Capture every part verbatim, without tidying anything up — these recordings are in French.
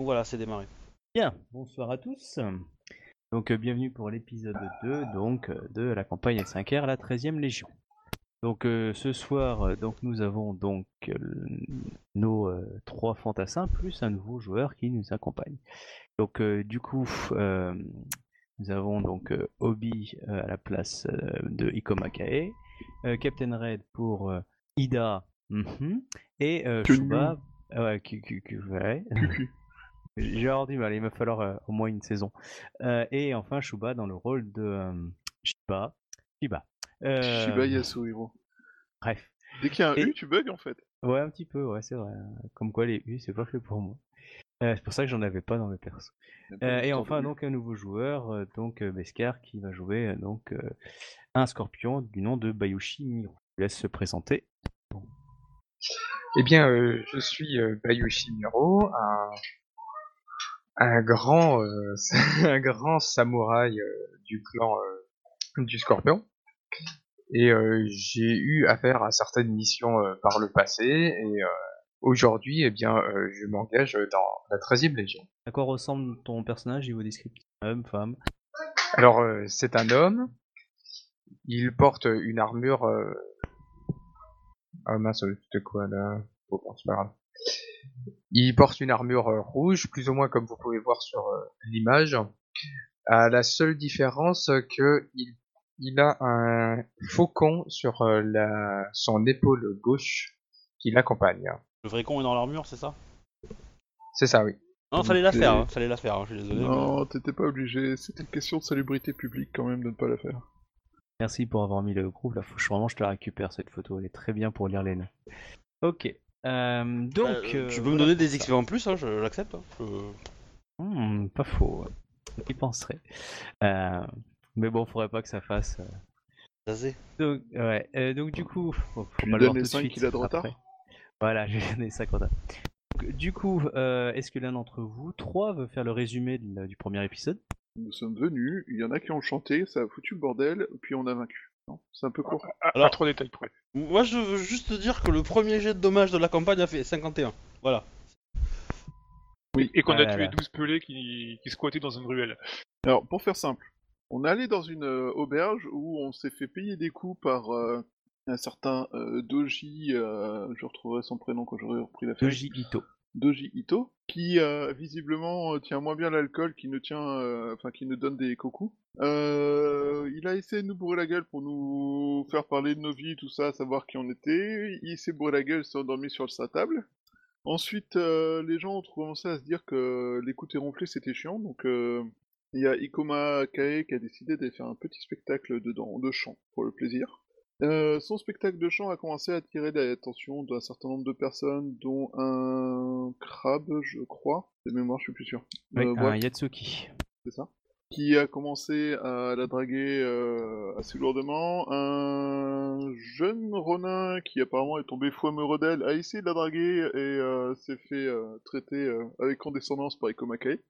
Donc voilà, c'est démarré. Bien, bonsoir à tous. Donc euh, bienvenue pour l'épisode deux donc, de la campagne S cinq R, la treizième Légion. Donc euh, ce soir, euh, donc, nous avons donc euh, nos euh, trois fantassins, plus un nouveau joueur qui nous accompagne. Donc euh, du coup, euh, nous avons donc euh, Obi euh, à la place euh, de Ikoma Kae, euh, Captain Red pour euh, Ida, mm-hmm, et euh, Shuba... Ouais, cu- cu- cu- ouais. J'ai alors dit, bah, il va falloir euh, au moins une saison. Euh, et enfin, Shuba dans le rôle de euh, Shiba. Shiba. Euh... Shiba Yasuhiro. Bref. Dès qu'il y a un et... U, tu bugs en fait. Ouais, un petit peu, ouais, c'est vrai. Comme quoi, les U, c'est pas fait pour moi. Euh, c'est pour ça que j'en avais pas dans mes persos. Euh, et enfin, donc, un nouveau joueur, euh, donc euh, Beskar, qui va jouer euh, donc, euh, un scorpion du nom de Bayushi Miru. Je laisse se présenter. Bon. Eh bien, euh, je suis euh, Bayushi Miru, un. Un grand, euh, un grand samouraï euh, du clan euh, du Scorpion. Et euh, j'ai eu affaire à certaines missions euh, par le passé. Et euh, aujourd'hui, eh bien, euh, je m'engage dans la treizième Légion. À quoi ressemble ton personnage, niveau descriptif? Homme, femme? Alors, euh, c'est un homme. Il porte une armure... Euh... Ah mince, c'était quoi là? Bon, c'est pas grave. Il porte une armure euh, rouge, plus ou moins comme vous pouvez voir sur euh, l'image. À la seule différence euh, que il, il a un faucon sur euh, la, son épaule gauche qui l'accompagne. Le vrai con est dans l'armure, c'est ça? C'est ça, oui. Non, fallait la faire, hein, fallait la faire, hein, je suis désolé. Non, mais... t'étais pas obligé, c'était une question de salubrité publique quand même de ne pas la faire. Merci pour avoir mis le groupe, là, faut, vraiment je te la récupère cette photo, elle est très bien pour lire les noms. Ok. Euh, donc, euh, tu peux euh, me voilà, donner des X P en plus, hein, je l'accepte. Hein, je... hmm, pas faux, ouais. J'y penserais. Euh, mais bon, faudrait pas que ça fasse. Euh... Zazé. Donc, ouais. Euh, donc du coup, faut pas le voir tout de suite. Tu donnes les cinq qu'il a de retard. Voilà, j'ai donné cinq retard. Donc, du coup, euh, est-ce que l'un d'entre vous, trois, veut faire le résumé de, du premier épisode? Nous sommes venus, il y en a qui ont chanté, ça a foutu le bordel, puis on a vaincu. C'est un peu court. Alors, à trois détails près. Moi, je veux juste te dire que le premier jet de dommage de la campagne a fait cinquante et un. Voilà. Oui, et qu'on ah a là tué là. douze pelés qui, qui squattaient dans une ruelle. Alors, pour faire simple, on est allé dans une euh, auberge où on s'est fait payer des coups par euh, un certain euh, Doji, euh, je retrouverai son prénom quand j'aurai repris la fête. Doji Ito. Doji Ito, qui euh, visiblement tient moins bien l'alcool qu'il ne tient, euh, enfin qu'il ne donne des cocos. Euh, il a essayé de nous bourrer la gueule pour nous faire parler de nos vies, tout ça, savoir qui on était. Il s'est bourré la gueule, s'est endormi sur sa table. Ensuite, euh, les gens ont commencé à se dire que l'écoute et ronfler c'était chiant, donc euh, il y a Ikoma Kae qui a décidé d'aller faire un petit spectacle dedans, de chant, pour le plaisir. Euh, son spectacle de chant a commencé à attirer l'attention d'un certain nombre de personnes, dont un crabe, je crois, de mémoire, je suis plus sûr. Oui, euh, un bref. Yatsuki. C'est ça. Qui a commencé à la draguer euh, assez lourdement. Un jeune Ronin qui apparemment est tombé fou amoureux d'elle a essayé de la draguer et euh, s'est fait euh, traiter euh, avec condescendance par Ikoma Kae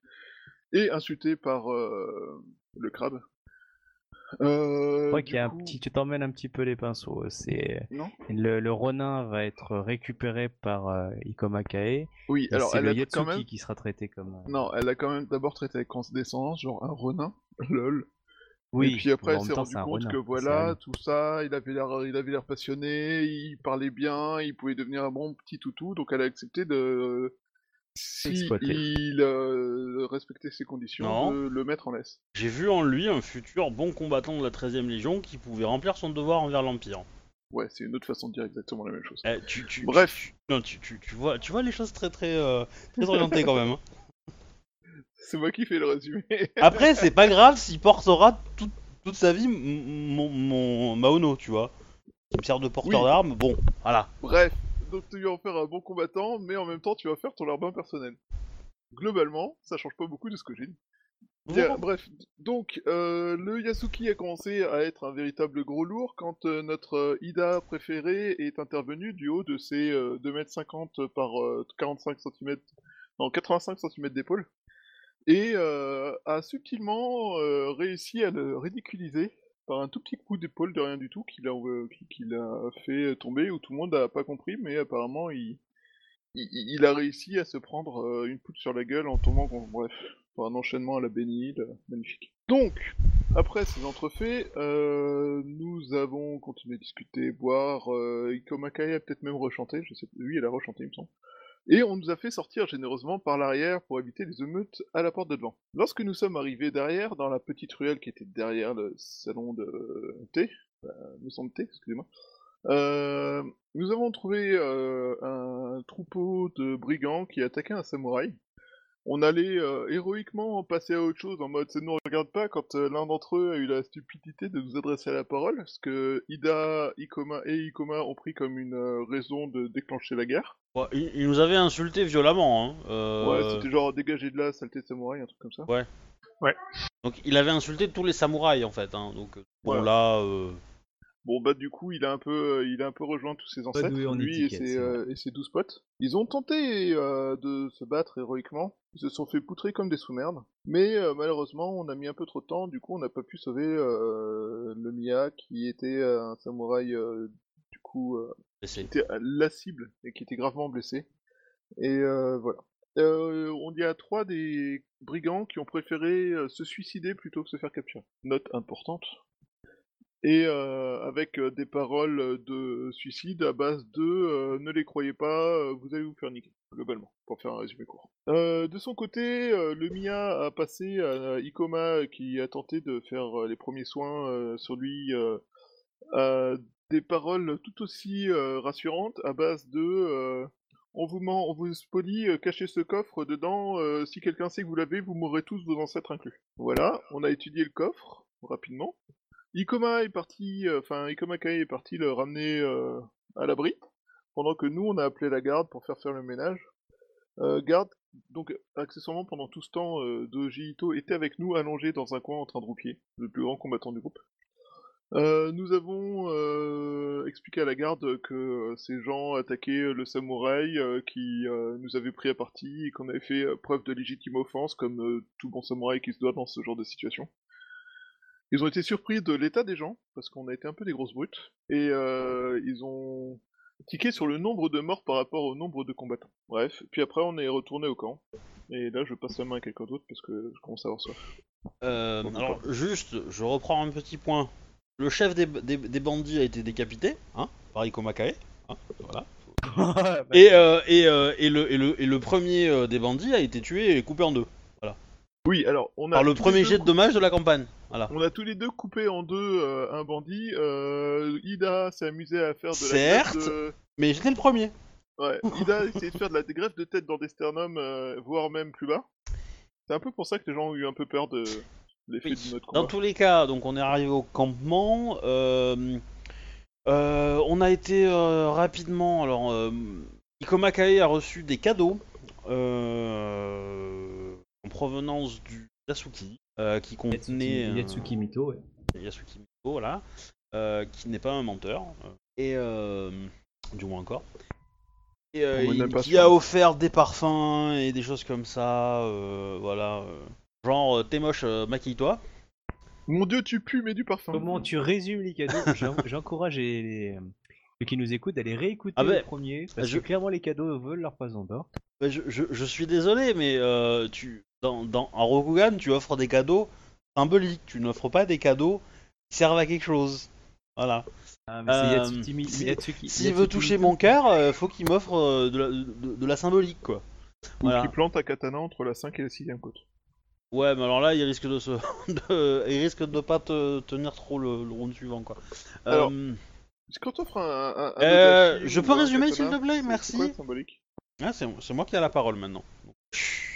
et insulté par euh, le crabe. Euh, je crois qu'il y a coup... un petit... Tu t'emmènes un petit peu les pinceaux. C'est... Non le, le Ronin va être récupéré par euh, Ikoma Kae. Oui, et alors c'est elle le a Yatsuki quand même... qui sera traité comme. Euh... Non, elle a quand même d'abord traité avec condescendance, genre un Ronin, lol. Oui. Et puis après, elle s'est rendue compte Ronin, que voilà, tout ça, il avait l'air, il avait l'air passionné, il parlait bien, il pouvait devenir un bon petit toutou, donc elle a accepté de. Si il euh, respectait ses conditions, de le mettre en laisse. J'ai vu en lui un futur bon combattant de la treizième Légion qui pouvait remplir son devoir envers l'Empire. Ouais, c'est une autre façon de dire exactement la même chose. Euh, tu, tu, Bref, tu, non, tu, tu, tu, vois, tu vois les choses très très, euh, très orientées quand même. Hein. C'est moi qui fais le résumé. Après, c'est pas grave s'il portera tout, toute sa vie mon, mon Maono, tu vois. Qui me sert de porteur oui. d'armes, bon, voilà. Bref. Donc tu vas en faire un bon combattant, mais en même temps tu vas faire ton larbin personnel. Globalement, ça change pas beaucoup de ce que j'ai dit. Bien, bref, donc euh, le Yasuki a commencé à être un véritable gros lourd quand euh, notre euh, Ida préférée est intervenue du haut de ses euh, deux mètres cinquante par euh, quarante-cinq centimètres, non quatre-vingt-cinq centimètres d'épaule, et euh, a subtilement euh, réussi à le ridiculiser. Par un tout petit coup d'épaule de rien du tout qu'il a, euh, qu'il a fait tomber, où tout le monde n'a pas compris, mais apparemment il, il, il a réussi à se prendre euh, une poutre sur la gueule en tombant, bon, bref, pour un enchaînement à la Benny Hill, magnifique. Donc, après ces entrefaits, euh, nous avons continué à discuter, boire, euh, Iko Makai a peut-être même rechanté, je sais pas, oui, elle a rechanté, il me semble. Et on nous a fait sortir généreusement par l'arrière pour éviter les émeutes à la porte de devant. Lorsque nous sommes arrivés derrière, dans la petite ruelle qui était derrière le salon de euh, thé, euh, maison de thé, excusez-moi, euh, nous avons trouvé euh, un troupeau de brigands qui attaquaient un samouraï. On allait euh, héroïquement passer à autre chose en mode ça ne nous regarde pas quand euh, l'un d'entre eux a eu la stupidité de nous adresser à la parole, ce que Ida, Ikoma et Ikoma ont pris comme une euh, raison de déclencher la guerre. Ouais, il, il nous avait insulté violemment. Hein. Euh... Ouais, c'était genre dégager de la saleté de samouraï, un truc comme ça. Ouais. Ouais. Donc il avait insulté tous les samouraïs en fait. Hein. Donc bon ouais. Là. Euh... Bon bah du coup il a un peu, euh, il a un peu rejoint tous ses ancêtres, lui et ses, euh, et ses douze potes. Ils ont tenté euh, de se battre héroïquement, ils se sont fait poutrer comme des sous-merdes, mais euh, malheureusement on a mis un peu trop de temps, du coup on n'a pas pu sauver euh, le Mia qui était un samouraï euh, du coup euh, qui était la cible et qui était gravement blessé. Et euh, voilà. Euh, on y a trois des brigands qui ont préféré euh, se suicider plutôt que se faire capturer. Note importante. Et euh, avec euh, des paroles de suicide à base de euh, « ne les croyez pas, euh, vous allez vous faire niquer », globalement, pour faire un résumé court. Euh, de son côté, euh, le Mia a passé à Ikoma qui a tenté de faire euh, les premiers soins euh, sur lui euh, euh, des paroles tout aussi euh, rassurantes à base de euh, « on vous ment, on vous spolie, euh, cachez ce coffre dedans, euh, si quelqu'un sait que vous l'avez, vous mourrez tous, vos ancêtres inclus ». Voilà, on a étudié le coffre, rapidement. Ikoma est parti, enfin euh, Ikoma Kai est parti le ramener euh, à l'abri, pendant que nous on a appelé la garde pour faire faire le ménage. Euh, garde, donc accessoirement pendant tout ce temps, euh, Doji Ito était avec nous allongé dans un coin en train de roupier, le plus grand combattant du groupe. Euh, nous avons euh, expliqué à la garde que euh, ces gens attaquaient le samouraï euh, qui euh, nous avait pris à partie et qu'on avait fait euh, preuve de légitime offense comme euh, tout bon samouraï qui se doit dans ce genre de situation. Ils ont été surpris de l'état des gens, parce qu'on a été un peu des grosses brutes, et euh, ils ont tiqué sur le nombre de morts par rapport au nombre de combattants. Bref, puis après on est retourné au camp, et là je passe la main à quelqu'un d'autre parce que je commence à avoir soif. Euh, alors juste, je reprends un petit point. Le chef des, des, des bandits a été décapité, hein, par Ikoma Kae, hein, voilà. et, euh, et, euh, et, le, et, le, et le premier des bandits a été tué et coupé en deux. Oui, alors on a. Alors le premier jet de dommage de la campagne. Voilà. On a tous les deux coupé en deux euh, un bandit. Euh, Ida s'est amusée à faire de Certes, la. Certes. De... Mais j'étais le premier. Ouais. Ida a essayé de faire de la dégreffe de tête dans des sternums, euh, voire même plus bas. C'est un peu pour ça que les gens ont eu un peu peur de l'effet oui. de notre combat. Dans tous les cas, donc on est arrivé au campement. Euh... Euh, on a été euh, rapidement. Alors, euh... Ikoma Kae a reçu des cadeaux. Euh... en provenance du Yasuki, euh, qui contenait... Yatsuki, Yatsuki Mito, ouais. Yatsuki Mito, voilà, euh, qui n'est pas un menteur, euh, et euh, du moins encore, et euh, il, qui a offert des parfums et des choses comme ça, euh, voilà, euh, genre t'es moche, euh, maquille-toi. Mon dieu, tu pues, mais du parfum. Comment tu résumes les cadeaux? J'encourage les, les... ceux qui nous écoutent à les réécouter ah bah, les premiers, parce je... que clairement les cadeaux veulent leur poison d'or. Je, je, je suis désolé, mais euh, tu... Dans, dans, en Rokugan, tu offres des cadeaux symboliques, tu n'offres pas des cadeaux qui servent à quelque chose. Voilà. Ah, mais euh, Yatsutimi, si, Yatsuki, s'il Yatsutimi. veut toucher mon cœur, euh, faut qu'il m'offre euh, de, la, de, de la symbolique, quoi. Voilà. Ou qu'il plante un katana entre la cinquième et la sixième côte. Ouais, mais alors là, il risque de se... de... il risque de pas te tenir trop le, le round suivant, quoi. Alors, euh... quand t'offres un... un, un euh, dodashi, je peux résumer, s'il te plaît, merci. C'est symbolique. Ah, c'est, c'est moi qui ai la parole, maintenant. Chut.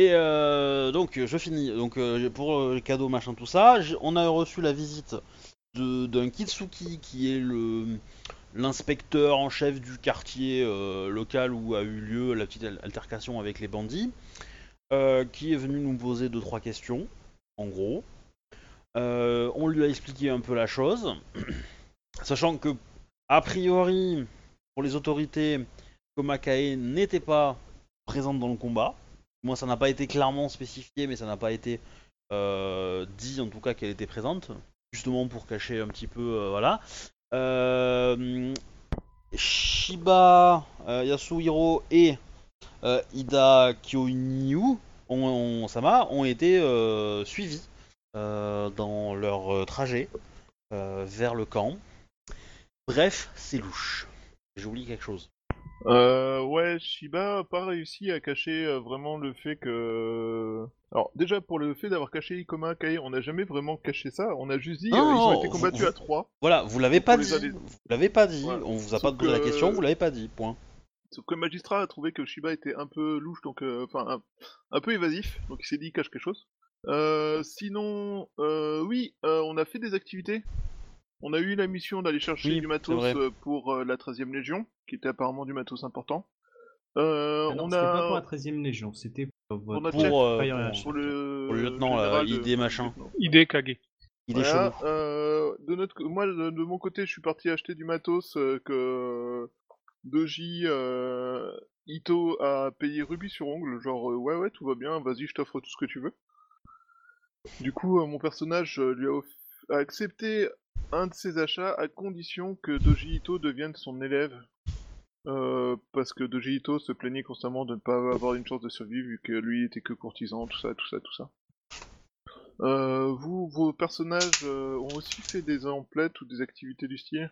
Et euh, donc je finis, donc euh, pour euh, les cadeaux machin tout ça, on a reçu la visite de, d'un Kitsuki qui est le l'inspecteur en chef du quartier euh, local où a eu lieu la petite altercation avec les bandits, euh, qui est venu nous poser deux trois questions, en gros. Euh, on lui a expliqué un peu la chose, sachant que a priori pour les autorités, Ikoma Kae n'était pas présente dans le combat. Moi, ça n'a pas été clairement spécifié, mais ça n'a pas été euh, dit, en tout cas, qu'elle était présente, justement pour cacher un petit peu, euh, voilà. Euh, Shiba euh, Yasuhiro et euh, Ida Kyonyu on, on, Sama ont été euh, suivis euh, dans leur trajet euh, vers le camp. Bref, c'est louche. J'oublie quelque chose. Euh, ouais, Shiba n'a pas réussi à cacher euh, vraiment le fait que... Alors, déjà, pour le fait d'avoir caché Ikoma Kae, on n'a jamais vraiment caché ça, on a juste dit qu'ils euh, ont été combattus vous, à trois. Voilà, vous l'avez pas dit, avez... vous l'avez pas dit, voilà. On vous a sauf pas posé que... la question, vous l'avez pas dit, point. Sauf que le magistrat a trouvé que Shiba était un peu louche, donc, enfin, euh, un, un peu évasif, donc il s'est dit qu'il cache quelque chose. Euh, sinon, euh, oui, euh, on a fait des activités. On a eu la mission d'aller chercher oui, du matos pour euh, la treizième Légion, qui était apparemment du matos important. Euh, ah non, on c'était a... pas pour la treizième Légion, c'était pour, pour, notre pour, chef, euh, pour, pour, le... pour le lieutenant, I D machin. I D Kage. I D voilà, euh, de notre... Moi, de, de mon côté, je suis parti acheter du matos euh, que Doji euh, Ito a payé rubis sur ongle, genre euh, ouais ouais, tout va bien, vas-y, je t'offre tout ce que tu veux. Du coup, euh, mon personnage euh, lui a, off... a accepté un de ses achats à condition que Doji Ito devienne son élève, euh, parce que Doji Ito se plaignait constamment de ne pas avoir une chance de survivre vu que lui était que courtisan, tout ça, tout ça, tout ça. Euh, vous, vos personnages euh, ont aussi fait des emplettes ou des activités du style?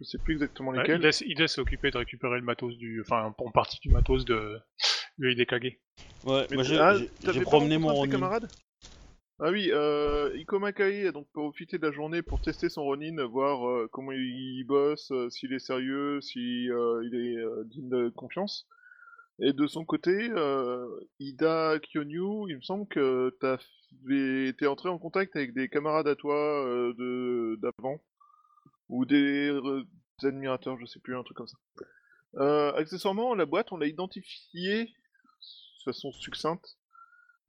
Je sais plus exactement lesquelles. Ouais, Ida s'est occupé de récupérer le matos du... Enfin, en partie du matos de... de Ida Kage. Ouais, mais moi j'ai, ah, j'ai, j'ai promené mon Ronin. Ah oui, euh, Ikoma Kae a donc profité de la journée pour tester son Ronin, voir euh, comment il bosse, euh, s'il est sérieux, s'il euh, il est euh, digne de confiance. Et de son côté, euh, Ida Kyonyu, il me semble que t'avais été entré en contact avec des camarades à toi euh, de d'avant, ou des, euh, des admirateurs, je sais plus, un truc comme ça. Euh, accessoirement, la boîte, on l'a identifiée de façon succincte.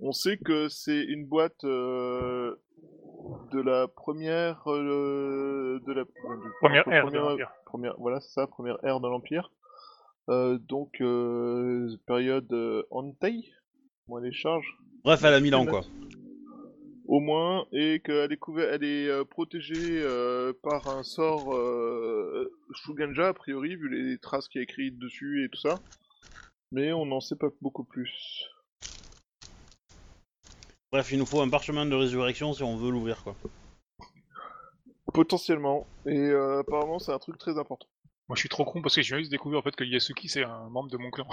On sait que c'est une boîte euh, de la première euh, de la première ère de l'Empire. Première, voilà, c'est ça, première ère de l'Empire. Euh, donc euh, période euh, Entei, moins les charges. Bref, elle a mille ans quoi. Au moins, et qu'elle est couverte, elle est euh, protégée euh, par un sort euh, Shuganja a priori vu les traces qu'il y a écrites dessus et tout ça. Mais on n'en sait pas beaucoup plus. Bref, il nous faut un parchemin de résurrection si on veut l'ouvrir, quoi. Potentiellement. Et euh, apparemment, c'est un truc très important. Moi, je suis trop con parce que j'ai juste découvert en fait que Yasuki, c'est un membre de mon clan.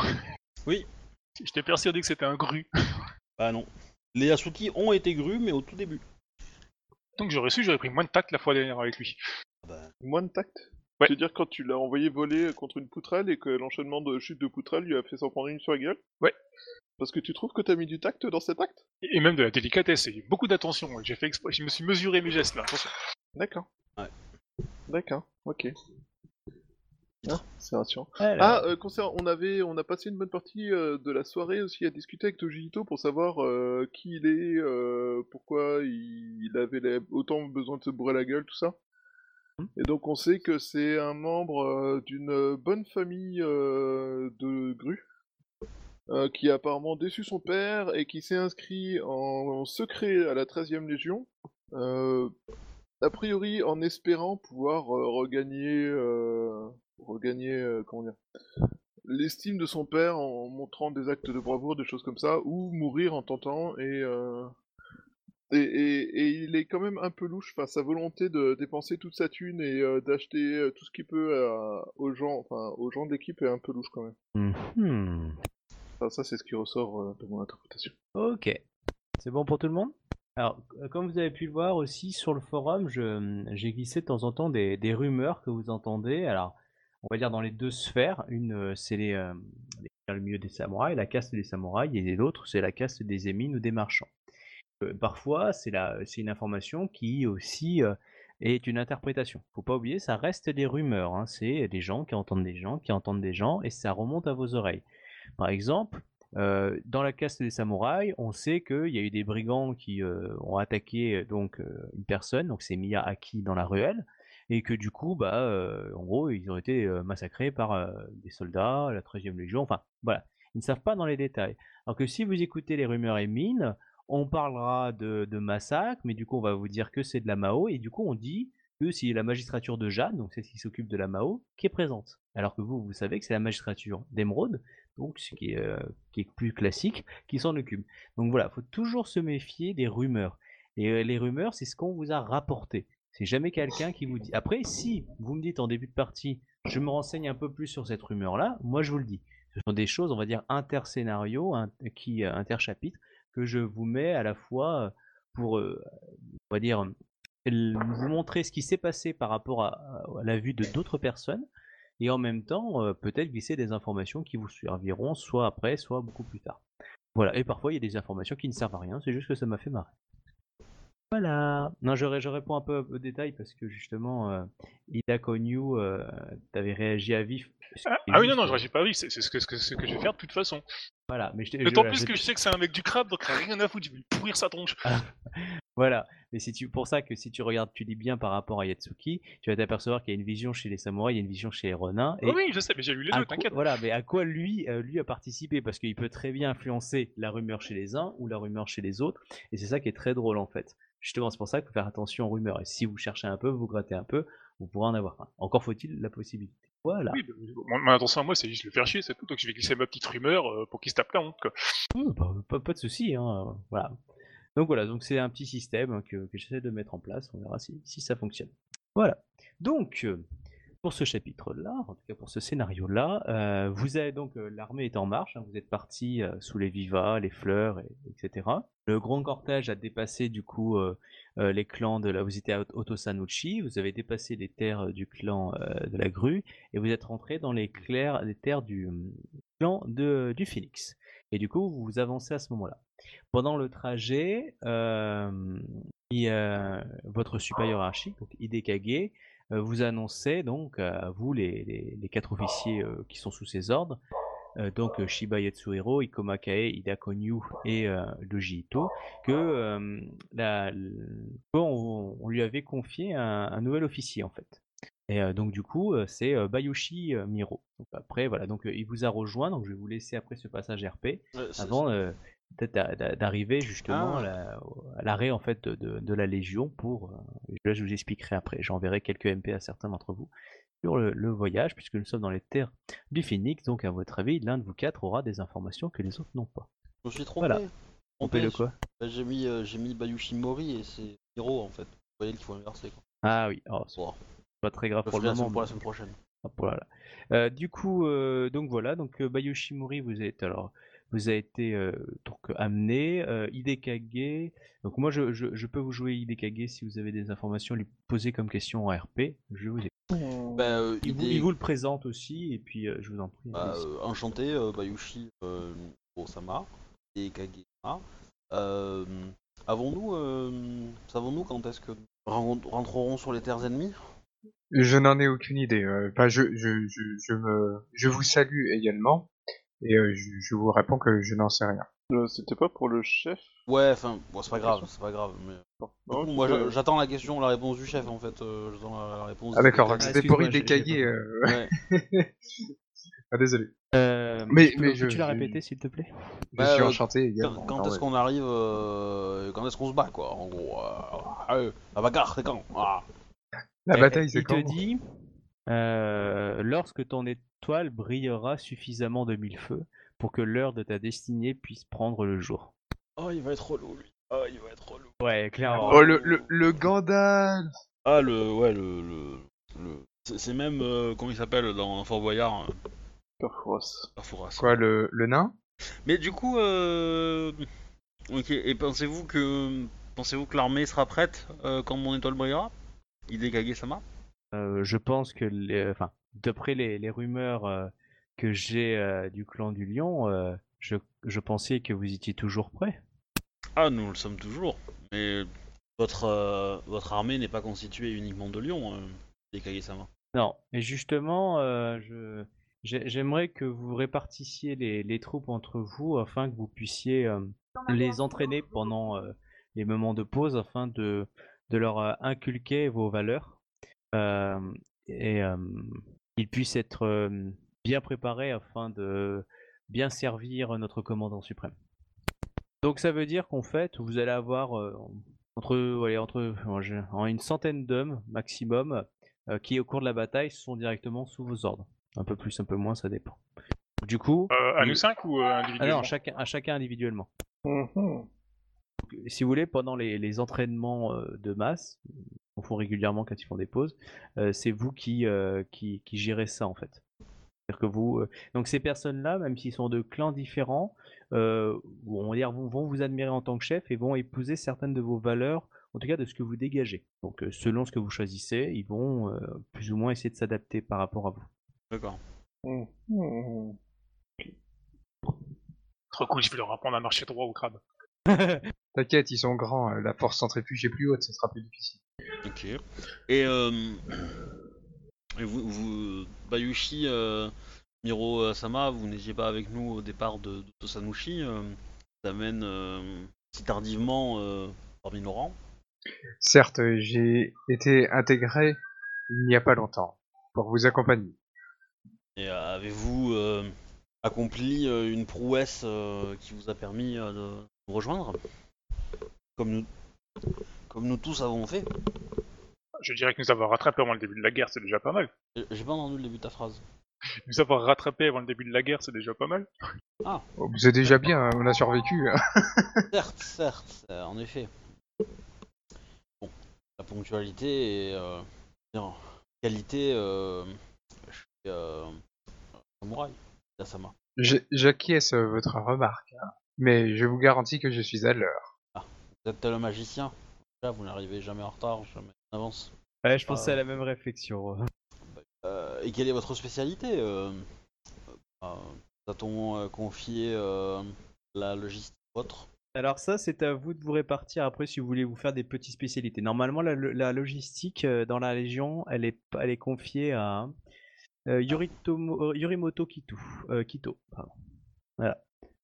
Oui. J'étais persuadé que c'était un gru. Bah non. Les Yasuki ont été grus, mais au tout début. Donc j'aurais su, j'aurais pris moins de tact la fois dernière avec lui. Bah... Moins de tact ouais. C'est-à-dire quand tu l'as envoyé voler contre une poutrelle et que l'enchaînement de chute de poutrelle lui a fait s'en prendre une sur la gueule. Ouais. Parce que tu trouves que t'as mis du tact dans cet acte? Et même de la délicatesse, et beaucoup d'attention, j'ai fait exprès, je me suis mesuré mes gestes là, attention. D'accord. Ouais. D'accord, ok. Ah, c'est rassurant. Alors... Ah, euh, concernant, on avait, on a passé une bonne partie euh, de la soirée aussi à discuter avec Doji Ito pour savoir euh, qui il est, euh, pourquoi il, il avait la, autant besoin de se bourrer la gueule, tout ça. Et donc on sait que c'est un membre euh, d'une bonne famille euh, de grues. Euh, qui a apparemment déçu son père et qui s'est inscrit en, en secret à la treizième Légion, euh, a priori en espérant pouvoir euh, regagner, euh, regagner euh, comment dire, l'estime de son père en montrant des actes de bravoure, des choses comme ça, ou mourir en tentant, et, euh, et, et, et il est quand même un peu louche, enfin, sa volonté de dépenser toute sa thune et euh, d'acheter tout ce qu'il peut à, aux, gens, enfin, aux gens de l'équipe est un peu louche quand même. Mmh. Ça, c'est ce qui ressort de mon interprétation. Ok. C'est bon pour tout le monde? Alors, comme vous avez pu le voir aussi sur le forum, je, j'ai glissé de temps en temps des, des rumeurs que vous entendez. Alors, on va dire dans les deux sphères. Une, c'est les, euh, les, le milieu des samouraïs, la caste des samouraïs, et l'autre, c'est la caste des émines ou des marchands. Euh, parfois, c'est, la, c'est une information qui aussi euh, est une interprétation. Faut pas oublier, ça reste des rumeurs. Hein. C'est des gens qui entendent des gens, qui entendent des gens, et ça remonte à vos oreilles. Par exemple, euh, dans la caste des samouraïs, on sait qu'il y a eu des brigands qui euh, ont attaqué donc, euh, une personne, donc c'est Miyahaki dans la ruelle, et que du coup, bah, euh, en gros, ils ont été euh, massacrés par euh, des soldats, la treizième Légion, enfin voilà, ils ne savent pas dans les détails. Alors que si vous écoutez les rumeurs et mines, on parlera de, de massacre, mais du coup on va vous dire que c'est de la Mao, et du coup on dit eux, c'est la magistrature de Jade, donc celle qui s'occupe de la Mao, qui est présente. Alors que vous, vous savez que c'est la magistrature d'Emeraude, donc ce qui est, euh, qui est plus classique, qui s'en occupe. Donc voilà, il faut toujours se méfier des rumeurs. Et euh, les rumeurs, c'est ce qu'on vous a rapporté. C'est jamais quelqu'un qui vous dit. Après, si vous me dites en début de partie, je me renseigne un peu plus sur cette rumeur-là, moi je vous le dis. Ce sont des choses, on va dire, inter-scénario, inter- qui, inter-chapitre, que je vous mets à la fois pour, euh, on va dire, vous montrer ce qui s'est passé par rapport à, à la vue de d'autres personnes, et en même temps, euh, peut-être glisser des informations qui vous serviront soit après, soit beaucoup plus tard. Voilà, et parfois il y a des informations qui ne servent à rien, c'est juste que ça m'a fait marrer. Voilà. Non, je, je réponds un peu au détail parce que justement, euh, Ida Konyu, euh, t'avais réagi à vif. Ah, ah oui, non, non, je réagis pas à vif, c'est, c'est ce que, ce que, ce que je vais faire de toute façon. Voilà, mais je D'autant plus je... que je sais que c'est un mec du crabe, donc rien à foutre, je vais lui pourrir sa tronche. Voilà, mais c'est si pour ça que si tu regardes, tu lis bien par rapport à Yatsuki, tu vas t'apercevoir qu'il y a une vision chez les samouraïs, il y a une vision chez les renins. Et oui, je sais, mais j'ai lu les deux, t'inquiète. Quoi, voilà, mais à quoi lui, euh, lui a participé? Parce qu'il peut très bien influencer la rumeur chez les uns ou la rumeur chez les autres, et c'est ça qui est très drôle en fait. Justement, c'est pour ça qu'il faut faire attention aux rumeurs. Et si vous cherchez un peu, vous grattez un peu, vous pourrez en avoir un. Encore faut-il la possibilité. Voilà. Oui, mon, mon intention à moi, c'est juste le faire chier, c'est tout. Donc je vais glisser ma petite rumeur euh, pour qu'il se tape la honte, quoi. Mmh, bah, pas, pas de souci, hein. Voilà. Donc voilà, donc c'est un petit système hein, que, que j'essaie de mettre en place. On verra si, si ça fonctionne. Voilà. Donc euh, pour ce chapitre-là, en tout cas pour ce scénario-là, euh, vous avez donc euh, l'armée est en marche. Hein, vous êtes partis euh, sous les vivas, les fleurs, et, etc. Le grand cortège a dépassé du coup euh, euh, les clans de la... Vous étiez à Otosanuchi, vous avez dépassé les terres du clan euh, de la grue et vous êtes rentré dans les, clairs, les terres du euh, clan de, du phénix. Et du coup, vous vous avancez à ce moment-là. Pendant le trajet, euh, il, euh, votre supérieur hiérarchique, donc Hidekage, euh, vous annonçait donc à euh, vous les, les, les quatre officiers euh, qui sont sous ses ordres. Euh, donc euh, Shiba Yatsuhiro, Ikoma Kae, Ida Konyu et euh, Doji Ito, que euh, la, on, on lui avait confié un, un nouvel officier en fait. Et euh, donc du coup euh, c'est euh, Bayushi euh, Miro. Donc, après voilà, donc euh, il vous a rejoint, donc je vais vous laisser après ce passage R P euh, avant euh, d'arriver justement ah. à, la, à l'arrêt en fait de, de la Légion pour. Euh, là je vous expliquerai après, j'enverrai quelques M P à certains d'entre vous. Sur le, le voyage, puisque nous sommes dans les terres du Phénix, donc à votre avis, l'un de vous quatre aura des informations que les autres n'ont pas. Je me suis trompé. Voilà. Trompé de quoi? Bah, j'ai mis, euh, j'ai mis Bayushi Mori et c'est Miro en fait. Vous voyez qu'il faut inverser quoi. Ah oui, oh, c'est wow. Pas très grave pour le moment. Pour la semaine prochaine. Ah, voilà. euh, du coup, euh, donc voilà, donc Bayushi Mori, vous êtes alors. Vous a été euh, donc, amené, euh, Hidekage, donc moi je, je, je peux vous jouer Hidekage si vous avez des informations, lui poser comme question en R P, je vous ai... Bah, euh, il, Hide... vous, il vous le présente aussi, et puis euh, je vous en prie. Bah, euh, enchanté, euh, Bayushi euh, Miro-sama, Hidekage-sama. Euh, avons-nous, euh, savons-nous quand est-ce que nous rentrerons sur les terres ennemies ? Je n'en ai aucune idée, euh, bah, je, je, je, je, me... je vous salue également. Et euh, je, je vous réponds que je n'en sais rien. Euh, c'était pas pour le chef ? Ouais, enfin, bon, c'est pas grave, c'est pas grave. Mais... Bon, bon, coup, moi, euh... j'attends la question, la réponse du chef, en fait. Euh, j'attends la, la réponse. Ah d'accord, donc c'était pour Hidekage. Euh... Ouais. Ah désolé. Euh, mais tu peux, mais je, tu l'as répété, s'il te plaît ? Je suis euh, enchanté également. Quand, quand est-ce ouais. qu'on arrive euh... Quand est-ce qu'on se bat, quoi ? En gros, euh... la bagarre, c'est quand ? ah. La bataille, c'est quand ? Il te dit. Euh, lorsque ton étoile brillera suffisamment de mille feux pour que l'heure de ta destinée puisse prendre le jour. Oh, il va être relou, lui. Oh, il va être relou. Ouais, clairement. Oh, le, le, le Gandalf. Ah, le... Ouais, le... le, le... C'est, c'est même... Euh, comment il s'appelle dans Fort Boyard hein. Perforas. Perforas. Quoi, le, le nain. Mais du coup... Euh... Ok, et pensez-vous que... Pensez-vous que l'armée sera prête euh, quand mon étoile brillera? Hidekage-sama. Euh, je pense que, les, enfin, d'après les, les rumeurs euh, que j'ai euh, du clan du Lion, euh, je, je pensais que vous étiez toujours prêts. Ah, nous le sommes toujours. Mais votre euh, votre armée n'est pas constituée uniquement de lions, euh, des Kage-sama. Non, mais justement, euh, je, j'ai, j'aimerais que vous répartissiez les, les troupes entre vous afin que vous puissiez euh, les entraîner pendant euh, les moments de pause afin de de leur euh, inculquer vos valeurs. Euh, et euh, ils puissent être euh, bien préparés afin de bien servir notre commandant suprême. Donc ça veut dire qu'en fait vous allez avoir euh, entre, ouais, entre en une centaine d'hommes maximum euh, qui, au cours de la bataille, sont directement sous vos ordres. Un peu plus, un peu moins, ça dépend. Du coup... Euh, à nous cinq ou euh, individuellement? Ah non, chacun, à chacun individuellement. Mm-hmm. Donc, si vous voulez, pendant les, les entraînements euh, de masse, qu'on font régulièrement quand ils font des pauses, euh, c'est vous qui, euh, qui, qui gérez ça, en fait. C'est-à-dire que vous... Euh... Donc ces personnes-là, même s'ils sont de clans différents, euh, on va dire, vont vous admirer en tant que chef et vont épouser certaines de vos valeurs, en tout cas de ce que vous dégagez. Donc euh, selon ce que vous choisissez, ils vont euh, plus ou moins essayer de s'adapter par rapport à vous. D'accord. Mmh. Mmh. Trop cool, je vais leur apprendre à marcher droit au crabe. T'inquiète, ils sont grands, la force centrifuge est plus haute, ça sera plus difficile. Ok. Et, euh, et vous, vous Bayushi, euh, Miro euh, Sama, vous n'étiez pas avec nous au départ de, de, de Sanushi, euh, ça amène euh, si tardivement euh, parmi nos rangs. Certes, j'ai été intégré il n'y a pas longtemps, pour vous accompagner. Et avez-vous euh, accompli euh, une prouesse euh, qui vous a permis euh, de nous rejoindre, comme nous, comme nous tous avons fait? Je dirais que nous avons rattrapé avant le début de la guerre, c'est déjà pas mal. J'ai pas entendu le début de ta phrase. Nous avons rattrapé avant le début de la guerre, c'est déjà pas mal. Ah. Oh, c'est déjà bien, on a survécu. Hein. Certes, certes, en effet. Bon, la ponctualité et euh, la qualité... Euh... Euh, samouraï, Dasama. J'acquiesce votre remarque, mais je vous garantis que je suis à l'heure. Ah, vous êtes le magicien. Là, vous n'arrivez jamais en retard, jamais en avance. Ouais, je pensais euh... à la même réflexion. Euh, et quelle est votre spécialité? euh, euh, A-t-on euh, confié euh, la logistique autre? Alors ça, c'est à vous de vous répartir après si vous voulez vous faire des petites spécialités. Normalement, la, la logistique dans la Légion, elle est, elle est confiée à... Euh, Yoritomo, euh, Yorimoto Kito, euh, Kito pardon. Voilà.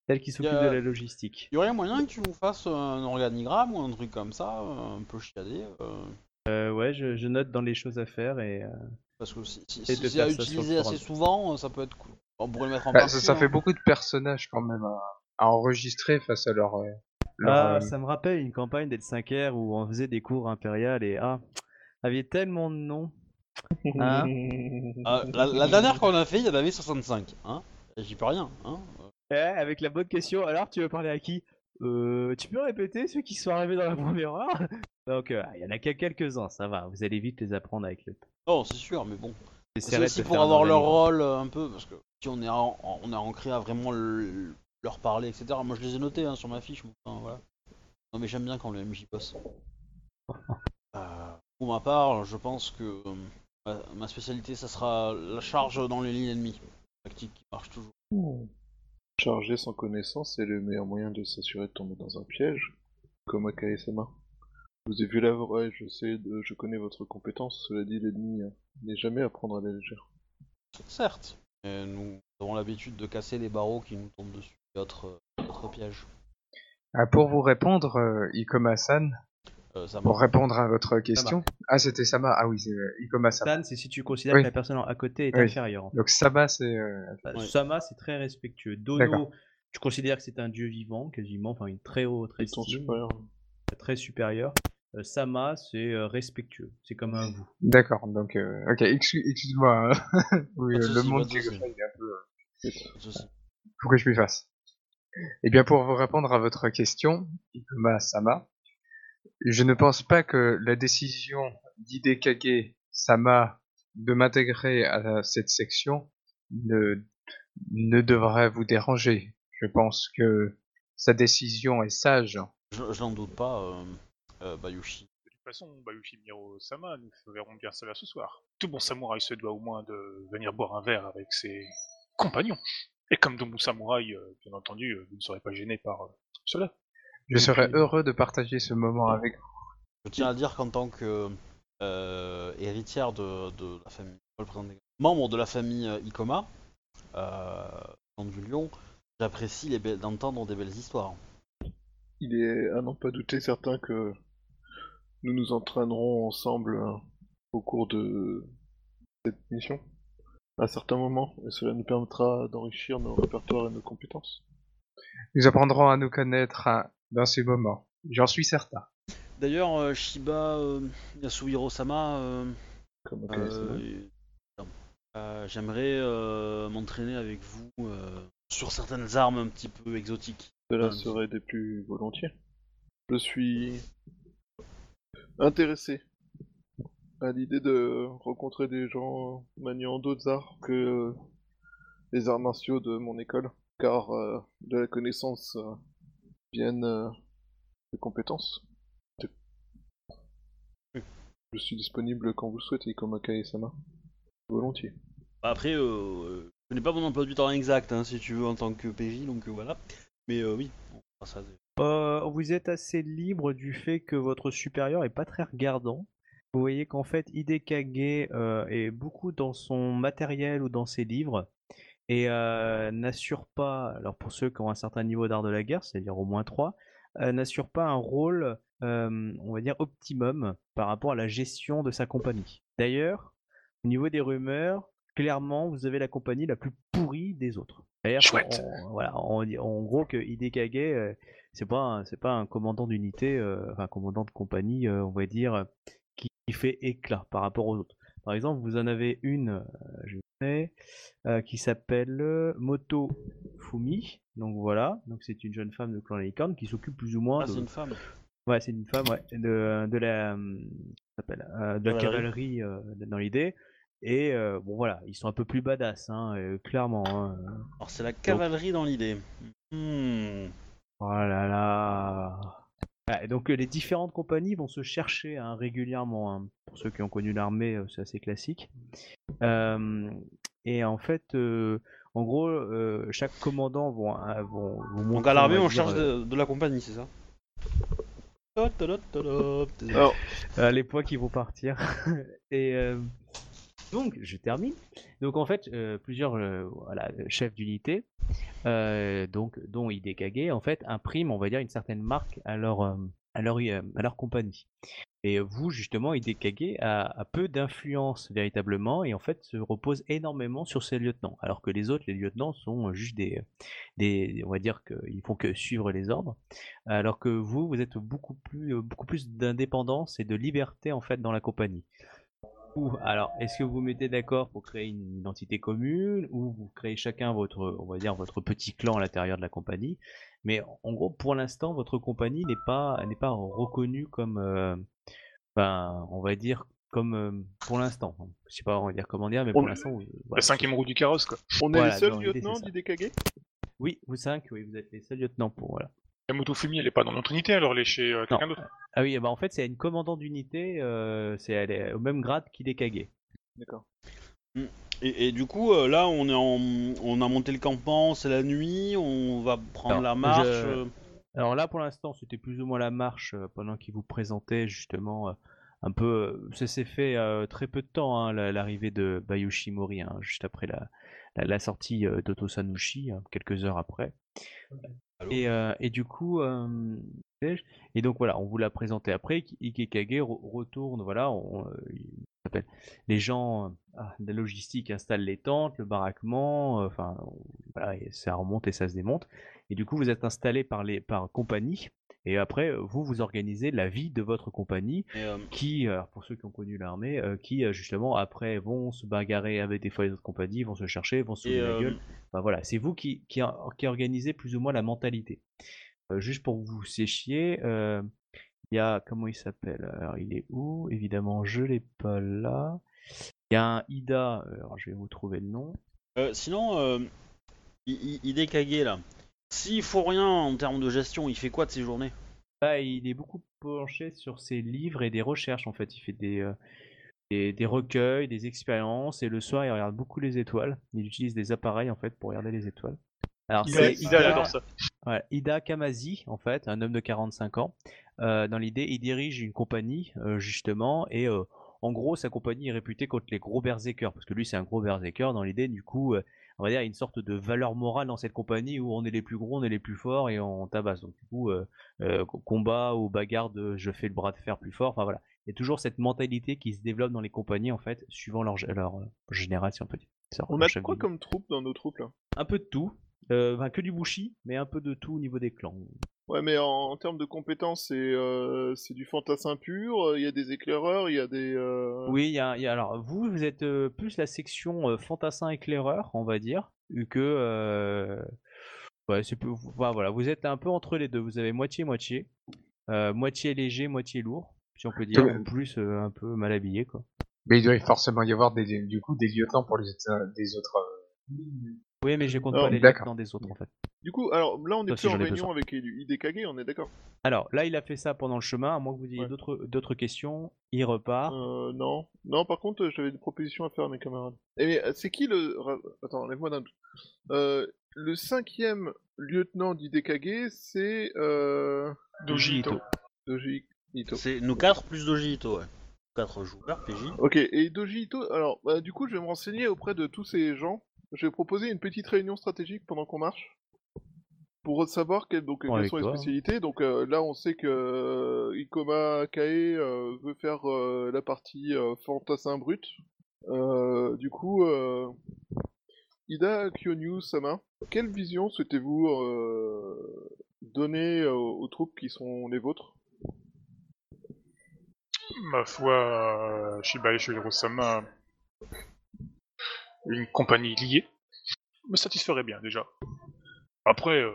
Celle qui s'occupe a, de la logistique. Il y aurait moyen que tu nous fasses un organigramme ou un truc comme ça, un peu chiadé. Euh... Euh, ouais, je, je note dans les choses à faire et. Euh... Parce que si, si, si, si c'est à utiliser assez souvent, ça peut être cool. On pourrait le mettre en bah, place. Ça, ça hein. fait beaucoup de personnages quand même à, à enregistrer face à leur. Euh, leur ah, euh... ça me rappelle une campagne d'El cinq R où on faisait des cours impériales et ah, avait tellement de noms. Hein euh, la, la dernière qu'on a fait, il y en avait soixante-cinq, hein. J'y peux rien, hein. Eh, avec la bonne question, alors tu veux parler à qui? Euh, tu peux répéter ceux qui sont arrivés dans la première heure? Donc, euh, il y en a qu'à quelques-uns, ça va, vous allez vite les apprendre avec le... Non, c'est sûr, mais bon. C'est aussi pour avoir leur rôle euh, un peu, parce que si on est en, on est ancré à vraiment le, leur parler, et cetera. Moi, je les ai notés hein, sur ma fiche, enfin, voilà. Non, mais j'aime bien quand le M J bosse. euh, pour ma part, je pense que... Euh, ma spécialité, ça sera la charge dans les lignes ennemies. Tactique qui marche toujours. Mmh. Charger sans connaissance est le meilleur moyen de s'assurer de tomber dans un piège, comme Akae-sama. Je vous ai vu là, ouais, je sais, de, je connais votre compétence, cela dit, l'ennemi n'est jamais à prendre à la légère. Certes, mais nous avons l'habitude de casser les barreaux qui nous tombent dessus, d'autres euh, pièges. Ah, pour vous répondre, euh, Ikoma-san, Sama. Pour répondre à votre question, Sama. Ah c'était Sama, ah oui c'est euh, Ikoma Sama. San c'est si tu considères oui. que la personne à côté est oui. inférieure. En fait. Donc Sama c'est... Euh... Bah, oui. Sama c'est très respectueux. Dono, tu considères que c'est un dieu vivant quasiment, enfin une très haute très estime, très supérieure. Euh, Sama c'est euh, respectueux, c'est comme un vous. D'accord, donc euh, ok, excuse-moi, hein. oui, euh, le monde du Gofa il est un peu... Euh... Faut que je lui fasse. Et bien pour vous répondre à votre question, Ikoma Sama, je ne pense pas que la décision d'Hidekage Sama de m'intégrer à cette section ne, ne devrait vous déranger. Je pense que sa décision est sage. Je, je n'en doute pas, euh, euh, Bayushi. De toute façon, Bayushi Miro Sama, nous verrons bien cela ce soir. Tout bon samouraï se doit au moins de venir boire un verre avec ses compagnons. Et comme de bon samouraï, euh, bien entendu, vous ne serez pas gêné par euh, cela. Je serais heureux de partager ce moment avec vous. Je tiens à dire qu'en tant que euh, héritière de, de la famille, membre de la famille Ikoma, euh, du Lion, j'apprécie les be- d'entendre des belles histoires. Il est à n'en pas douter certain que nous nous entraînerons ensemble hein, au cours de cette mission, à certains moments, et cela nous permettra d'enrichir nos répertoires et nos compétences. Nous apprendrons à nous connaître hein, dans ces moments, j'en suis certain. D'ailleurs, euh, Shiba euh, Yasuhiro-sama, euh, okay, euh, bon. euh, j'aimerais euh, m'entraîner avec vous euh, sur certaines armes un petit peu exotiques. Cela serait des plus volontiers. Je suis intéressé à l'idée de rencontrer des gens maniant d'autres arts que les arts martiaux de mon école, car euh, de la connaissance euh, viennent euh, des compétences. Je suis disponible quand vous le souhaitez, Komaka et Sama. Volontiers. Après, euh, je n'ai pas mon emploi du temps exact, hein, si tu veux, en tant que P J, donc euh, voilà. Mais euh, oui, on fera ça. Euh, vous êtes assez libre du fait que votre supérieur est pas très regardant. Vous voyez qu'en fait, Hidekage euh, est beaucoup dans son matériel ou dans ses livres, et euh, n'assure pas, alors pour ceux qui ont un certain niveau d'art de la guerre, c'est-à-dire au moins trois, euh, n'assure pas un rôle... Euh, on va dire optimum par rapport à la gestion de sa compagnie. D'ailleurs, au niveau des rumeurs, clairement, vous avez la compagnie la plus pourrie des autres. D'ailleurs, chouette. On, voilà, on, en gros, que Hidekage, euh, c'est pas, un, c'est pas un commandant d'unité, euh, enfin commandant de compagnie, euh, on va dire, euh, qui, qui fait éclat par rapport aux autres. Par exemple, vous en avez une, euh, je sais, euh, qui s'appelle euh, Moto Fumi. Donc voilà, donc c'est une jeune femme de clan Licorne qui s'occupe plus ou moins. Ah, de... c'est une femme. Ouais, c'est une femme, ouais, de, de la, euh, de la cavalerie euh, dans l'idée. Et euh, bon, voilà, ils sont un peu plus badass, hein, euh, clairement. Hein. Alors, c'est la cavalerie donc... dans l'idée. Mmh. Oh là là. Ah, donc, les différentes compagnies vont se chercher hein, régulièrement. Hein. Pour ceux qui ont connu l'armée, c'est assez classique. Euh, et en fait, euh, en gros, euh, chaque commandant va vous montrer. Donc, à l'armée, on, on cherche euh... de, de la compagnie, c'est ça? Alors, euh, les poids qui vont partir. Et euh, donc, je termine. Donc, en fait, euh, plusieurs euh, voilà, chefs d'unité, euh, donc dont Hidekage, en fait, impriment, on va dire, une certaine marque à leur, euh, à leur, euh, à leur compagnie. Et vous, justement, Hidekage a, a peu d'influence véritablement et en fait se repose énormément sur ses lieutenants. Alors que les autres, les lieutenants sont juste des, des on va dire qu'ils font que suivre les ordres. Alors que vous, vous êtes beaucoup plus, beaucoup plus d'indépendance et de liberté en fait dans la compagnie. Ou alors, est-ce que vous vous mettez d'accord pour créer une identité commune ou vous créez chacun votre, on va dire votre petit clan à l'intérieur de la compagnie? Mais en gros, pour l'instant, votre compagnie n'est pas, n'est pas reconnue comme euh, ben, on va dire, comme euh, pour l'instant. Je sais pas on va dire comment dire, mais pour on l'instant... Vous, voilà. La cinquième roue du carrosse, quoi. On est voilà, les seuls lieutenants d'Hidekage ? Oui, vous cinq, oui, vous êtes les seuls lieutenants pour... Voilà. La Moto Fumi, elle n'est pas dans notre unité, alors elle est chez euh, quelqu'un d'autre ? Ah oui, bah en fait, c'est une commandante d'unité, euh, c'est, elle est au même grade qu'Hidekage. D'accord. Mm. Et, et du coup, euh, là, on, est en... on a monté le campement, c'est la nuit, on va prendre alors, la marche. Je... Alors là, pour l'instant, c'était plus ou moins la marche euh, pendant qu'ils vous présentaient justement euh, un peu. Ça s'est fait euh, très peu de temps, hein, l'arrivée de Bayushimori, hein, juste après la, la, la sortie euh, d'Otosanushi, hein, quelques heures après. Et, euh, et du coup, euh... et donc voilà, on vous l'a présenté après. Hidekage re- retourne, voilà, on. Les gens ah, de la logistique installent les tentes, le baraquement, euh, enfin voilà, ça remonte et ça se démonte. Et du coup, vous êtes installé par les par compagnie. Et après, vous vous organisez la vie de votre compagnie, et, euh... qui, euh, pour ceux qui ont connu l'armée, euh, qui justement après vont se bagarrer avec des fois les autres compagnies, vont se chercher, vont se foutre euh... la gueule. Enfin voilà, c'est vous qui qui, qui organisez plus ou moins la mentalité. Euh, juste pour que vous séchiez. Euh... Il y a, comment il s'appelle? Alors, il est où? Évidemment, je l'ai pas là. Il y a un Ida, alors je vais vous trouver le nom. Euh, sinon, euh, Hidekage, là, s'il faut rien en termes de gestion, il fait quoi de ses journées? Bah, il est beaucoup penché sur ses livres et des recherches, en fait. Il fait des, euh, des, des recueils, des expériences, et le soir, il regarde beaucoup les étoiles. Il utilise des appareils, en fait, pour regarder les étoiles. Alors, Ida, c'est Ida, Ida, j'adore ça. Voilà, Ida Kamasi, en fait, un homme de quarante-cinq ans. Euh, dans l'idée, il dirige une compagnie, euh, justement, et euh, en gros, sa compagnie est réputée contre les gros berserkers, parce que lui, c'est un gros berserker. Dans l'idée, du coup, euh, on va dire, il y a une sorte de valeur morale dans cette compagnie où on est les plus gros, on est les plus forts et on tabasse. Donc, du coup, euh, euh, combat ou bagarre de je fais le bras de fer plus fort, enfin voilà. Il y a toujours cette mentalité qui se développe dans les compagnies, en fait, suivant leur, leur euh, général, si on peut dire. Ça, on a quoi comme troupe dans nos troupes, là ? Un peu de tout. Euh, ben, que du bushi, mais un peu de tout au niveau des clans. Ouais, mais en, en termes de compétences, c'est euh, c'est du fantassin pur. Il y a des éclaireurs, il y a des. euh, Oui, il y a, il y a- alors vous, vous êtes euh, plus la section euh, fantassin éclaireur, on va dire, que euh, ouais, c'est plus, bah, voilà, vous êtes un peu entre les deux. Vous avez moitié moitié, euh, moitié léger, moitié lourd, si on peut dire, ou plus euh, un peu mal habillé quoi. Mais il doit forcément y avoir des, des- du coup des lieutenants pour les autres- des autres. euh, Oui, mais je compte pas Alors, les d'accord. lieutenants des autres en fait. Du coup, alors là, on n'est Sauf plus si en j'en ai besoin. réunion avec I- Hidekage, on est d'accord. Alors là, il a fait ça pendant le chemin. À moins que vous ayez Ouais. d'autres d'autres questions, il repart. Euh, non. Non, par contre, euh, j'avais des propositions à faire à mes camarades. Eh mais euh, c'est qui le. ra- Attends, enlève-moi d'un doute. Euh, le cinquième lieutenant d'Hidekage, c'est. Euh... Doji Ito. Dojito. Doji Ito. C'est nous quatre plus Doji Ito, ouais. quatre joueurs, P J. Ok, et Doji Ito, alors, bah, du coup, je vais me renseigner auprès de tous ces gens. Je vais proposer une petite réunion stratégique pendant qu'on marche, pour savoir quelles, donc, Bon, quelles avec sont les toi, hein. spécialités. Donc euh, là, on sait que euh, Ikoma Kae euh, veut faire euh, la partie euh, fantassin brut. Euh, du coup, euh, Ida Kyonyu Sama, quelle vision souhaitez-vous euh, donner euh, aux troupes qui sont les vôtres? Ma foi, euh, Shibae Shohiro-sama, une compagnie liée, me satisferait bien déjà. Après, euh,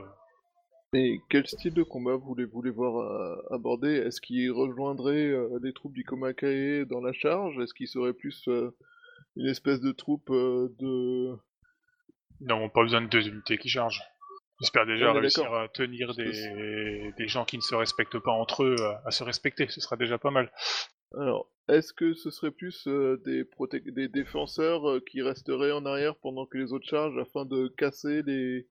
Et quel style de combat voulez-vous les voir euh, aborder? Est-ce qu'ils rejoindraient euh, les troupes d'Ikoma Kae dans la charge? Est-ce qu'ils seraient plus euh, une espèce de troupe euh, de... nous n'avons pas besoin de deux unités qui chargent. J'espère déjà On est réussir d'accord. à tenir Parce que c'est- des... des gens qui ne se respectent pas entre eux à, à se respecter, ce sera déjà pas mal. Alors, est-ce que ce serait plus euh, des, protec- des défenseurs euh, qui resteraient en arrière pendant que les autres chargent afin de casser les,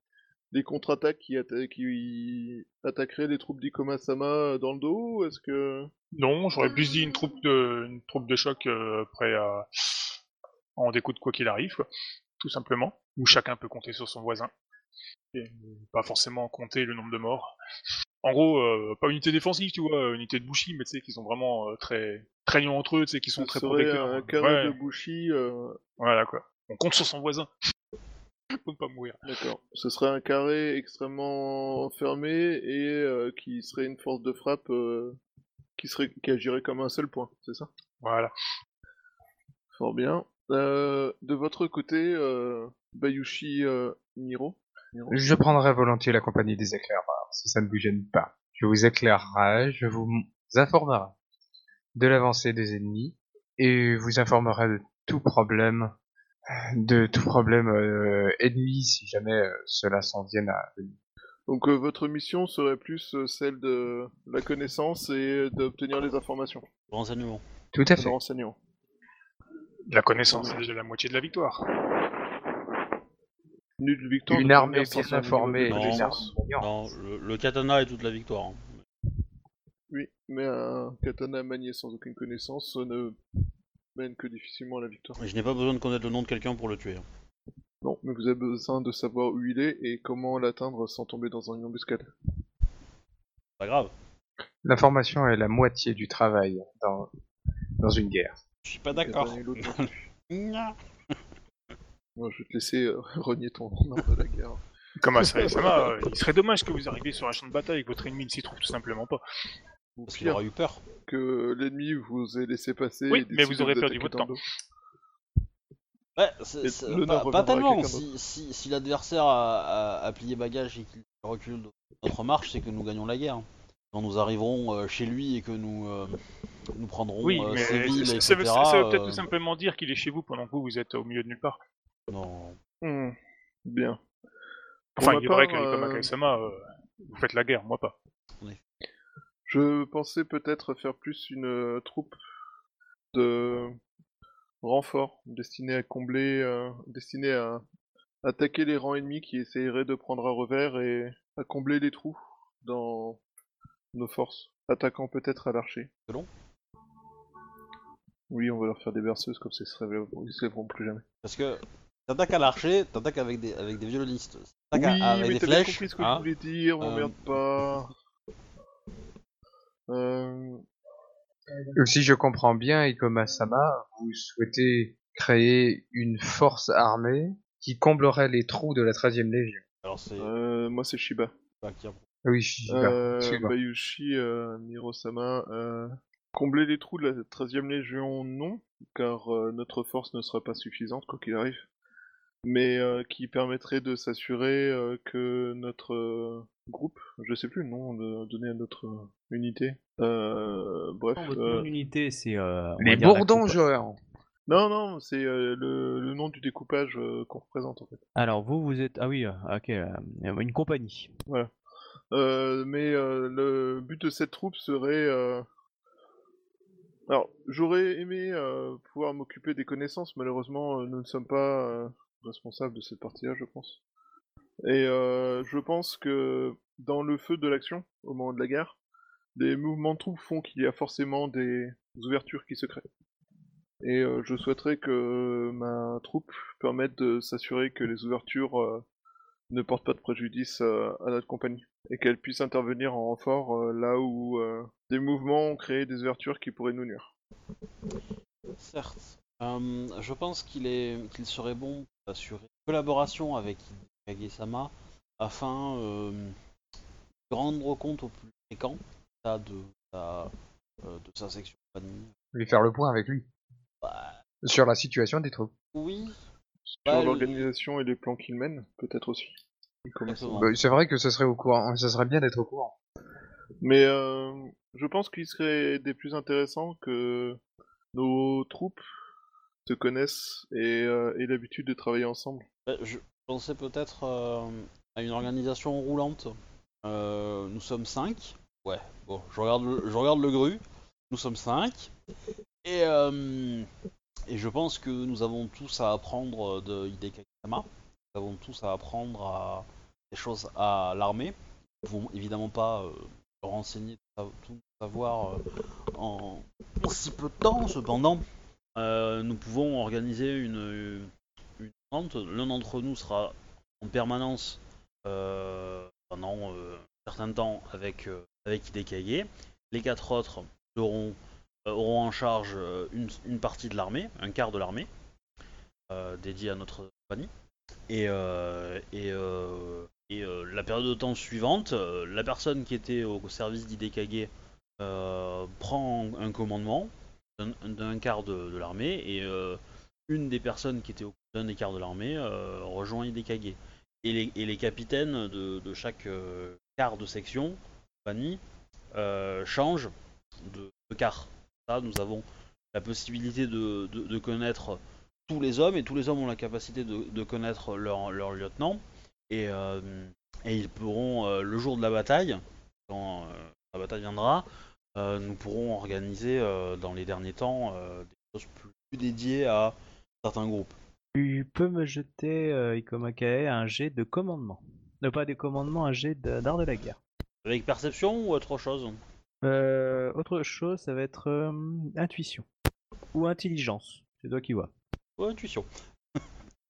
les contre-attaques qui, atta- qui attaqueraient les troupes d'Ikoma-sama dans le dos? Ou est-ce que... Non, j'aurais plus dit une troupe de, une troupe de choc euh, prêt à en découdre quoi qu'il arrive, quoi, tout simplement, où chacun peut compter sur son voisin, et pas forcément compter le nombre de morts. En gros, euh, pas unité défensive, tu vois, euh, unité de Bushi, mais tu sais, qui sont vraiment euh, très, très liés entre eux, tu sais, qui sont Ce très serait protecteurs. un canon de Ouais, Bushi, euh, voilà quoi. On compte sur son voisin pour ne pas mourir. d'accord. Ce serait un carré extrêmement fermé et euh, qui serait une force de frappe euh, qui serait qui agirait comme un seul point, c'est ça? Voilà. Fort bien. Euh, de votre côté, euh, Bayushi euh, Niro. Niro. Je prendrai volontiers la compagnie des éclaireurs, si ça ne vous gêne pas. Je vous éclairerai, je vous informerai de l'avancée des ennemis et vous informerai de tout problème, de tout problème euh, ennemi si jamais euh, cela s'en vienne à venir. Donc euh, votre mission serait plus euh, celle de la connaissance et d'obtenir les informations, Renseignement. Tout à le fait. renseignement. La connaissance, c'est déjà la moitié de la victoire. Une de victoire Une doit armée fournir bien cinq cents minimum informée de et une armée connaissances. gagnante. Non, le, le katana est toute la victoire, hein. Oui, mais un katana manié sans aucune connaissance euh, ne mène que difficilement à la victoire. Et je n'ai pas besoin de connaître le nom de quelqu'un pour le tuer. Non, mais vous avez besoin de savoir où il est et comment l'atteindre sans tomber dans une embuscade. Pas grave. L'information est la moitié du travail dans, dans une guerre. Je suis pas Et l'un d'accord. et l'autre non plus. Nya. Moi, je vais te laisser euh, renier ton art de la guerre. Comme à Sae-sama, euh, il serait dommage que vous arriviez sur un champ de bataille et que votre ennemi ne s'y trouve tout simplement pas. Ou Parce qu'il pire, aura eu peur. que l'ennemi vous ait laissé passer Oui, et mais décide vous de aurez vous perdu attaquer votre dans le temps. dos. Ouais, c'est- Et c'est- l'honneur pas, pas reviendra à tellement. quelqu'un d'autre. Si, si, si l'adversaire a, a- a plié bagage et qu'il recule de notre marche, c'est que nous gagnons la guerre. Quand nous arriverons euh, chez lui et que nous, euh, nous prendrons Oui, euh, mais ses villes, ça, ça veut, et cetera, ça veut peut-être tout euh, simplement dire qu'il est chez vous pendant que vous, vous êtes au milieu de nulle part. non. Hmm, Bien. Pour Enfin, ma il est vrai part, que comme à euh, Kaesama, euh, vous faites la guerre, moi pas. En effet. je pensais peut-être faire plus une euh, troupe de renforts destinée à combler, euh, destinée à attaquer les rangs ennemis qui essaieraient de prendre à revers et à combler les trous dans nos forces, attaquant peut-être à l'archer. C'est long. Oui, on va leur faire des berceuses comme ça, ils se réveilleront ils se lèveront plus jamais. Parce que t'attaques à l'archer, t'attaques avec des, avec des violonistes. T'attaques à- Oui, avec mais des t'as bien flèches, compris ce que je hein. voulais dire, Euh, m'emmerde pas. Euh, Donc, si je comprends bien, Ikoma-sama, vous souhaitez créer une force armée qui comblerait les trous de la treizième Légion. Alors c'est euh, moi c'est Shiba. pas qui a- Ah oui, je suis euh, Bayushi, euh, Miro-sama, euh... combler les trous de la treizième Légion, non, car euh, notre force ne sera pas suffisante, quoi qu'il arrive, mais euh, qui permettrait de s'assurer euh, que notre euh, groupe, je sais plus le nom donné à notre euh, unité, euh, bref... Non, votre euh... nom d'unité, c'est... Euh, les bourdons, joueurs. Non, non, c'est euh, le, le nom du découpage euh, qu'on représente, en fait. Alors, vous, vous êtes... Ah oui, ok, euh, une compagnie. Voilà. Euh, mais euh, le but de cette troupe serait... Euh... Alors, j'aurais aimé euh, pouvoir m'occuper des connaissances, malheureusement, euh, nous ne sommes pas euh, responsables de cette partie-là, je pense. Et euh, je pense que dans le feu de l'action, au moment de la guerre, des mouvements de troupes font qu'il y a forcément des ouvertures qui se créent. Et euh, je souhaiterais que ma troupe permette de s'assurer que les ouvertures euh, ne portent pas de préjudice euh, à notre compagnie. Et qu'elle puisse intervenir en renfort euh, là où euh, des mouvements ont créé des ouvertures qui pourraient nous nuire. Certes. Euh, je pense qu'il est, qu'il serait bon d'assurer une collaboration avec Kage-sama afin euh, de rendre compte au plus fréquent de, de, de, de sa section. Lui faire le point avec lui. Bah... Sur la situation des troupes. Oui. Sur bah, l'organisation lui... et les plans qu'il mène, peut-être aussi. Bah, c'est vrai que ça serait au courant, ça serait bien d'être au courant. Mais euh, je pense qu'il serait des plus intéressants que nos troupes se connaissent et euh, aient l'habitude de travailler ensemble. Je pensais peut-être euh, à une organisation roulante. Euh, nous sommes cinq. Ouais, bon, je regarde le, je regarde le gru. Nous sommes cinq. Et, euh, et je pense que nous avons tous à apprendre de Hideki Kama. Nous avons tous à apprendre à des choses à l'armée. Nous ne pouvons évidemment pas euh, renseigner tout savoir euh, en si peu de temps. Cependant, euh, nous pouvons organiser une entente. L'un d'entre nous sera en permanence euh, pendant euh, un certain temps avec euh, avec Hidekage. Les quatre autres auront, euh, auront en charge une, une partie de l'armée, un quart de l'armée, euh, dédiée à notre compagnie. Et, euh, et, euh, et euh, la période de temps suivante, euh, la personne qui était au service d'Hidekage euh, prend un commandement d'un, d'un quart de, de l'armée et euh, une des personnes qui était au d'un des quarts de l'armée euh, rejoint Hidekage. Et les, et les capitaines de, de chaque euh, quart de section, compagnie, euh, changent de, de quart. Là, nous avons la possibilité de, de, de connaître... tous les hommes, et tous les hommes ont la capacité de, de connaître leur, leur lieutenant, et, euh, et ils pourront, euh, le jour de la bataille, quand euh, la bataille viendra, euh, nous pourrons organiser euh, dans les derniers temps euh, des choses plus dédiées à certains groupes. Tu peux me jeter, euh, Ikoma Kae, un jet de commandement. Ne pas des commandements, un jet d'art de la guerre. Avec perception ou autre chose euh, Autre chose, ça va être euh, intuition. Ou intelligence, c'est toi qui vois. Intuition.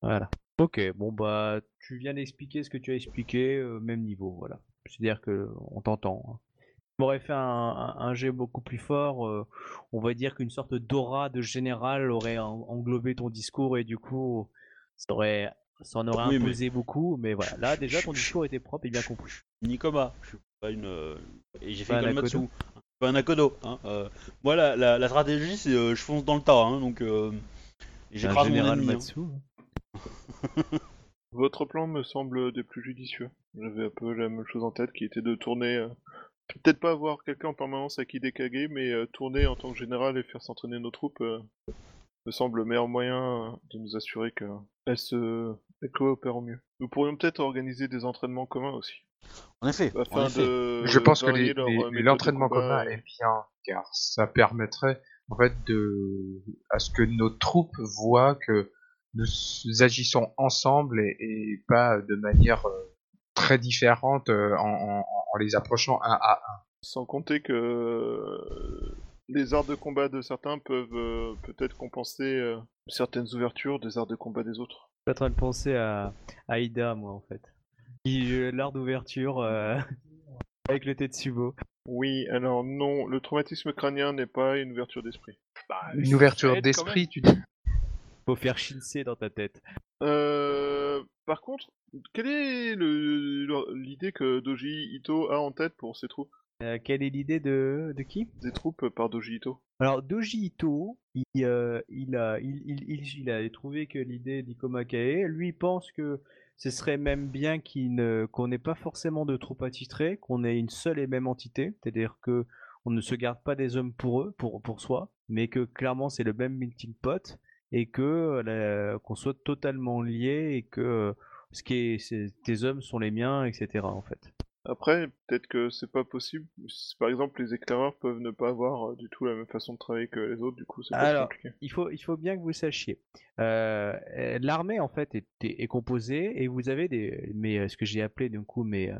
Voilà. Ok, bon bah tu viens d'expliquer ce que tu as expliqué, euh, même niveau, voilà. C'est-à-dire que on t'entend. Hein. Tu m'aurais fait un, un, un jet beaucoup plus fort, euh, on va dire qu'une sorte d'aura de général aurait en, englobé ton discours et du coup ça, aurait, ça en aurait oui, imposé mais... beaucoup, mais voilà. Là déjà ton discours était propre et bien compris. Nikoma, je suis pas une... Euh... Et j'ai fait une matsu. Pas un akodo. Hein. Euh, moi la, la, la stratégie c'est euh, je fonce dans le tas, hein, donc... Euh... J'écrase mon ennemi. Matsu, hein. Votre plan me semble des plus judicieux. J'avais un peu la même chose en tête qui était de tourner, euh, peut-être pas avoir quelqu'un en permanence à qui décaguer, mais euh, tourner en tant que général et faire s'entraîner nos troupes euh, me semble le meilleur moyen de nous assurer qu'elles se elles coopèrent au mieux. Nous pourrions peut-être organiser des entraînements communs aussi. En effet. Afin en effet. De, Je pense que les, leur, les, l'entraînement commun est bien, car ça permettrait... En fait, de... à ce que nos troupes voient que nous agissons ensemble et, et pas de manière euh, très différente euh, en, en, en les approchant un à un. Sans compter que euh, les arts de combat de certains peuvent euh, peut-être compenser euh, certaines ouvertures des arts de combat des autres. Je suis en train de penser à, à Ida, moi, en fait. Il, l'art d'ouverture euh, avec le Tetsubo. Oui, alors non, le traumatisme crânien n'est pas une ouverture d'esprit. Bah, une ouverture d'esprit, tu dis ? Faut faire Shinsei dans ta tête. Euh, par contre, quelle est le, le, l'idée que Doji Ito a en tête pour ses troupes? Euh, quelle est l'idée de, de qui? Des troupes par Doji Ito. Alors Doji Ito, il, euh, il, a, il, il, il, il a trouvé que l'idée d'Ikoma Kae, lui pense que ce serait même bien qu'il ne, qu'on n'ait pas forcément de troupes attitrées, qu'on ait une seule et même entité, c'est-à-dire que on ne se garde pas des hommes pour eux, pour, pour soi, mais que clairement c'est le même melting pot, et que la, qu'on soit totalement liés, et que ce qui est, c'est, tes hommes sont les miens, et cetera en fait. Après, peut-être que c'est pas possible. Par exemple, les éclaireurs peuvent ne pas avoir du tout la même façon de travailler que les autres, du coup, c'est Alors, compliqué. Alors, il faut, il faut bien que vous le sachiez. Euh, l'armée, en fait, est, est, est composée, et vous avez des, mais ce que j'ai appelé, du coup, mes,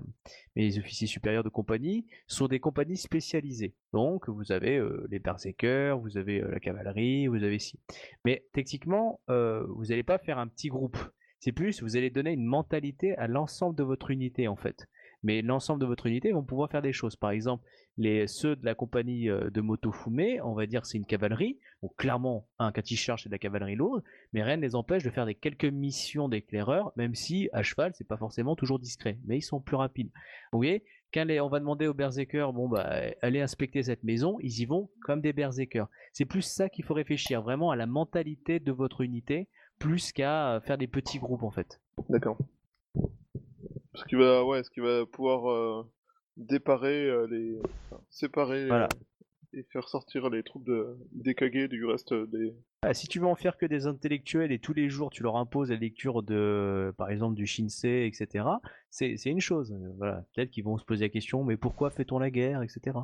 mes officiers supérieurs de compagnie, sont des compagnies spécialisées. Donc, vous avez euh, les berserkers, vous avez euh, la cavalerie, vous avez si. Mais techniquement, euh, vous n'allez pas faire un petit groupe. C'est plus, vous allez donner une mentalité à l'ensemble de votre unité, en fait. Mais l'ensemble de votre unité vont pouvoir faire des choses. Par exemple, les, ceux de la compagnie de Motofume, on va dire c'est une cavalerie. Donc clairement, un quand ils chargent, c'est de la cavalerie lourde. Mais rien ne les empêche de faire des quelques missions d'éclaireurs, même si à cheval, c'est pas forcément toujours discret. Mais ils sont plus rapides. Vous voyez, quand les, on va demander aux berserkers, bon bah, allez inspecter cette maison, ils y vont comme des berserkers. C'est plus ça qu'il faut réfléchir, vraiment à la mentalité de votre unité, plus qu'à faire des petits groupes en fait. D'accord. Ce qui va, ouais, ce qui va pouvoir euh, déparer euh, les, enfin, séparer voilà. les, et faire sortir les troupes de, des Kage du reste des. Ah, si tu veux en faire que des intellectuels et tous les jours tu leur imposes la lecture de, par exemple du Shinsei, et cetera. C'est, c'est une chose. Voilà, peut-être qu'ils vont se poser la question, mais pourquoi fait-on la guerre, et cetera.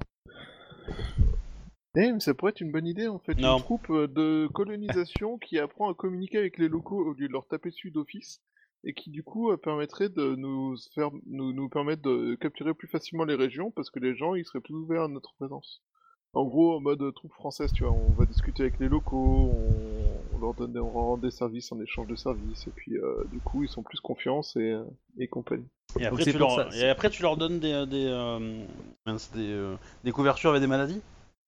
Eh, mais ça pourrait être une bonne idée en fait, non. Une troupe de colonisation qui apprend à communiquer avec les locaux au lieu de leur taper dessus d'office. Et qui du coup euh, permettrait de nous faire nous, nous permettre de capturer plus facilement les régions parce que les gens ils seraient plus ouverts à notre présence. En gros en mode troupe française tu vois, on va discuter avec les locaux, on, on leur donne on rend des services en échange de services et puis euh, du coup ils sont plus confiance et, euh, et compagnie. Et après, tu leur, ça, et après tu leur donnes des des, euh, des, euh, des couvertures avec des maladies ?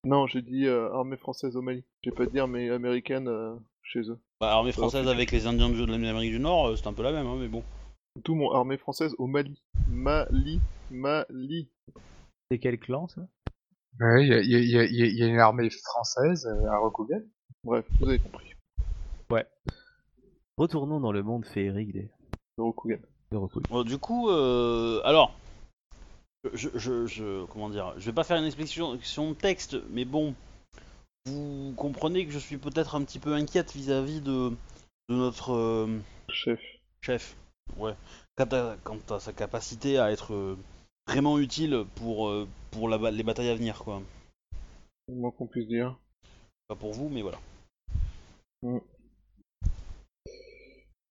Non j'ai dit euh, armée française au Mali, j'ai pas dire mais américaine euh, chez eux. Bah, armée française oh, avec les Indiens de l'Amérique du Nord, c'est un peu la même, hein, mais bon. Tout mon armée française au Mali. Mali, Mali. C'est quel clan, ça? Ouais, il y, y, y, y a une armée française à Rokugan. Bref, vous avez compris. Ouais. Retournons dans le monde féerique des... de Rokugan. De Rokugan. Bon, du coup, euh... alors... Je, je, je... Comment dire? Je vais pas faire une explication de texte, mais bon... Vous comprenez que je suis peut-être un petit peu inquiète vis-à-vis de, de notre euh, chef. Chef, ouais. Quant à, quant à sa capacité à être euh, vraiment utile pour euh, pour la, les batailles à venir, quoi. Moi qu'on puisse dire. Pas pour vous, mais voilà. Mm.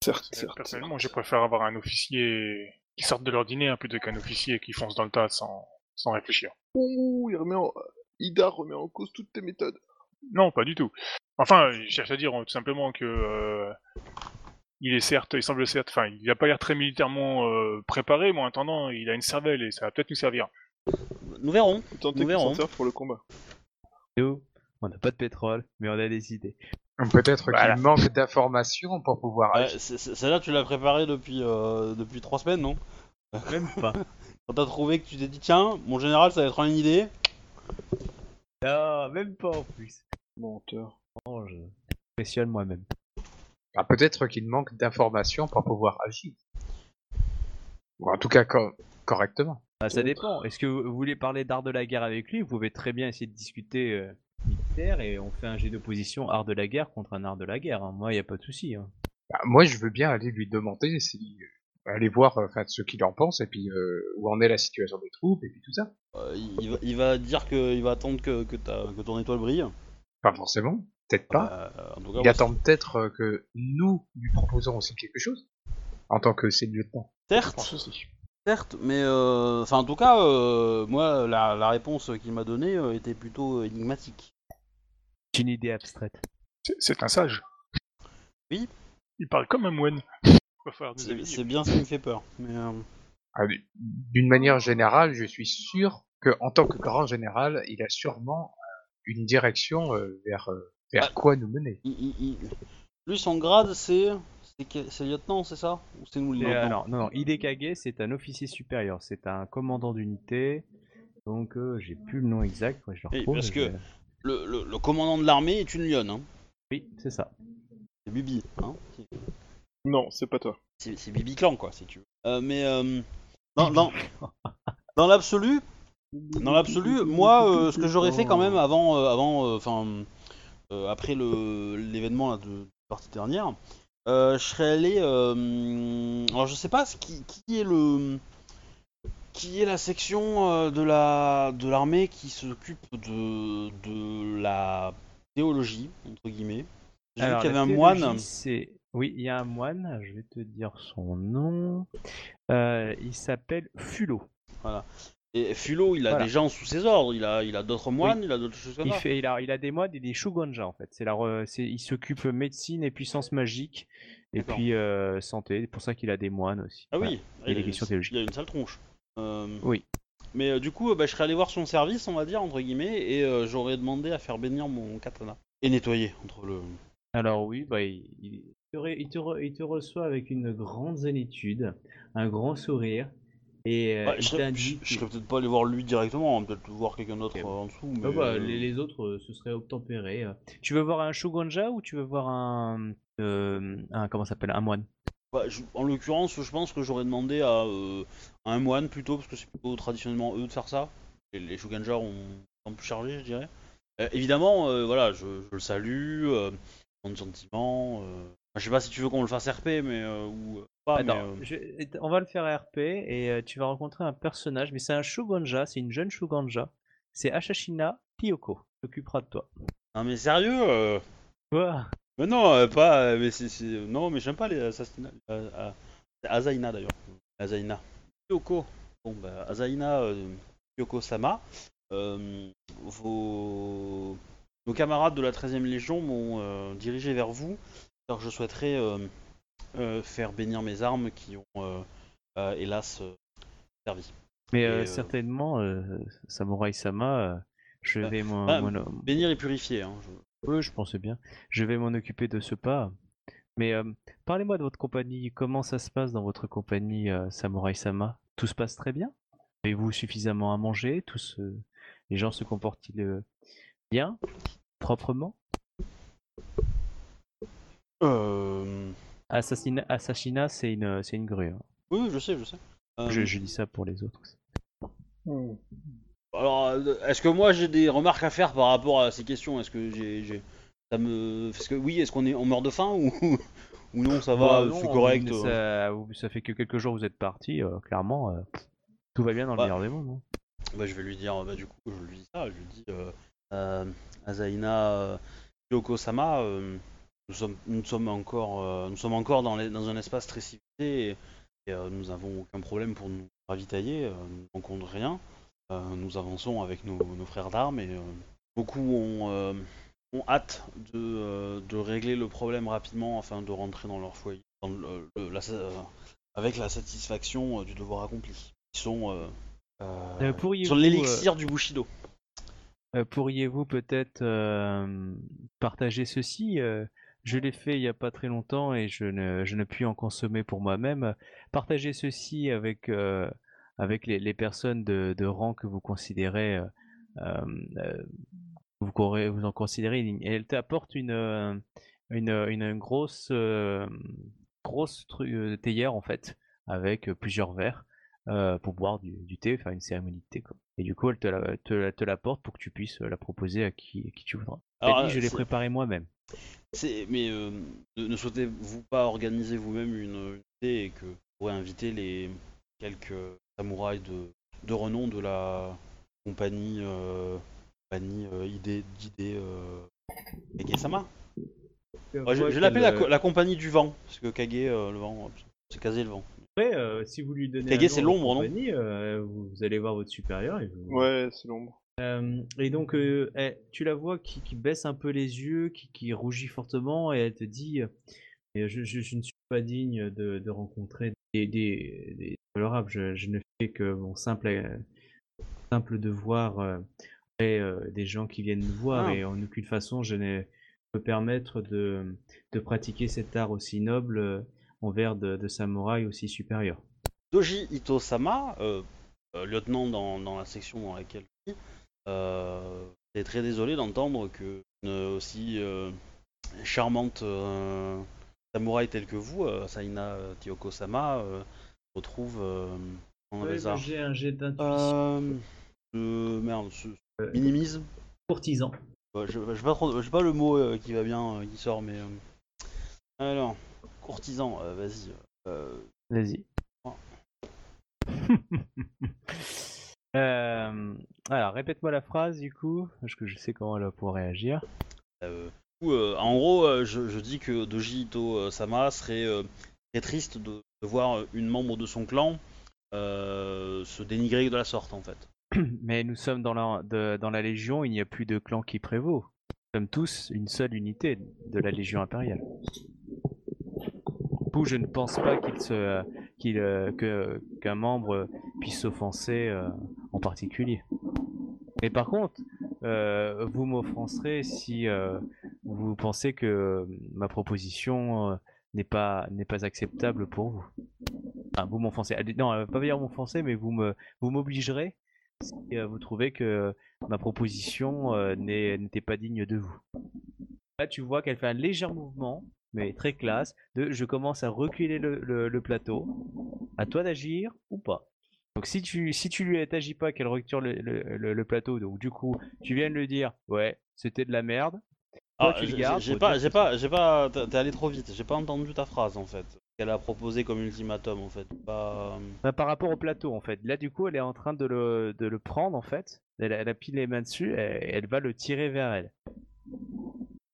Certes, certes. Personnellement, je préfère avoir un officier qui sorte de l'ordinaire plutôt qu'un officier qui fonce dans le tas sans sans réfléchir. Ouh, il remet en... Ida remet en cause toutes tes méthodes. Non, pas du tout. Enfin, je cherche à dire tout simplement que euh, il est certes, il semble certes, enfin, il n'a pas l'air très militairement euh, préparé, mais en attendant, il a une cervelle et ça va peut-être nous servir. Nous verrons. Tentez de s'en servir pour le combat. Nous, on n'a pas de pétrole, mais on a des idées. Peut-être voilà. Qu'il manque d'informations pour pouvoir. Euh, c'est, c'est, celle-là, tu l'as préparée depuis euh, depuis trois semaines, non? Même pas. Quand t'as trouvé que tu t'es dit tiens, mon général, ça va être une idée. Ah, même pas en plus. Menteur. Oh, je questionne moi-même. Ah, peut-être qu'il manque d'informations pour pouvoir agir. Ou en tout cas co- correctement. Ah, ça dépend. Est-ce que vous voulez parler d'art de la guerre avec lui? Vous pouvez très bien essayer de discuter euh, militaire et on fait un jet d'opposition art de la guerre contre un art de la guerre. Hein. Moi, il n'y a pas de souci. Hein. Bah, moi, je veux bien aller lui demander, si... aller voir enfin, ce qu'il en pense et puis euh, où en est la situation des troupes et puis tout ça. Euh, il, va, il va dire qu'il va attendre que, que, que ton étoile brille. Pas forcément, peut-être pas. Euh, en tout cas, il attend c'est... peut-être que nous lui proposons aussi quelque chose en tant que ses lieutenants. Certes, certes, mais euh, en tout cas, euh, moi, la, la réponse qu'il m'a donnée euh, était plutôt énigmatique. C'est une idée abstraite. C'est, c'est un sage. Oui. Il parle comme un moine. C'est, c'est bien ce qui me fait peur. Mais euh... ah, d'une manière générale, je suis sûr qu'en tant que grand général, il a sûrement une direction euh, vers, euh, vers bah, quoi nous mener. Il, il, Lui, son grade, c'est c'est lieutenant, c'est ça? Ou c'est nous le lieutenant? Euh, non, non, non, Hidekage, c'est un officier supérieur, c'est un commandant d'unité. Donc, euh, j'ai plus le nom exact. Ouais, je le retrouve, oui, parce que le, le, le commandant de l'armée est une lionne. Hein. Oui, c'est ça. C'est Bibi. Hein non, c'est pas toi. C'est Bibi Clan, quoi, si tu veux. Euh, mais euh, dans, dans, dans l'absolu, dans l'absolu, moi, euh, ce que j'aurais fait quand même avant, euh, avant, enfin, euh, euh, après le l'événement là de, de partie dernière, euh, je serais allé. Euh, alors, je sais pas ce qui, qui est le. Qui est la section de la de l'armée qui s'occupe de de la théologie entre guillemets. J'ai vu qu'il y avait un moine. C'est... Oui, il y a un moine. Je vais te dire son nom. Euh, il s'appelle Fulo. Voilà. Et Fulo, il a voilà. des gens sous ses ordres. Il a il a d'autres moines. Oui. Il a d'autres choses. Il fait il a il a des moines et des Shugonja en fait. C'est la re... c'est il s'occupe médecine et puissance magique et puis euh, santé. C'est pour ça qu'il a des moines aussi. Ah voilà. oui. Il y a des questions théologiques. Il y a une sale tronche. Euh, oui. Mais euh, du coup, euh, bah, je serais allé voir son service, on va dire, entre guillemets, et euh, j'aurais demandé à faire bénir mon katana. Et nettoyer, entre le... Alors oui, bah, il, il, te re, il, te re, il te reçoit avec une grande zénitude, un grand sourire, et euh, bah, je, serais, je, je serais peut-être pas allé voir lui directement, on va peut-être voir quelqu'un d'autre okay. euh, en dessous. Mais... Ah bah, les, les autres, euh, ce serait obtempéré. Tu veux voir un Shugonja ou tu veux voir un... Euh, un comment ça s'appelle, un moine? Bah, je, en l'occurrence, je pense que j'aurais demandé à, euh, à un moine plutôt, parce que c'est plutôt traditionnellement eux de faire ça. Et les Shugonja ont un peu chargé, je dirais. Euh, évidemment, euh, voilà, je, je le salue, euh, mon sentiment. Euh... Enfin, je sais pas si tu veux qu'on le fasse R P, mais euh, ou euh, pas. Attends, mais, euh... je, on va le faire R P et euh, tu vas rencontrer un personnage, mais c'est un Shugonja, c'est une jeune Shugonja. C'est Asashina Piyoko, s'occupera de toi. Non mais sérieux euh... Quoi? Mais non, euh, pas. Euh, mais c'est, c'est... Non, mais j'aime pas les assassinats. Euh, euh, Asaina d'ailleurs. Asaina. Kyoko. Bon, bah, Asaina, euh, Kyoko-sama. Euh, vos... vos camarades de la treizième Légion m'ont euh, dirigé vers vous. Alors, je souhaiterais euh, euh, faire bénir mes armes qui ont, euh, euh, hélas, euh, servi. Mais euh, et, certainement, euh, Samurai-sama, euh, je vais. Euh, mon, bah, mon... Bénir et purifier. Hein, je... Oui, je pensais bien. Je vais m'en occuper de ce pas. Mais euh, parlez-moi de votre compagnie. Comment ça se passe dans votre compagnie, euh, Samurai-sama? Tout se passe très bien? Avez-vous suffisamment à manger? Tous euh, les gens se comportent-ils euh, bien, proprement? Euh... Assassina, Assassina c'est une, c'est une grue. Hein. Oui, je sais, je sais. Euh... Je, je dis ça pour les autres aussi. Mmh. Alors, est-ce que moi j'ai des remarques à faire par rapport à ces questions? Est-ce que j'ai, j'ai... ça me, parce que oui, est-ce qu'on est, on meurt de faim ou, ou non ça va, bah, c'est non, correct. Ça, ça fait que quelques jours vous êtes partis, euh, clairement, euh, tout va bien dans bah, le meilleur des mondes. Bah je vais lui dire, bah du coup je lui dis ça, je lui dis, euh, euh, Asaina, Kyoko-sama, euh, nous sommes, nous sommes encore, euh, nous sommes encore dans, les, dans un espace très civilisé et, et euh, nous n'avons aucun problème pour nous ravitailler, euh, nous ne manquons de rien. Euh, nous avançons avec nos, nos frères d'armes et euh, beaucoup ont, euh, ont hâte de, euh, de régler le problème rapidement afin de rentrer dans leur foyer dans le, le, la, euh, avec la satisfaction euh, du devoir accompli. Ils sont euh, euh, euh, sur l'élixir euh, du Bushido. Euh, pourriez-vous peut-être euh, partager ceci? euh, Je l'ai fait il n'y a pas très longtemps et je ne, je ne puis en consommer pour moi-même. Partagez ceci avec... Euh, avec les, les personnes de, de rang que vous considérez, euh, euh, vous, vous en considérez, et elle t'apporte une, une, une, une grosse, euh, grosse tru- théière en fait, avec plusieurs verres euh, pour boire du, du thé, faire une cérémonie de thé. Quoi. Et du coup, elle te, la, te, te l'apporte pour que tu puisses la proposer à qui, à qui tu voudras. Alors, dit, je l'ai préparée moi-même. C'est, mais euh, ne souhaitez-vous pas organiser vous-même une, une thé et que vous pourrez inviter les quelques samouraï de, de renom de la compagnie euh, compagnie euh, idée d'idée euh, Kage-sama. Ouais, je, je l'appelle la, la compagnie du vent parce que Kage euh, le vent c'est Kage le vent. Après euh, si vous lui donnez Kage, un nom c'est l'ombre non euh, vous, vous allez voir votre supérieur et vous... Ouais c'est l'ombre. Euh, et donc euh, elle, tu la vois qui, qui baisse un peu les yeux qui, qui rougit fortement et elle te dit euh, je, je, je ne suis pas digne de, de rencontrer des, des, des... Je, je ne fais que mon simple, euh, simple devoir euh, et, euh, des gens qui viennent me voir ah. et en aucune façon je n'ai, me permettre de, de pratiquer cet art aussi noble envers de, de samouraïs aussi supérieurs. Doji Ito-sama, euh, euh, lieutenant dans, dans la section dans laquelle je suis, euh, est très désolé d'entendre qu'une aussi euh, charmante euh, samouraï telle que vous, euh, Asaina Tiyoko-sama, euh, retrouve euh, en oui, bah, j'ai un jet d'intuition. Euh, euh, merde, ce, ce euh, minimise. Courtisan. Bah, je ne sais pas, pas le mot euh, qui va bien, euh, qui sort, mais... Euh... Alors, courtisan, euh, vas-y. Euh... Vas-y. euh, alors, répète-moi la phrase, du coup, parce que je sais comment elle va pouvoir réagir. Euh, euh, en gros, euh, je, je dis que Doji Ito-sama serait euh, très triste de, de voir une membre de son clan euh, se dénigrer de la sorte, en fait. Mais nous sommes dans la, de, dans la Légion, il n'y a plus de clan qui prévaut. Nous sommes tous une seule unité de la Légion impériale. Du coup, je ne pense pas qu'il se, qu'il, que, qu'un membre puisse s'offenser euh, en particulier. Mais par contre, euh, vous m'offenserez si euh, vous pensez que ma proposition euh, n'est pas, n'est pas acceptable pour vous. Enfin, vous m'offensez. Non, pas dire m'offenser, mais vous me, vous m'obligerez. Si vous trouvez que ma proposition euh, n'était pas digne de vous. Là, tu vois qu'elle fait un léger mouvement, mais très classe, de je commence à reculer le, le, le plateau. À toi d'agir ou pas. Donc si tu si tu lui t'agis pas, qu'elle recule le, le, le, le plateau, donc du coup, tu viens de lui dire, ouais, c'était de la merde. Toi, ah, tu le gardes. J'ai pas, j'ai pas, j'ai pas, t'es allé trop vite. J'ai pas entendu ta phrase en fait. Qu'elle a proposé comme ultimatum en fait. Pas... Bah, par rapport au plateau en fait. Là du coup elle est en train de le, de le prendre en fait. Elle, elle a pile les mains dessus et elle va le tirer vers elle.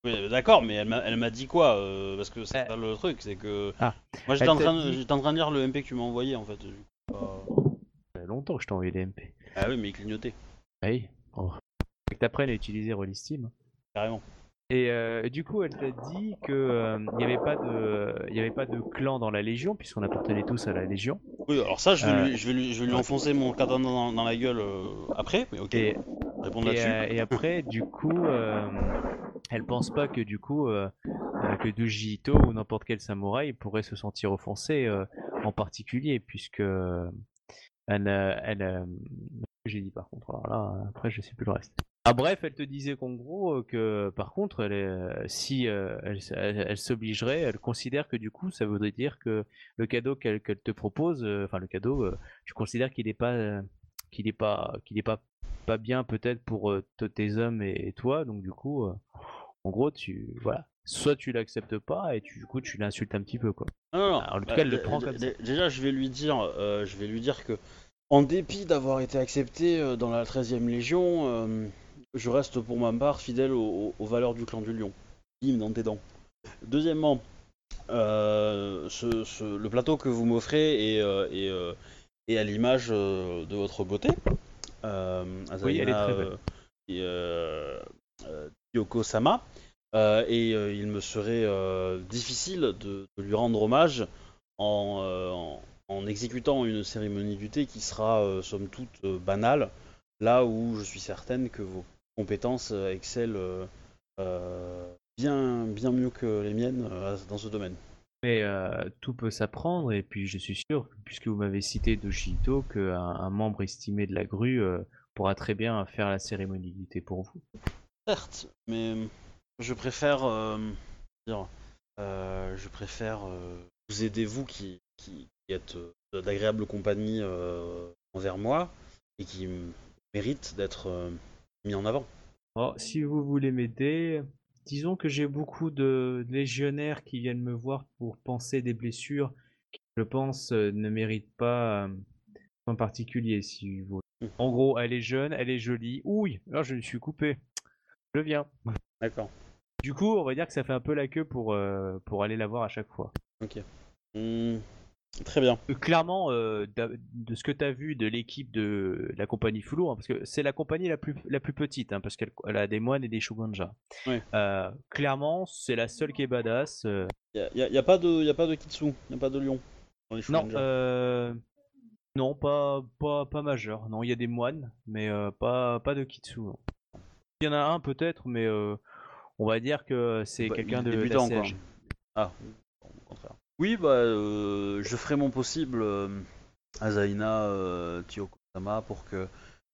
Oui d'accord mais elle m'a, elle m'a dit quoi euh, parce que c'est euh... pas le truc c'est que... Ah. Moi j'étais en, train de, j'étais en train de lire le M P que tu m'as envoyé en fait. Euh... Ça fait longtemps que je t'ai envoyé des M P. Ah oui mais il clignotait. Ah oui. Oh. Fait que t'apprends à utiliser Roll Steam. Carrément. Et euh, du coup, elle t'a dit qu'il euh, n'y avait, euh, avait pas de clan dans la Légion, puisqu'on appartenait tous à la Légion. Oui, alors ça, je vais euh, lui, je vais lui, je vais lui enfoncer mon katana dans, dans la gueule euh, après, mais ok, et, répondre là-dessus. Euh, et après, du coup, euh, elle pense pas que du coup, euh, que Doji Ito ou n'importe quel samouraï pourrait se sentir offensé euh, en particulier, puisque euh, elle... elle euh, j'ai dit par contre, alors là, après, je sais plus le reste. Ah bref, elle te disait qu'en gros, que par contre, elle est, si euh, elle, elle, elle s'obligerait, elle considère que du coup, ça voudrait dire que le cadeau qu'elle, qu'elle te propose, euh, enfin le cadeau, euh, tu considères qu'il n'est pas, euh, qu'il est pas, qu'il est pas, pas bien peut-être pour euh, tes hommes et, et toi, donc du coup, euh, en gros, tu, voilà, soit tu l'acceptes pas et tu, du coup, tu l'insultes un petit peu quoi. Non, non, non. Alors, en tout cas, elle le prend comme ça. Déjà, je vais lui dire, euh, je vais lui dire que, en dépit d'avoir été accepté dans la treizième Légion. Euh... Je reste pour ma part fidèle aux, aux valeurs du clan du lion. Hymne dans tes dents. Deuxièmement, euh, ce, ce, le plateau que vous m'offrez est, euh, est, euh, est à l'image euh, de votre beauté. Euh, Asaina, oui, elle est très belle. Euh, euh, Yoko-sama. Euh, et euh, il me serait euh, difficile de, de lui rendre hommage en, euh, en, en exécutant une cérémonie du thé qui sera, euh, somme toute, euh, banale. Là où je suis certaine que vous... compétences excellent euh, euh, bien, bien mieux que les miennes euh, dans ce domaine. Mais euh, tout peut s'apprendre et puis je suis sûr, puisque vous m'avez cité Doji Ito, qu'un un membre estimé de la grue euh, pourra très bien faire la cérémonie du thé pour vous. Certes, mais je préfère euh, dire, euh, je préfère euh, vous aider vous qui, qui, qui êtes euh, d'agréable compagnie euh, envers moi et qui mérite d'être euh, mis en avant. Oh, si vous voulez m'aider, disons que j'ai beaucoup de légionnaires qui viennent me voir pour panser des blessures qui, je pense, ne méritent pas euh, en particulier. Si vous... mmh. En gros, elle est jeune, elle est jolie. Ouille, alors je me suis coupé. Je viens. D'accord. Du coup, on va dire que ça fait un peu la queue pour, euh, pour aller la voir à chaque fois. Ok. Mmh. Très bien. Clairement, euh, de ce que tu as vu de l'équipe de la compagnie Foulou, hein, parce que c'est la compagnie la plus, la plus petite, hein, parce qu'elle a des moines et des Shuganja. Oui. Euh, clairement, c'est la seule qui est badass. Il euh... n'y a, y a, y a pas de Kitsu, il n'y a pas de lion dans les Shuganja. Non, euh... non pas, pas, pas majeur. Non, il y a des moines, mais euh, pas, pas de Kitsu. Il y en a un peut-être, mais euh, on va dire que c'est bah, quelqu'un de débutant encore. Ah, au contraire. Oui, bah, euh, je ferai mon possible, euh, Azaina euh, Tiyoko-sama, pour que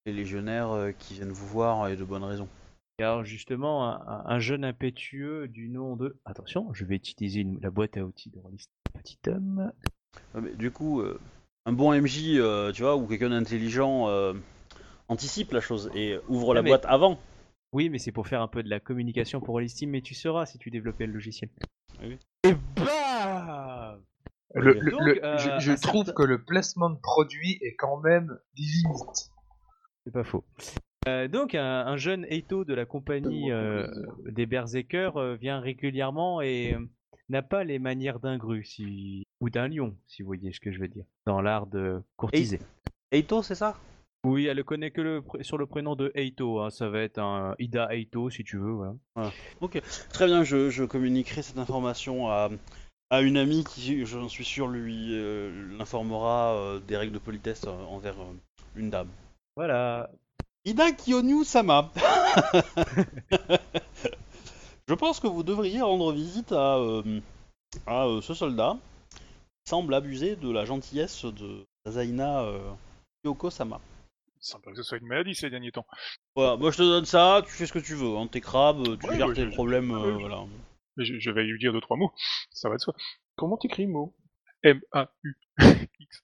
les légionnaires euh, qui viennent vous voir aient de bonnes raisons. Car justement, un, un jeune impétueux du nom de... Attention, je vais utiliser une, la boîte à outils de Rollis. Petit homme... Ouais, mais du coup, euh, un bon M J, euh, tu vois, ou quelqu'un d'intelligent, euh, anticipe la chose et ouvre ouais, la mais... boîte avant. Oui, mais c'est pour faire un peu de la communication pour Rollis Team, mais tu sauras si tu développais le logiciel. Oui. Et bah le, le, Donc, le, euh, je, je trouve certain... que le placement de produit est quand même limite. C'est pas faux. Euh, donc un, un jeune Eito de la compagnie euh, des Berserkers euh, vient régulièrement et euh, n'a pas les manières d'un gru si... ou d'un lion, si vous voyez ce que je veux dire, dans l'art de courtiser. Eito, c'est ça? Oui, elle ne connaît que le pr... sur le prénom de Eito, hein. Ça va être un Ida Eito si tu veux. Voilà. Voilà. Ok, très bien, je, je communiquerai cette information à, à une amie qui, j'en suis sûr, lui euh, l'informera euh, des règles de politesse euh, envers euh, une dame. Voilà. Ida Kiyonu-sama. Je pense que vous devriez rendre visite à, euh, à euh, ce soldat qui semble abuser de la gentillesse de Azaina euh, Kyoko-sama. C'est sympa que ce soit une maladie ces derniers temps. Voilà, moi je te donne ça, tu fais ce que tu veux, hein, t'es crabe, tu ouais, gères ouais, tes je... problèmes, euh, ouais, voilà. Je, je vais lui dire deux trois mots, ça va de soi. Comment t'écris mot? M A U X.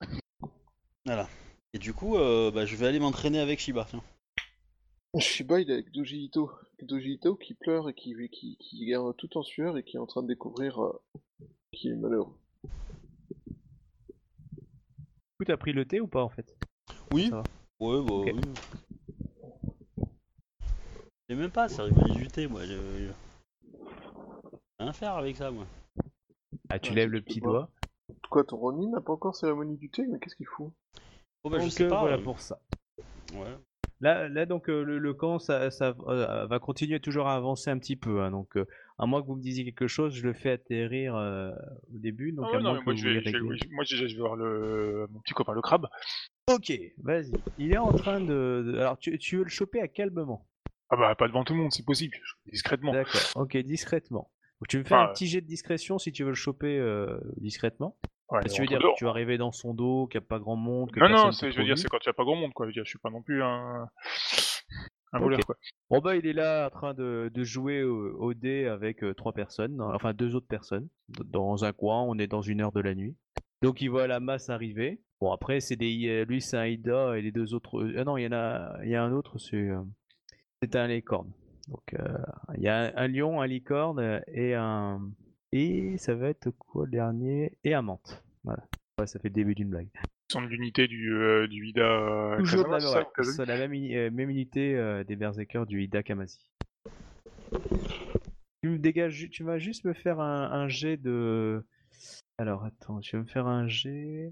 Voilà. Et du coup, euh, bah, je vais aller m'entraîner avec Shiba, tiens. Shiba, il est avec Doji Ito. Doji Ito qui pleure et qui, qui, qui garde tout en sueur et qui est en train de découvrir euh, qu'il est malheureux. Du coup, t'as pris le thé ou pas, en fait? Oui. Ouais, bah okay. Oui. J'ai même pas servi du thé, moi. J'ai rien à faire avec ça, moi. Ah, tu ah, lèves le petit doigt. Quoi, ton Ronin n'a pas encore cérémonie du thé? Mais qu'est-ce qu'il fout? Oh bah donc je sais pas, voilà euh... pour ça. Ouais. Là, là donc euh, le, le camp ça, ça euh, va continuer toujours à avancer un petit peu. Hein, donc euh, à moins que vous me disiez quelque chose, je le fais atterrir euh, au début. Donc, ah ouais, non, mais moi, je vais, je, moi je vais voir le... mon petit copain le crabe. Ok, vas-y. Il est en train de. Alors tu, tu veux le choper à quel moment? Ah bah pas devant tout le monde, c'est possible. Discrètement. D'accord. Ok, discrètement. Donc, tu me fais ah, un petit jet de discrétion si tu veux le choper euh, discrètement. Ouais, tu veux dire dehors. Que tu vas arriver dans son dos, qu'il n'y a pas grand monde, que non, personne non, c'est, je veux dire, c'est quand il n'y a pas grand monde, quoi. Je veux dire, je suis pas non plus un, un voleur, okay. Quoi. Bon, bah, il est là en train de, de jouer au, au dé avec euh, trois personnes, enfin deux autres personnes, dans un coin, on est dans une heure de la nuit. Donc, il voit la masse arriver. Bon, après, c'est des, lui, c'est un Ida et les deux autres. Ah non, il y en a, il y a un autre, c'est, euh, c'est un licorne. Donc, euh, il y a un, un lion, un licorne et un. Et ça va être quoi le dernier? Et un menthe. Voilà. Ouais, ça fait le début d'une blague. Ils sont de l'unité du, euh, du Ida euh, Toujours Kamasi. Toujours ouais, c'est la même, euh, même unité euh, des Berserkers du Ida Kamasi. Tu me dégages, tu vas juste me faire un, un jet de... Alors attends, tu vas me faire un jet...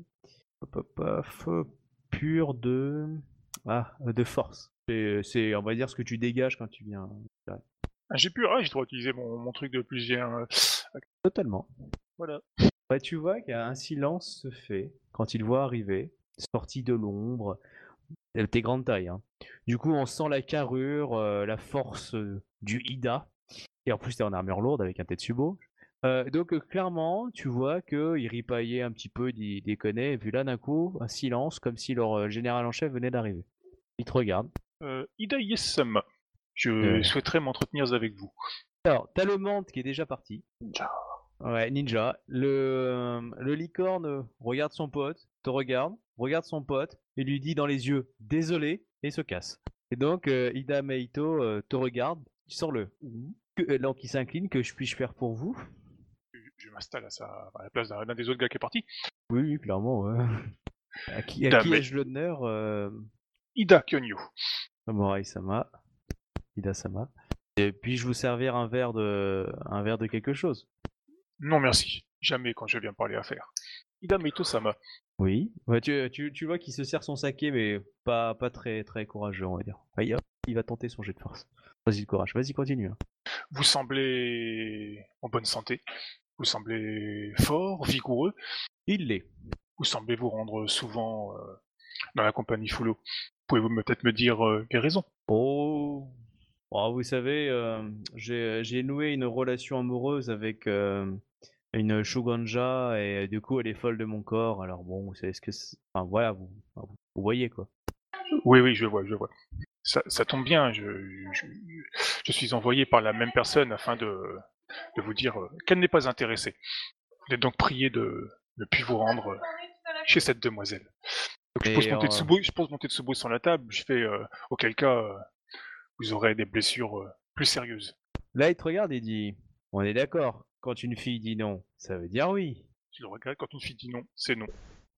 Hop, hop, hop, pur de... Ah, de force. C'est, c'est, on va dire ce que tu dégages quand tu viens... Ah, j'ai pu, ah, j'ai trop utilisé mon, mon truc de plusieurs. Euh... Totalement. Voilà. Bah, tu vois qu'un silence se fait quand il voit arriver, sorti de l'ombre, t'es grande taille. Hein. Du coup, on sent la carrure, euh, la force euh, du Ida. Et en plus, t'es en armure lourde avec un Tetsubo. Euh, donc, euh, clairement, tu vois qu'il ripaillait un petit peu, il déconnait. Et puis là, d'un coup, un silence, comme si leur euh, général en chef venait d'arriver. Il te regarde. Euh, Ida Yesama. Je euh... souhaiterais m'entretenir avec vous. Alors, t'as le menthe qui est déjà parti. Ninja. Ouais, ninja. Le, le licorne regarde son pote, te regarde, regarde son pote, et lui dit dans les yeux, désolé, et se casse. Et donc, euh, Ida Meito euh, te regarde, sors-le. Mm-hmm. Que, euh, donc, il s'incline, que je puis-je faire pour vous? Je, je m'installe à, sa, à la place d'un, d'un des autres gars qui est parti. Oui, oui, clairement, ouais. À qui, à qui ai-je l'honneur euh... Ida Kyonyu. Samurai-sama. Ida-sama. Et puis je vous servir un verre de un verre de quelque chose. Non merci, jamais quand je viens parler affaires. Ida Meito-sama. Oui, ouais, tu, tu, tu vois qu'il se sert son saké mais pas, pas très très courageux on va dire. Allez, hop, il va tenter son jet de force. Vas-y le courage, vas-y continue. Vous semblez en bonne santé, vous semblez fort, vigoureux. Il l'est. Vous semblez vous rendre souvent euh, dans la compagnie Fulo. Pouvez-vous peut-être me dire euh, les raisons? Oh. Oh, vous savez, euh, j'ai j'ai noué une relation amoureuse avec euh, une Shuganja et euh, du coup elle est folle de mon corps. Alors bon, c'est ce que c'est- enfin voilà, vous, enfin, vous voyez quoi. Oui, oui, je vois, je vois. Ça, ça tombe bien, je, je, je suis envoyé par la même personne afin de, de vous dire euh, qu'elle n'est pas intéressée. Vous êtes donc prié de ne plus vous rendre euh, chez cette demoiselle. Donc, je pose Et mon euh, Tetsubo, je pose mon Tetsubo sur la table, je fais euh, auquel cas euh, vous aurez des blessures euh, plus sérieuses. là, il te regarde et dit, on est d'accord, quand une fille dit non, ça veut dire oui. Tu le regrettes quand une fille dit non, c'est non.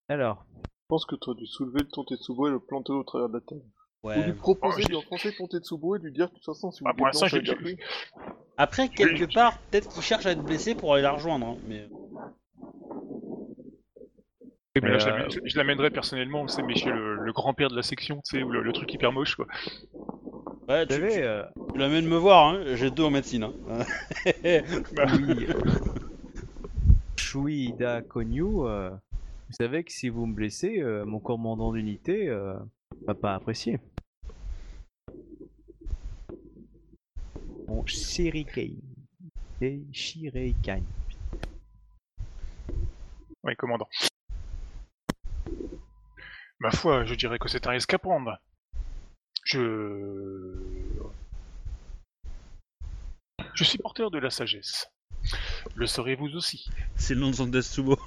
Alors, Je pense que tu aurais dû soulever ton Tetsubo et le planter au travers de la table. Ou lui ouais. Oh, proposer j'ai- d'enfoncer ton Tetsubo et lui dire de toute façon si vous Ah, pour l'instant, déclenchez j'ai- la guerre. j'ai- Après, Je vais- quelque part, peut-être qu'il cherche à être blessé pour aller la rejoindre, hein, mais... Oui, mais Mais là, je euh, l'amène- je l'amènerai personnellement, c'est mais chez le, le grand-père de la section, tu sais, ou le, le truc hyper moche, quoi. Ouais, vous tu, savez, tu, euh, tu l'amènes me voir, hein, j'ai deux en médecine. Hein. Bah, Shui, Shuida Konyu, euh, vous savez que si vous me blessez, euh, mon commandant d'unité euh, va pas apprécier. Mon Shiriken. Et Shirikan. oui, commandant. Ma foi, je dirais que c'est un risque à prendre. Je... Je suis porteur de la sagesse. Le serez-vous aussi. C'est le nom de son Tetsubo.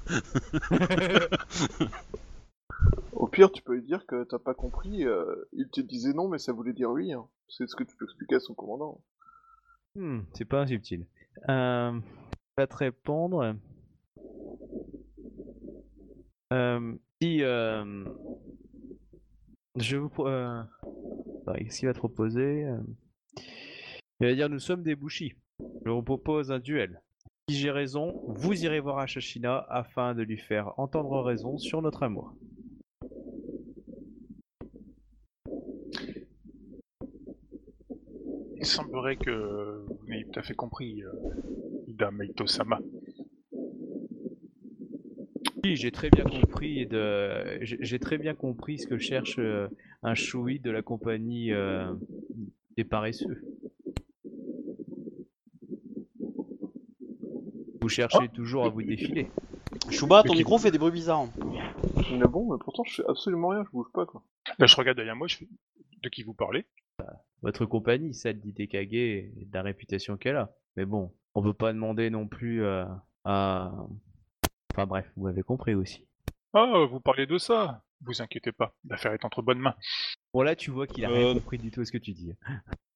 Au pire, tu peux lui dire que t'as pas compris, euh, il te disait non mais ça voulait dire oui. Hein. C'est ce que tu peux expliquer à son commandant. Hmm, c'est pas subtil. Euh, pas te répondre. Euh, si euh, je vous pro- euh, attends, qu'est-ce qu'il va te proposer? euh, Il va dire nous sommes des Bushi. Je vous propose un duel. Si j'ai raison, vous irez voir Ashashina afin de lui faire entendre raison sur notre amour. Il semblerait que vous n'ayez tout à fait compris, euh, Ida Meito-sama. Oui, j'ai très bien compris de j'ai j'ai très bien compris ce que cherche euh, un Shui de la compagnie euh, des paresseux. Vous cherchez toujours à vous défiler. Chouba, ton Ok. micro fait des bruits bizarres. Mais bon, mais pourtant je sais absolument rien, je bouge pas quoi. Là, je regarde derrière moi, je fais... De qui vous parlez? Votre compagnie, celle d'Itekage, et de la réputation qu'elle a. Mais bon, on peut pas demander non plus euh, à... Enfin bref, vous m'avez compris aussi. Ah, vous parlez de ça. Vous inquiétez pas, l'affaire est entre bonnes mains. Bon là, tu vois qu'il a rien Euh, compris du tout à ce que tu dis.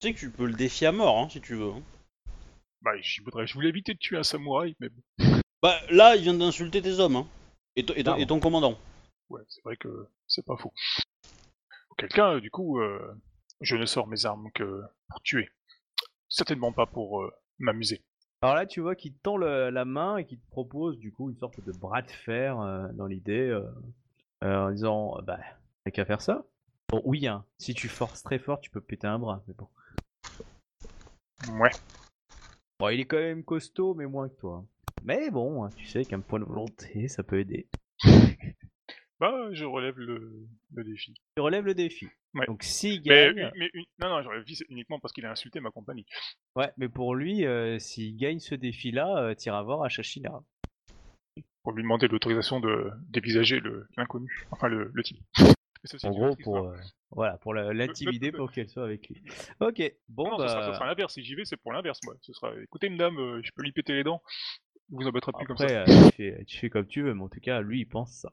Tu sais que tu peux le défier à mort, hein, si tu veux. Hein. Bah, je voudrais, je voulais éviter de tuer un samouraï, mais bon. Bah, là, il vient d'insulter tes hommes, hein. Et, to- et ton- et Clairement. ton commandant. Ouais, c'est vrai que c'est pas faux. Quelqu'un, du coup, euh, je ne sors mes armes que pour tuer. Certainement pas pour euh, m'amuser. Alors là, tu vois qu'il te tend le- la main et qu'il te propose du coup une sorte de bras de fer euh, dans l'idée, euh, euh, en disant, bah, t'as qu'à faire ça. Bon, oui, hein, si tu forces très fort, tu peux péter un bras, mais bon. Ouais. Bon, il est quand même costaud, mais moins que toi. Mais bon, hein, tu sais qu'un point de volonté, ça peut aider. Bah, je relève le, le défi. Tu relèves le défi. Ouais. Donc s'il Mais, gagne... une- mais une- non, non, je relève le uniquement parce qu'il a insulté ma compagnie. Ouais, mais pour lui, euh, s'il gagne ce défi-là, euh, t'iras voir Ashashina. Pour lui demander l'autorisation de dévisager le- l'inconnu. Enfin, le, le type. Mais ça, c'est En une gros, autre histoire. pour euh, voilà, pour la- Le- le- l'intimider, le- pour qu'elle soit avec lui. Ok, bon Non, ce sera, ce sera bah l'inverse. Si j'y vais, c'est pour l'inverse, moi. Ce sera, écoutez, madame, euh, je peux lui péter les dents. Vous vous embêterez plus comme ça. après, euh, tu fais, tu fais comme tu veux, mais en tout cas, lui, il pense ça.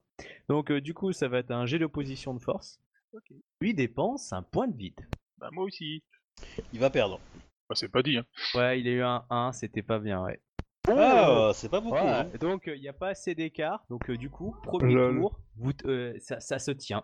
Donc euh, du coup, ça va être un jet de position de force. Ok. Lui dépense un point de vide. Bah, moi aussi. Il va perdre. Bah, c'est pas dit, hein. Ouais, il a eu un un, c'était pas bien, ouais. Ah, c'est pas beaucoup, hein. Voilà, donc il n'y a pas assez d'écart, donc euh, du coup, premier Lol. tour, vous t- euh, ça, ça se tient.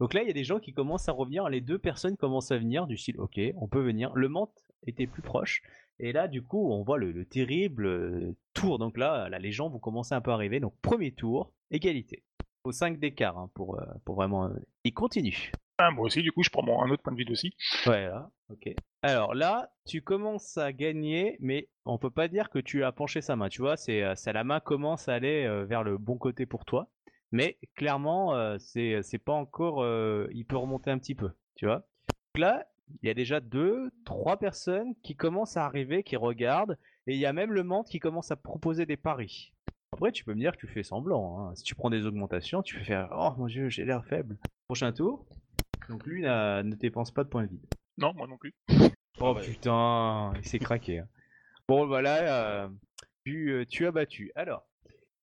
Donc là, il y a des gens qui commencent à revenir, les deux personnes commencent à venir, du style, ok, on peut venir. Le Mante était plus proche, et là, du coup, on voit le, le terrible euh, tour. Donc là, là, les gens vont commencer un peu à arriver. Donc premier tour, égalité. Au cinq d'écart hein, pour, euh, pour vraiment. euh, Il continue. Ah, moi aussi, du coup, je prends mon- un autre point de vue aussi. Voilà, ok. Alors là, tu commences à gagner, mais on peut pas dire que tu as penché sa main, tu vois, c'est euh, ça, la main commence à aller euh, vers le bon côté pour toi, mais clairement, euh, c'est c'est pas encore, euh, il peut remonter un petit peu, tu vois. Donc là, il y a déjà deux, trois personnes qui commencent à arriver, qui regardent, et il y a même le Mante qui commence à proposer des paris. Après, tu peux me dire que tu fais semblant, hein. Si tu prends des augmentations, tu peux faire « Oh mon dieu, j'ai l'air faible ». Prochain tour, donc lui n'a, ne dépense pas de points de vide. Non, moi non plus. Oh ouais. Putain, il s'est craqué. Hein. Bon, voilà, euh, tu, euh, tu as battu. Alors,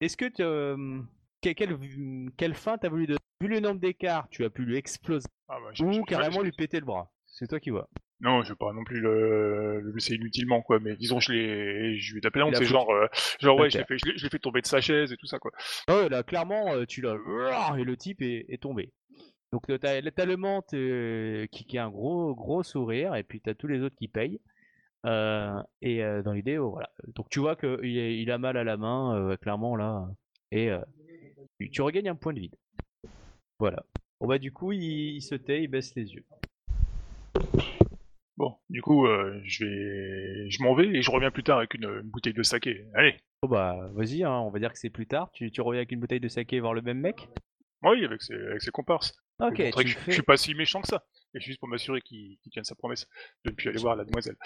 est-ce que tu... Euh, Quelle, quelle fin t'as voulu donner? Vu le nombre d'écarts, tu as pu lui exploser ah bah, ou carrément lui péter le bras. C'est toi qui vois. Non, je veux pas non plus le, le laisser inutilement, quoi. Mais disons, je l'ai, je lui ai tapé la honte. C'est genre, euh, genre ouais, je l'ai, fait, je, l'ai, je l'ai fait tomber de sa chaise et tout ça, quoi. Ah ouais, là, clairement, tu l'as. Et le type est, est tombé. Donc, t'as, t'as le Mante euh, qui, qui a un gros, gros sourire, et puis t'as tous les autres qui payent. Euh, et euh, dans l'idée, oh, voilà. Donc, tu vois qu'il il a mal à la main, euh, clairement, là. Et. Euh, Tu regagnes un point de vide. Voilà. Bon bah du coup, il, il se tait, il baisse les yeux. Bon, du coup, euh, je vais, je m'en vais et je reviens plus tard avec une, une bouteille de saké. Allez. Bon bah vas-y, hein, on va dire que c'est plus tard. Tu, tu reviens avec une bouteille de saké voir le même mec? Oui, avec ses, avec ses comparses. Ok. Je, fais... je suis pas si méchant que ça. Et juste pour m'assurer qu'il, qu'il tienne sa promesse de ne plus aller voir la demoiselle.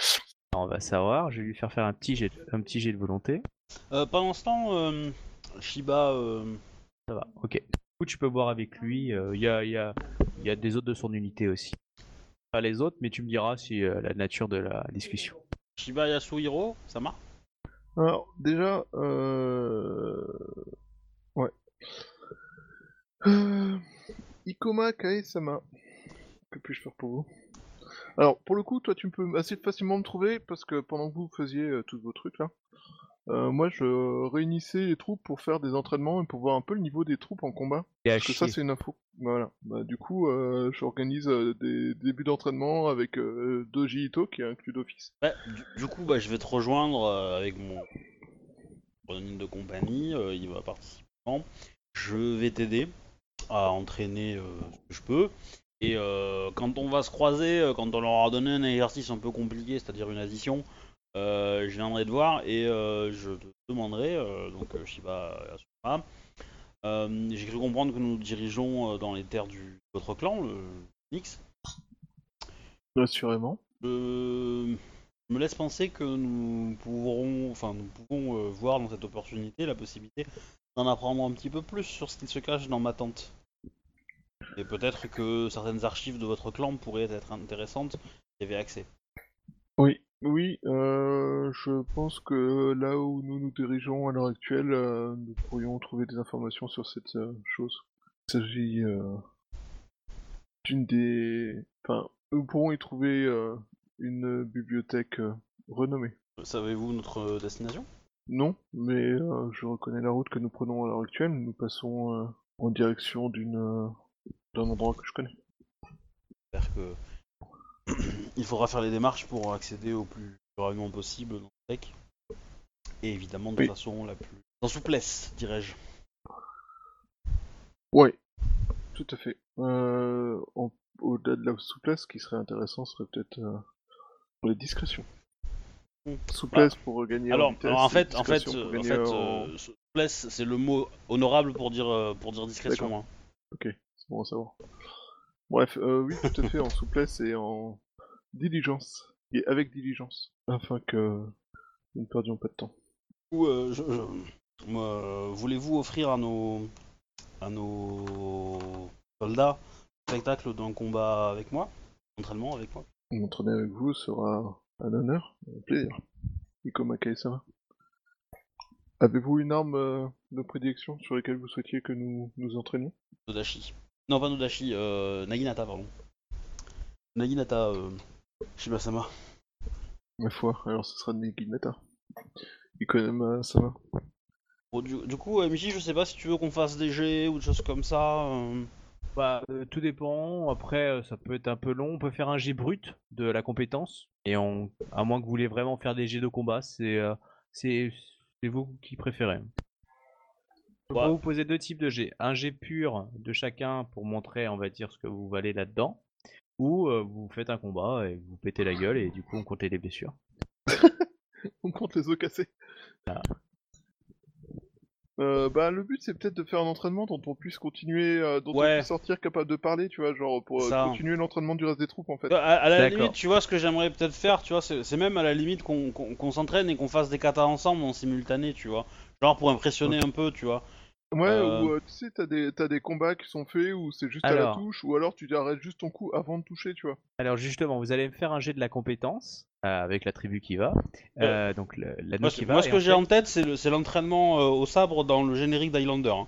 On va savoir. Je vais lui faire faire un petit jet, un petit jet de volonté. Euh, pendant ce temps, euh, Shiba. Euh... Ça va, ok. Du coup, tu peux boire avec lui. Il euh, y, a, y, a, y a des autres de son unité aussi. Pas les autres, mais tu me diras si euh, la nature de la discussion. Shiba Yasuhiro, ça marche ? Alors, déjà, euh... ouais. Euh... Ikoma Kae-sama. Que puis-je faire pour vous ? Alors, pour le coup, toi, tu peux assez facilement me trouver parce que pendant que vous faisiez euh, tous vos trucs là. Euh, moi je réunissais les troupes pour faire des entraînements et pour voir un peu le niveau des troupes en combat. Et parce que chier. Ça c'est une info. Voilà. Bah, du coup euh, j'organise euh, des débuts d'entraînement avec euh, Doji Ito qui est inclus d'office. Ouais, du, du coup bah, je vais te rejoindre euh, avec mon ligne de compagnie, euh, il va participer. Je vais t'aider à entraîner euh, ce que je peux. Et euh, quand on va se croiser, quand on leur aura donné un exercice un peu compliqué, c'est-à-dire une addition. Euh, je viendrai te voir et euh, je te demanderai, euh, donc euh, Shiba Yasuma, euh, j'ai cru comprendre que nous dirigeons euh, dans les terres du votre clan, le Nix. Assurément. Euh, je me laisse penser que nous pourrons, enfin nous pouvons euh, voir dans cette opportunité la possibilité d'en apprendre un petit peu plus sur ce qu'il se cache dans ma tente. Et peut-être que certaines archives de votre clan pourraient être intéressantes si vous avez accès. Oui. Oui, euh, je pense que là où nous nous dirigeons à l'heure actuelle, euh, nous pourrions trouver des informations sur cette euh, chose. Il s'agit euh, d'une des... Enfin, nous pourrons y trouver euh, une bibliothèque euh, renommée. Savez-vous notre destination ? Non, mais euh, je reconnais la route que nous prenons à l'heure actuelle. Nous passons euh, en direction d'une euh, d'un endroit que je connais. J'espère que... Il faudra faire les démarches pour accéder au plus rapidement possible dans le deck. Et évidemment de oui. façon la plus... Dans souplesse, dirais-je. Ouais, tout à fait. Euh, en... Au-delà de la souplesse, ce qui serait intéressant serait peut-être euh, pour les discrétions. Mmh. Souplesse voilà. pour gagner alors, en vitesse, alors en fait, en fait, euh, en fait en... Euh, souplesse, c'est le mot honorable pour dire, euh, pour dire discrétion. Hein. Ok, c'est bon à savoir. Bref, euh, oui, tout à fait, en souplesse et en diligence, et avec diligence, afin que nous ne perdions pas de temps. Ou, euh, je, je, euh, voulez-vous offrir à nos, à nos soldats le spectacle d'un combat avec moi, entraînement avec moi ? M'entraîner avec vous sera un honneur, un plaisir. Ikoma Kae-sama. Avez-vous une arme euh, de prédilection sur laquelle vous souhaitiez que nous nous entraînions ? Todashi. Non, pas Nodashi, euh, Naginata, pardon. Naginata, euh, Shiba-sama. Ma foi, alors ce sera Naginata. Ikoma-sama. Bon, du, du coup, M J, je sais pas si tu veux qu'on fasse des jets ou des choses comme ça. Euh... Bah, euh, tout dépend. Après, euh, ça peut être un peu long. On peut faire un jet brut de la compétence. Et on... à moins que vous voulez vraiment faire des jets de combat, c'est, euh, c'est, c'est vous qui préférez. On va vous poser deux types de jets, un jet pur de chacun pour montrer, on va dire, ce que vous valez là-dedans, ou euh, vous faites un combat et vous pétez la gueule et du coup on compte les blessures. On compte les os cassés. Ah. Euh, bah le but c'est peut-être de faire un entraînement dont on puisse continuer, euh, dont ouais. on puisse sortir capable de parler, tu vois, genre pour ça, continuer hein. l'entraînement du reste des troupes en fait. À, à la limite, tu vois, ce que j'aimerais peut-être faire, tu vois, c'est, c'est même à la limite qu'on, qu'on, qu'on s'entraîne et qu'on fasse des katas ensemble en simultané, tu vois, genre pour impressionner okay. un peu, tu vois. Ouais, euh... ou euh, tu sais, t'as des, t'as des combats qui sont faits où c'est juste alors... à la touche, ou alors tu arrêtes juste ton coup avant de toucher, tu vois. Alors justement, vous allez me faire un jet de la compétence, euh, avec la tribu qui va, euh, ouais. donc le, la moi, qui va. Moi ce que en j'ai fait... en tête, c'est, le, c'est l'entraînement euh, au sabre dans le générique d'Highlander. Hein.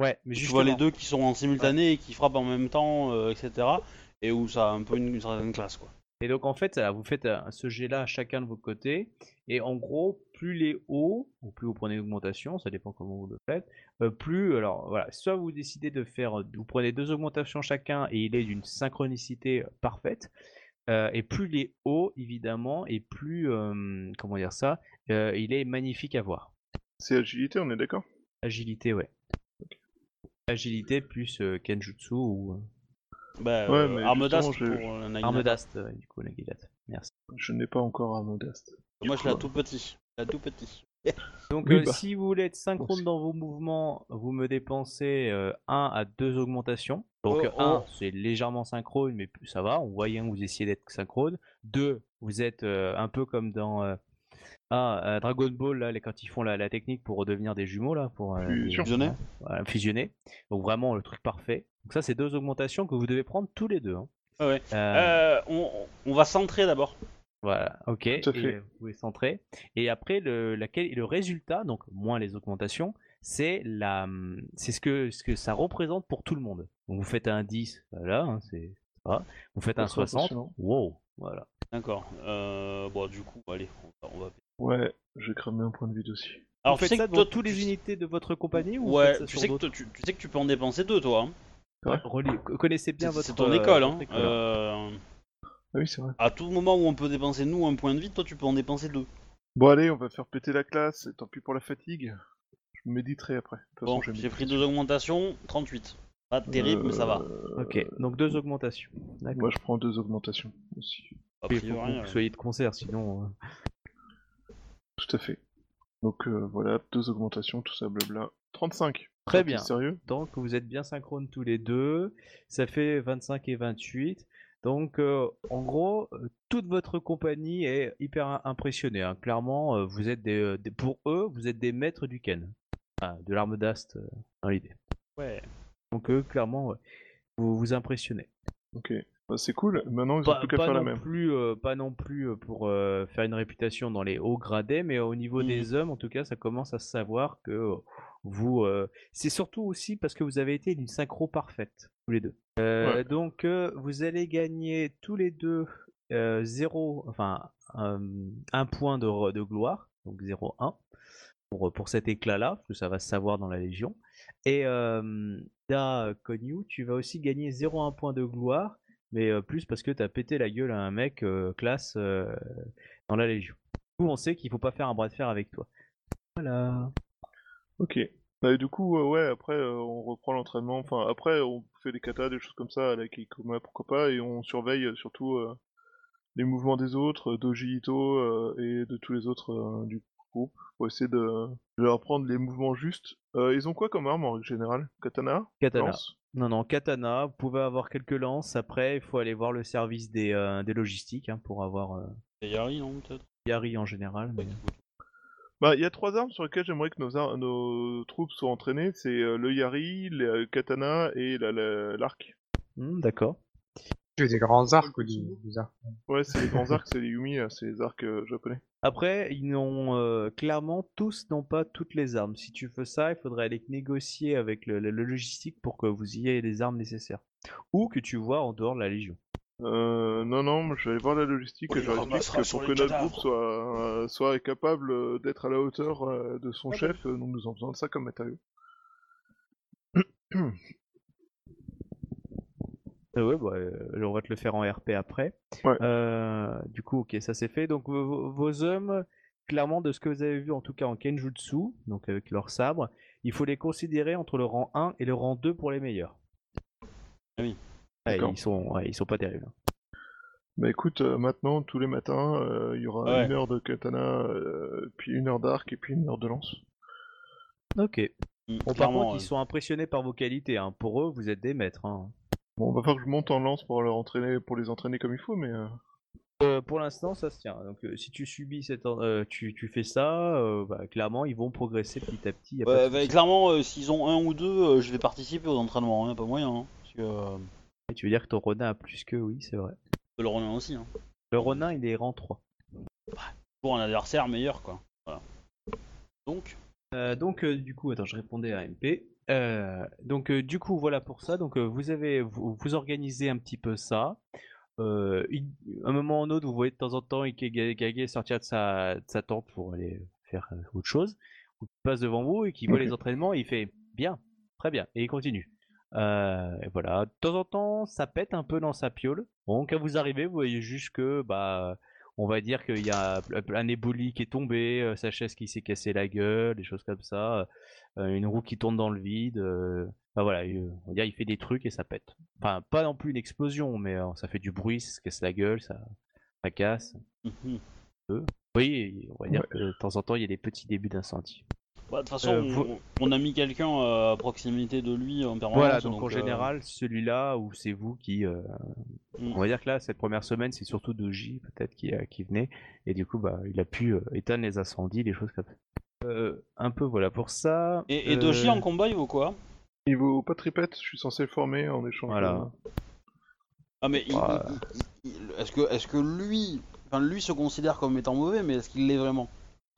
Ouais, mais justement. Tu vois les deux qui sont en simultané ouais. et qui frappent en même temps, euh, et cetera. Et où ça a un peu une, une certaine classe, quoi. Et donc en fait, vous faites ce jet-là chacun de votre côté, et en gros, plus les hauts, ou plus vous prenez une augmentation, ça dépend comment vous le faites, plus, alors voilà, soit vous décidez de faire, vous prenez deux augmentations chacun, et il est d'une synchronicité parfaite, euh, et plus il est haut, évidemment, et plus, euh, comment dire ça, euh, il est magnifique à voir. C'est agilité, on est d'accord ? Agilité, ouais. Okay. Agilité plus euh, Kenjutsu ou... Bah, ouais, euh, Armodast pour euh, Nagilata. Armodast, euh, du coup, Nagilata. Merci. Je n'ai pas encore Armodast. Moi, je l'ai tout petit. La tout petit. Donc, oui, euh, bah. si vous voulez être synchrone dans vos mouvements, vous me dépensez euh, un à deux augmentations. Donc, oh, oh. un, c'est légèrement synchrone, mais ça va. On voit bien que vous essayez d'être synchrone. deux, vous êtes euh, un peu comme dans euh, ah, euh, Dragon Ball, là, quand ils font la, la technique pour redevenir des jumeaux, là, pour euh, les, fusionner. Euh, fusionner. Donc, vraiment, le truc parfait. Donc ça, c'est deux augmentations que vous devez prendre tous les deux. Hein. Ah ouais. euh... Euh, on, on va centrer d'abord. Voilà, ok. Et vous pouvez centrer. Et après, le, laquelle, le résultat, donc moins les augmentations, c'est, la, c'est ce, que, ce que ça représente pour tout le monde. Donc vous faites un dix, voilà, hein, c'est voilà. Vous faites un soixante, wow, voilà. D'accord. Euh, bon, du coup, allez, on va... On va... Ouais, j'ai cramé un point de vue aussi. Alors, vous faites ça dans toutes les unités de votre compagnie ou ouais, tu sais, que tu, tu sais que tu peux en dépenser deux, toi. Hein. Ouais. Reli- connaissez bien c'est, votre... C'est ton école, euh, hein. École. Euh... Ah oui, c'est vrai. À tout moment où on peut dépenser, nous, un point de vie, toi, tu peux en dépenser deux. Bon, allez, on va faire péter la classe, tant pis pour la fatigue. Je méditerai après. Façon, bon, j'ai méditer. pris deux augmentations, trente-huit. Pas terrible, euh... mais ça va. Ok, donc deux augmentations. D'accord. Moi, je prends deux augmentations, aussi. A priori, il faut rien, que vous soyez de concert, sinon... Euh... Tout à fait. Donc, euh, voilà, deux augmentations, tout ça, blabla. trente-cinq. Très bien, sérieux. Donc vous êtes bien synchrones tous les deux, ça fait vingt-cinq et vingt-huit, donc euh, en gros, toute votre compagnie est hyper impressionnée, hein. Clairement, euh, vous êtes des, des, pour eux, vous êtes des maîtres du Ken, ah, de l'arme d'ast euh, dans l'idée. Ouais. Donc eux, clairement, ouais, vous vous impressionnez. Ok, bah, c'est cool, maintenant ils n'ont plus qu'à faire la même. Plus, euh, pas non plus pour euh, faire une réputation dans les hauts gradés, mais euh, au niveau mmh. des hommes, en tout cas, ça commence à se savoir que... Euh, Vous, euh, c'est surtout aussi parce que vous avez été d'une synchro parfaite, tous les deux. Euh, ouais. Donc, euh, vous allez gagner tous les deux euh, zéro, enfin, euh, un point de, de gloire, donc zéro un, pour, pour cet éclat-là, parce que ça va se savoir dans la Légion. Et euh, Da Konyu, tu vas aussi gagner zéro un point de gloire, mais euh, plus parce que tu as pété la gueule à un mec euh, classe euh, dans la Légion. Du coup, on sait qu'il ne faut pas faire un bras de fer avec toi. Voilà. Ok, bah, et du coup, euh, ouais, après euh, on reprend l'entraînement, enfin après on fait des katas, des choses comme ça, à la Keikoma, pourquoi pas, et on surveille euh, surtout euh, les mouvements des autres, euh, d'Oji Ito euh, et de tous les autres euh, du groupe, pour essayer de, de leur prendre les mouvements justes. Euh, ils ont quoi comme arme en général ? Katana ? Katana. Lance ? Non, non, katana, vous pouvez avoir quelques lances, après il faut aller voir le service des, euh, des logistiques hein, pour avoir... Euh... Yari, non, peut-être ? Yari en général, mais... Bah, il y a trois armes sur lesquelles j'aimerais que nos, ar- nos troupes soient entraînées, c'est euh, le yari, le euh, katana et la, la, l'arc. Mmh, d'accord. Tu veux des grands arcs ou des, des arcs ? Ouais, c'est les grands arcs, c'est les yumi, c'est les arcs euh, japonais. Après, ils n'ont euh, clairement tous n'ont pas toutes les armes. Si tu veux ça, il faudrait aller négocier avec le, le, le logistique pour que vous ayez les armes nécessaires. Ou que tu vois en dehors de la Légion. Euh, non, non, je vais aller voir la logistique on et je leur explique que pour que notre cadavres. groupe soit, euh, soit capable d'être à la hauteur euh, de son okay. chef, euh, donc nous avons besoin de ça comme matériaux. euh, ouais, bah, euh, on va te le faire en R P après. Ouais. Euh, du coup, ok, ça c'est fait. Donc, vos, vos hommes, clairement, de ce que vous avez vu, en tout cas en Kenjutsu, donc avec leurs sabres, il faut les considérer entre le rang un et le rang deux pour les meilleurs. Ah oui. Ouais, ils sont, ouais, ils sont pas terribles. Bah écoute, euh, maintenant, tous les matins, il euh, y aura ouais. une heure de katana, euh, puis une heure d'arc, et puis une heure de lance. Ok. Bon, par contre, euh... ils sont impressionnés par vos qualités. Hein. Pour eux, vous êtes des maîtres. Hein. Bon, on va falloir que je monte en lance pour, leur entraîner, pour les entraîner comme il faut, mais... Euh... Euh, pour l'instant, ça se tient. Donc, euh, si tu subis cette, euh, tu, tu fais ça, euh, bah, clairement, ils vont progresser petit à petit. Y a ouais, pas bah, clairement, euh, s'ils ont un ou deux, euh, je vais participer aux entraînements. Il n'y a pas moyen. Hein, parce que, euh... Et tu veux dire que ton Ronin a plus que oui, c'est vrai. Le Ronin aussi. Hein. Le Ronin, il est rang trois. Bah, pour un adversaire meilleur, quoi. Voilà. Donc. Euh, donc, euh, du coup, attends, je répondais à M P. Euh, donc, euh, du coup, voilà pour ça. Donc, euh, vous avez, vous, vous organisez un petit peu ça. Euh, il, un moment ou un autre, vous voyez de temps en temps Ikegage sortir de sa, de sa tente pour aller faire autre chose, ou qui passe devant vous et qui voit les entraînements, et il fait bien, très bien, et il continue. Euh, et voilà, de temps en temps, ça pète un peu dans sa piole. Bon, quand vous arrivez, vous voyez juste que, bah, on va dire qu'il y a un éboli qui est tombé, sa chaise qui s'est cassée la gueule, des choses comme ça, une roue qui tourne dans le vide. Euh... Bah voilà, on dirait il fait des trucs et ça pète. Enfin, pas non plus une explosion, mais ça fait du bruit, ça se casse la gueule, ça, ça casse. Mm-hmm. euh, oui, on va dire ouais. que de temps en temps, il y a des petits débuts d'incendie. De ouais, toute façon, euh, on, vous... on a mis quelqu'un à proximité de lui en permanence. Voilà, donc, donc en euh... général, celui-là, ou c'est vous qui... Euh... Mm. On va dire que là, cette première semaine, c'est surtout Doji, peut-être, qui, euh, qui venait. Et du coup, bah, il a pu euh, éteindre les incendies, les choses comme ça. Euh, un peu, voilà, pour ça... Et, et Doji euh... en combat, il vaut quoi ? Niveau patripète, je suis censé le former en échange. Voilà. Ah mais il, voilà. il, il, il, est-ce que est-ce que lui, enfin lui se considère comme étant mauvais, mais est-ce qu'il l'est vraiment?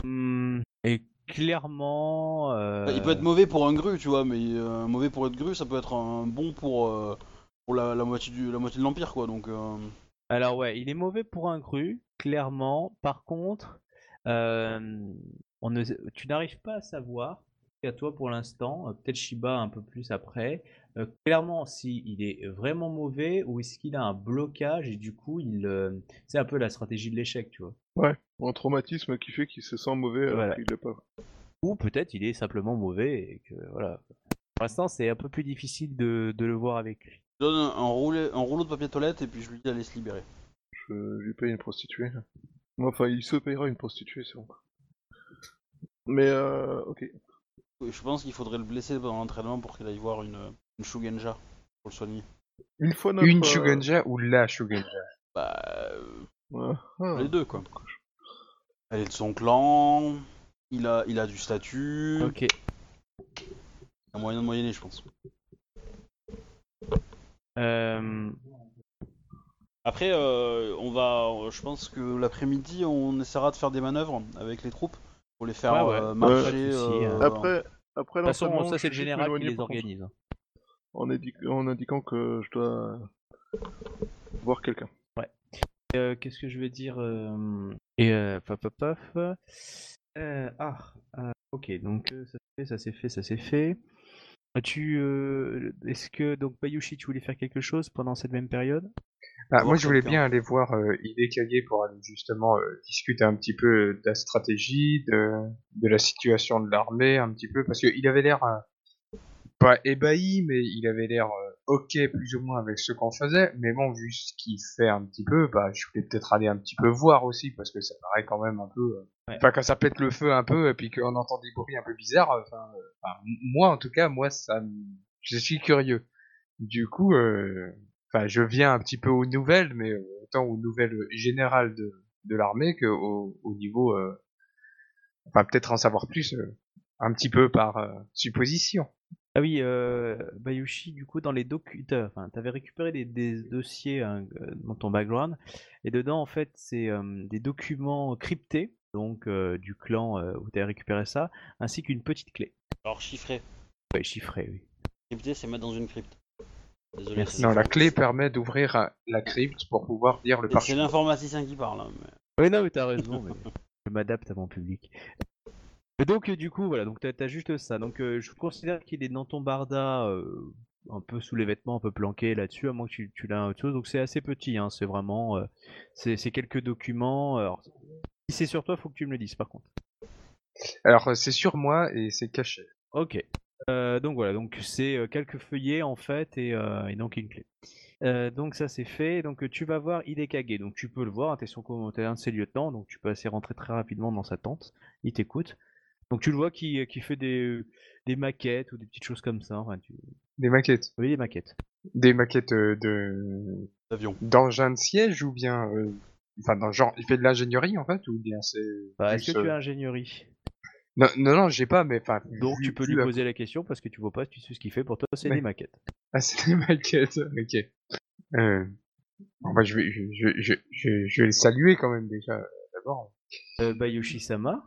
Mmh, et clairement. Euh... Il peut être mauvais pour un gru, tu vois, mais euh, mauvais pour être gru, ça peut être un bon pour euh, pour la, la moitié du la moitié de l'empire, quoi. Donc. Euh... Alors ouais, il est mauvais pour un gru, clairement. Par contre, euh, on ne, tu n'arrives pas à savoir. À toi pour l'instant, peut-être Shiba un peu plus après, euh, clairement si il est vraiment mauvais ou est-ce qu'il a un blocage et du coup il euh, c'est un peu la stratégie de l'échec, tu vois. Ouais, un traumatisme qui fait qu'il se sent mauvais alors qu'il l'est pas. Ou peut-être il est simplement mauvais et que voilà. Pour l'instant c'est un peu plus difficile de, de le voir avec lui. Je donne un, un, roulet, un rouleau de papier toilette et puis je lui dis d'aller se libérer. Je lui paye une prostituée. Enfin il se payera une prostituée c'est bon. Mais euh, ok. Je pense qu'il faudrait le blesser pendant l'entraînement pour qu'il aille voir une, une Shugenja pour le soigner. Une fois notre... Une Shugenja euh... ou la Shugenja? Bah... Euh... Ouais. Ah. Les deux, quoi. Elle est de son clan, il a, il a du statut... Ok. Un moyen de moyenner, je pense. Euh... Après, euh, on va... Je pense que l'après-midi, on essaiera de faire des manœuvres avec les troupes. Pour les faire ouais, ouais. Euh, marcher. Ouais, euh, après, après l'entraînement, ça c'est le général qui les organise. Contre, en, indiquant, en indiquant que je dois voir quelqu'un. Ouais. Euh, Qu'est-ce que je veux dire Et euh, paf paf paf. Euh, ah, euh, ok. Donc ça s'est fait, ça s'est fait, ça s'est fait. Tu, euh, est-ce que donc Bayushi, tu voulais faire quelque chose pendant cette même période? Ah, moi je voulais bien aller voir euh, Idekage pour aller justement euh, discuter un petit peu de la stratégie, de, de la situation de l'armée, un petit peu, parce qu'il avait l'air euh, pas ébahi, mais il avait l'air euh, ok plus ou moins avec ce qu'on faisait, mais bon, vu ce qu'il fait un petit peu, bah je voulais peut-être aller un petit peu voir aussi, parce que ça paraît quand même un peu... Enfin, euh, ouais. Quand ça pète le feu un peu, et puis qu'on entend des bruits un peu bizarres, enfin, euh, moi en tout cas, moi ça... Je suis curieux. Du coup... Euh... Enfin, je viens un petit peu aux nouvelles, mais autant aux nouvelles générales de, de l'armée qu'au au niveau... Euh, enfin, peut-être en savoir plus, euh, un petit peu par euh, supposition. Ah oui, euh, Bayushi, du coup, dans les docu... Enfin, t'avais récupéré des, des dossiers hein, dans ton background, et dedans, en fait, c'est euh, des documents cryptés, donc euh, du clan euh, où t'avais récupéré ça, ainsi qu'une petite clé. Alors, chiffré. Ouais, chiffré, oui. Crypté, c'est mettre dans une crypte. Désolé, non, la clé permet d'ouvrir la crypte pour pouvoir lire le parchemin. C'est l'informaticien qui parle. Hein, mais... Oui, non, mais t'as raison, mais je m'adapte à mon public. Et donc, du coup, voilà, donc t'as, t'as juste ça. Donc, euh, je considère qu'il est dans ton barda, euh, un peu sous les vêtements, un peu planqué là-dessus, à moins que tu, tu l'as autre chose. Donc, c'est assez petit, hein, c'est vraiment. Euh, c'est, c'est quelques documents. Alors, si c'est sur toi, faut que tu me le dises, par contre. Alors, c'est sur moi et c'est caché. Ok. Euh, donc voilà, donc c'est euh, quelques feuillets en fait et, euh, et donc une clé. Euh, donc ça c'est fait, donc tu vas voir Idekage, donc tu peux le voir, hein, t'es, son, t'es un de ses lieutenants, donc tu peux assez rentrer très rapidement dans sa tente, il t'écoute. Donc tu le vois qui, qui fait des, des maquettes ou des petites choses comme ça. Enfin, tu... Des maquettes. Oui, des maquettes. Des maquettes euh, de d'avion. D'engins de siège ou bien, euh... enfin, dans genre, il fait de l'ingénierie en fait ou bien c'est. Bah, est-ce que euh... tu as ingénierie? Non, non, non, j'ai pas, mais enfin. Donc tu peux lui poser la... la question parce que tu vois pas, tu sais ce qu'il fait. Pour toi, c'est mais... des maquettes. Ah, c'est des maquettes. Ok. Euh... Bon, bah, je vais, je, je, je, je, je vais le saluer quand même déjà d'abord. Euh, bah, Yoshi-sama.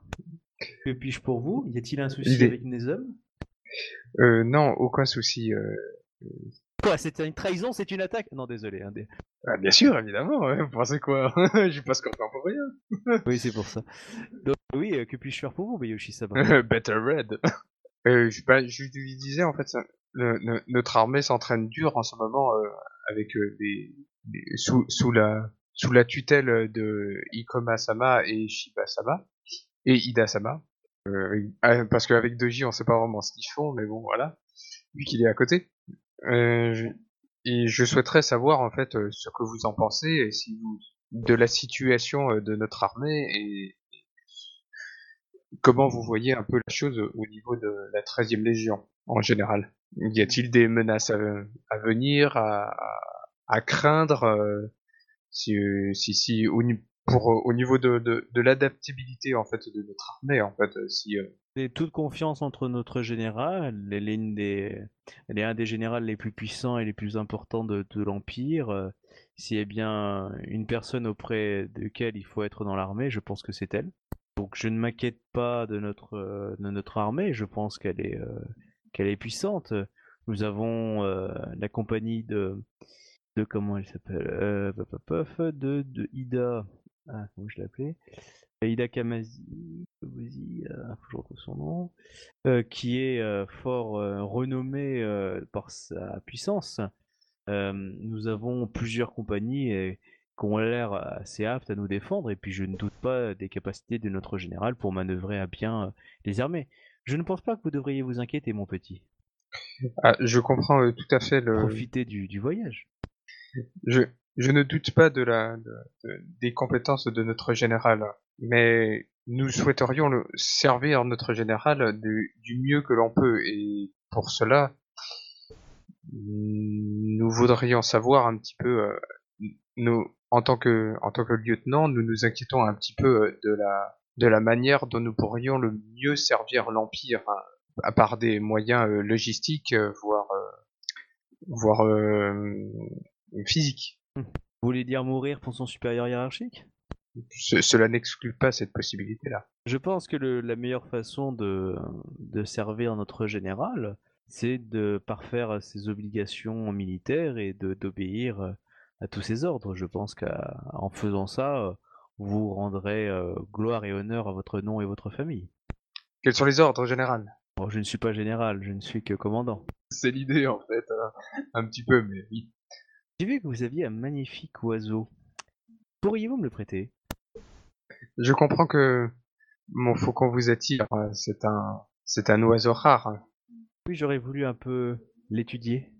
Que puis-je pour vous? Y a-t-il un souci Idée. avec les hommes? Euh, non, aucun souci. Euh... Quoi, c'est une trahison, c'est une attaque? Non, désolé. Hein, des... ah, bien sûr, évidemment. Ouais. Vous pensez quoi? Je passe qu'on parle pour rien. Oui, c'est pour ça. Donc, oui, euh, que puis-je faire pour vous, Yoshi-sama? Better Red. euh, je, bah, je lui disais, en fait, ça, le, le, notre armée s'entraîne dur en ce moment euh, avec euh, des, des sous, sous, la, sous la tutelle de Ikoma-sama et Shiba-sama. Et Ida-sama, euh, parce qu'avec Doji on sait pas vraiment ce qu'ils font, mais bon voilà, vu qu'il est à côté. Euh, je, et je souhaiterais savoir en fait ce que vous en pensez, et si vous, de la situation de notre armée, et comment vous voyez un peu la chose au niveau de la treizième Légion en général. Y a-t-il des menaces à, à venir, à, à craindre, euh, si, si, si, au niveau... Pour, euh, au niveau de, de, de l'adaptabilité en fait de notre armée en fait, si euh... j'ai toute confiance entre notre général, elle est, une des... elle est un des généraux les plus puissants et les plus importants de, de l'Empire. Euh, s'il y a bien une personne auprès de laquelle il faut être dans l'armée, je pense que c'est elle. Donc je ne m'inquiète pas de notre, euh, de notre armée, je pense qu'elle est, euh, qu'elle est puissante. Nous avons euh, la compagnie de, de comment elle s'appelle, euh, de, de Ida. Ah, comment je l'appelais, Ida Kamazi, euh, faut que je retrouve son nom, euh, qui est euh, fort euh, renommée euh, par sa puissance. Euh, nous avons plusieurs compagnies et, qui ont l'air assez aptes à nous défendre, et puis je ne doute pas des capacités de notre général pour manœuvrer à bien euh, les armées. Je ne pense pas que vous devriez vous inquiéter, mon petit. Ah, je comprends euh, tout à fait le... Profitez du, du voyage. Je... Je ne doute pas de la, de, de, des compétences de notre général, mais nous souhaiterions le, servir notre général du, du mieux que l'on peut, et pour cela, nous voudrions savoir un petit peu, euh, nous, en tant que, en tant que lieutenant, nous nous inquiétons un petit peu de la, de la manière dont nous pourrions le mieux servir l'Empire, hein, à part des moyens euh, logistiques, euh, voire, euh, voire euh, physiques. Vous voulez dire mourir pour son supérieur hiérarchique? Ce, Cela n'exclut pas cette possibilité-là. Je pense que le, la meilleure façon de, de servir notre général, c'est de parfaire ses obligations militaires et de, d'obéir à tous ses ordres. Je pense qu'en faisant ça, vous rendrez euh, gloire et honneur à votre nom et votre famille. Quels sont les ordres, général? Bon, je ne suis pas général, je ne suis que commandant. C'est l'idée, en fait, hein. Un petit peu, mais oui. J'ai vu que vous aviez un magnifique oiseau. Pourriez-vous me le prêter? Je comprends que mon faucon vous attire. C'est un, c'est un oiseau rare. Oui, j'aurais voulu un peu l'étudier.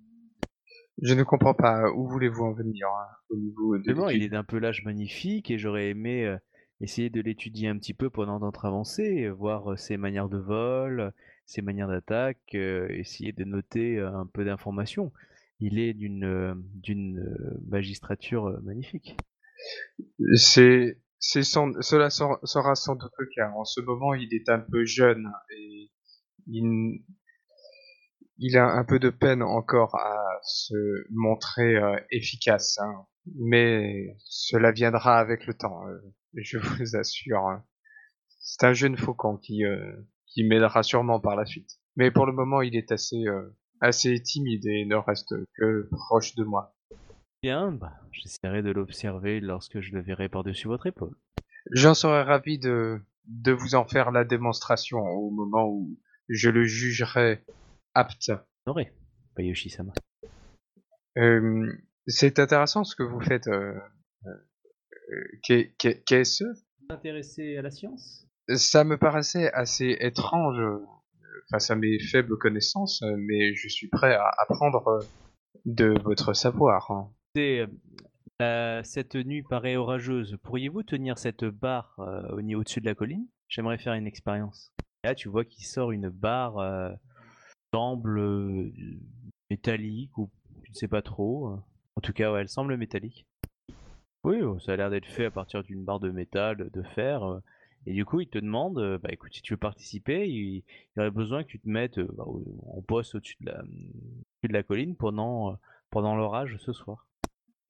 Je ne comprends pas. Où voulez-vous en venir hein, au niveau de l'étude? Il est d'un pelage magnifique et j'aurais aimé euh, essayer de l'étudier un petit peu pendant notre avancée, voir ses manières de vol, ses manières d'attaque, euh, essayer de noter euh, un peu d'informations. Il est d'une, d'une magistrature magnifique. C'est, c'est sans, cela sera sans doute le cas. En ce moment, il est un peu jeune et il, il a un peu de peine encore à se montrer efficace. Hein. Mais cela viendra avec le temps, je vous assure. C'est un jeune faucon qui, qui m'aidera sûrement par la suite. Mais pour le moment, il est assez... assez timide et ne reste que proche de moi. Bien, bah, j'essaierai de l'observer lorsque je le verrai par-dessus votre épaule. J'en serais ravi de, de vous en faire la démonstration au moment où je le jugerai apte. Honoré, Bayoshi-sama. Euh, c'est intéressant ce que vous faites. Euh, euh, qu'est, qu'est, qu'est-ce ? Vous intéressez à la science ? Ça me paraissait assez étrange... face à mes faibles connaissances, mais je suis prêt à apprendre de votre savoir. C'est, euh, cette nuit paraît orageuse. Pourriez-vous tenir cette barre euh, au-dessus de la colline? J'aimerais faire une expérience. Là, tu vois qu'il sort une barre euh, semble euh, métallique ou tu ne sais pas trop. En tout cas, ouais, elle semble métallique. Oui, ça a l'air d'être fait à partir d'une barre de métal, de fer. Et du coup, il te demande, bah écoute, si tu veux participer, il, il aurait besoin que tu te mettes bah, en poste au-dessus de la, au-dessus de la colline pendant, pendant l'orage ce soir.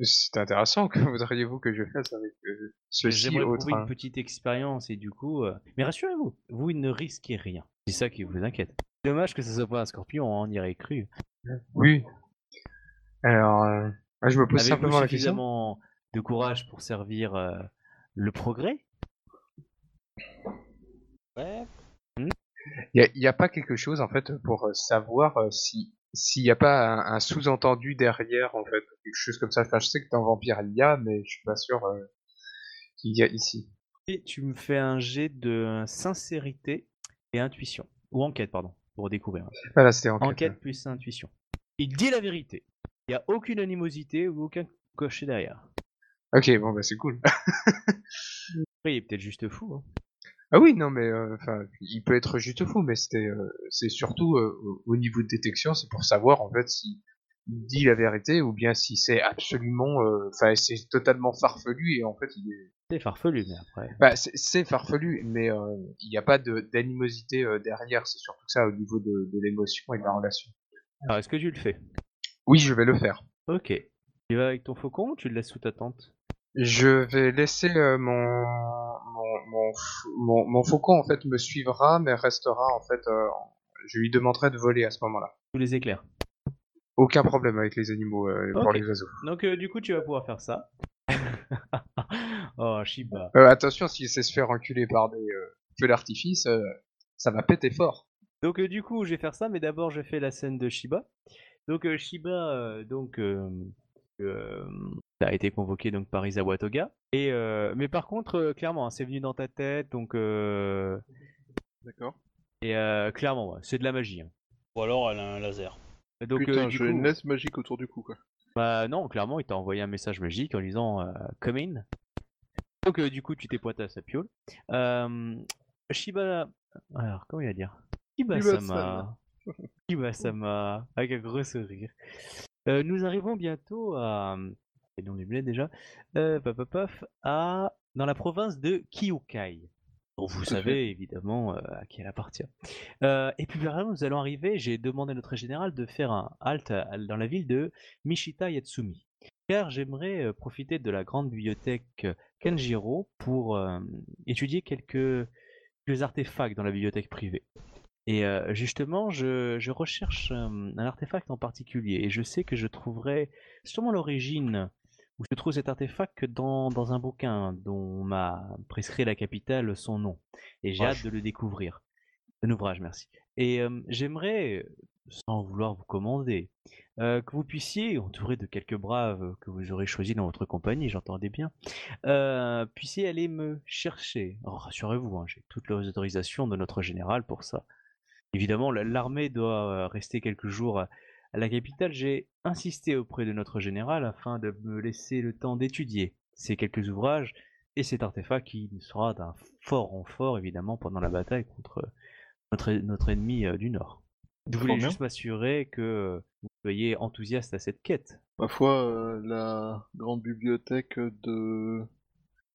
C'est intéressant, que voudriez-vous que je fasse avec euh, ceci autre. J'aimerais prouver hein. une petite expérience et du coup... Euh... Mais rassurez-vous, vous ne risquez rien. C'est ça qui vous inquiète. Dommage que ce soit pas un scorpion, on y aurait cru. Oui. Alors, euh, je me pose Avez-vous simplement la question. Suffisamment de courage pour servir euh, le progrès ? Ouais. Il n'y a, a pas quelque chose, en fait, pour savoir euh, si... S'il n'y a pas un, un sous-entendu derrière, en fait, quelque chose comme ça. Enfin, je sais que dans Vampire il y a, mais je suis pas sûr euh, qu'il y a ici. Et tu me fais un jet de sincérité et intuition. Ou enquête, pardon, pour découvrir. Voilà, c'était enquête. Enquête ouais. plus intuition. Il dit la vérité. Il n'y a aucune animosité ou aucun cocher derrière. Ok, bon, bah c'est cool. Après, il est peut-être juste fou, hein. Ah oui, non, mais euh, il peut être juste fou, mais c'était, euh, c'est surtout euh, au niveau de détection, c'est pour savoir en fait s'il dit la vérité ou bien si c'est absolument, enfin euh, c'est totalement farfelu et en fait il est. C'est farfelu, mais après. Bah, c'est, c'est farfelu, mais euh, il n'y a pas de, d'animosité euh, derrière, c'est surtout ça au niveau de, de l'émotion et de la relation. Alors est-ce que tu le fais ? Oui, je vais le faire. Ok. Tu vas avec ton faucon ou tu le laisses sous ta tente ? Je vais laisser euh, mon. Mon, mon, mon faucon en fait me suivra mais restera en fait euh, je lui demanderai de voler à ce moment-là. Tous les éclairs. Aucun problème avec les animaux euh, okay. Pour les oiseaux. Donc euh, du coup tu vas pouvoir faire ça. Oh Shiba. Euh, attention si c'est se faire enculer par des euh, feux d'artifice euh, ça va péter fort. Donc euh, du coup je vais faire ça mais d'abord je fais la scène de Shiba. Donc euh, Shiba euh, donc euh, euh... T'as été convoqué donc par Isawa Toga. Et euh, mais par contre, euh, clairement, hein, c'est venu dans ta tête, donc. Euh... D'accord. Et euh, clairement, ouais, c'est de la magie. Hein. Ou alors, elle a un laser. Donc, Putain, euh, j'ai coup... une laisse magique autour du cou, quoi. Bah non, clairement, il t'a envoyé un message magique en disant euh, "Come in". Donc, euh, du coup, tu t'es pointé à sa piole. Euh, Shiba, alors comment il va dire Shiba-sama. Shiba-sama, avec un gros sourire. Euh, nous arrivons bientôt à. Et non, du blé déjà, euh, paf, paf, paf, à... dans la province de Kyukai, dont vous savez évidemment euh, à qui elle appartient. Euh, et puis, là, nous allons arriver, j'ai demandé à notre général de faire un halt dans la ville de Mishita Yatsumi, car j'aimerais euh, profiter de la grande bibliothèque Kenjiro pour euh, étudier quelques, quelques artefacts dans la bibliothèque privée. Et euh, justement, je, je recherche euh, un artefact en particulier, et je sais que je trouverai sûrement l'origine... où se trouve cet artefact que dans, dans un bouquin dont m'a prescrit la capitale son nom. Et j'ai hâte de le découvrir. Un ouvrage, merci. Et euh, j'aimerais, sans vouloir vous commander, euh, que vous puissiez, entouré de quelques braves que vous aurez choisis dans votre compagnie, j'entendais bien, euh, puissiez aller me chercher. Oh, rassurez-vous, hein, j'ai toutes les autorisations de notre général pour ça. Évidemment, l'armée doit rester quelques jours... À la capitale, j'ai insisté auprès de notre général afin de me laisser le temps d'étudier ces quelques ouvrages et cet artefact qui sera d'un fort renfort, évidemment, pendant la bataille contre notre, notre ennemi du Nord. Je voulais Combien juste m'assurer que vous soyez enthousiaste à cette quête. Ma foi, euh, la grande bibliothèque de...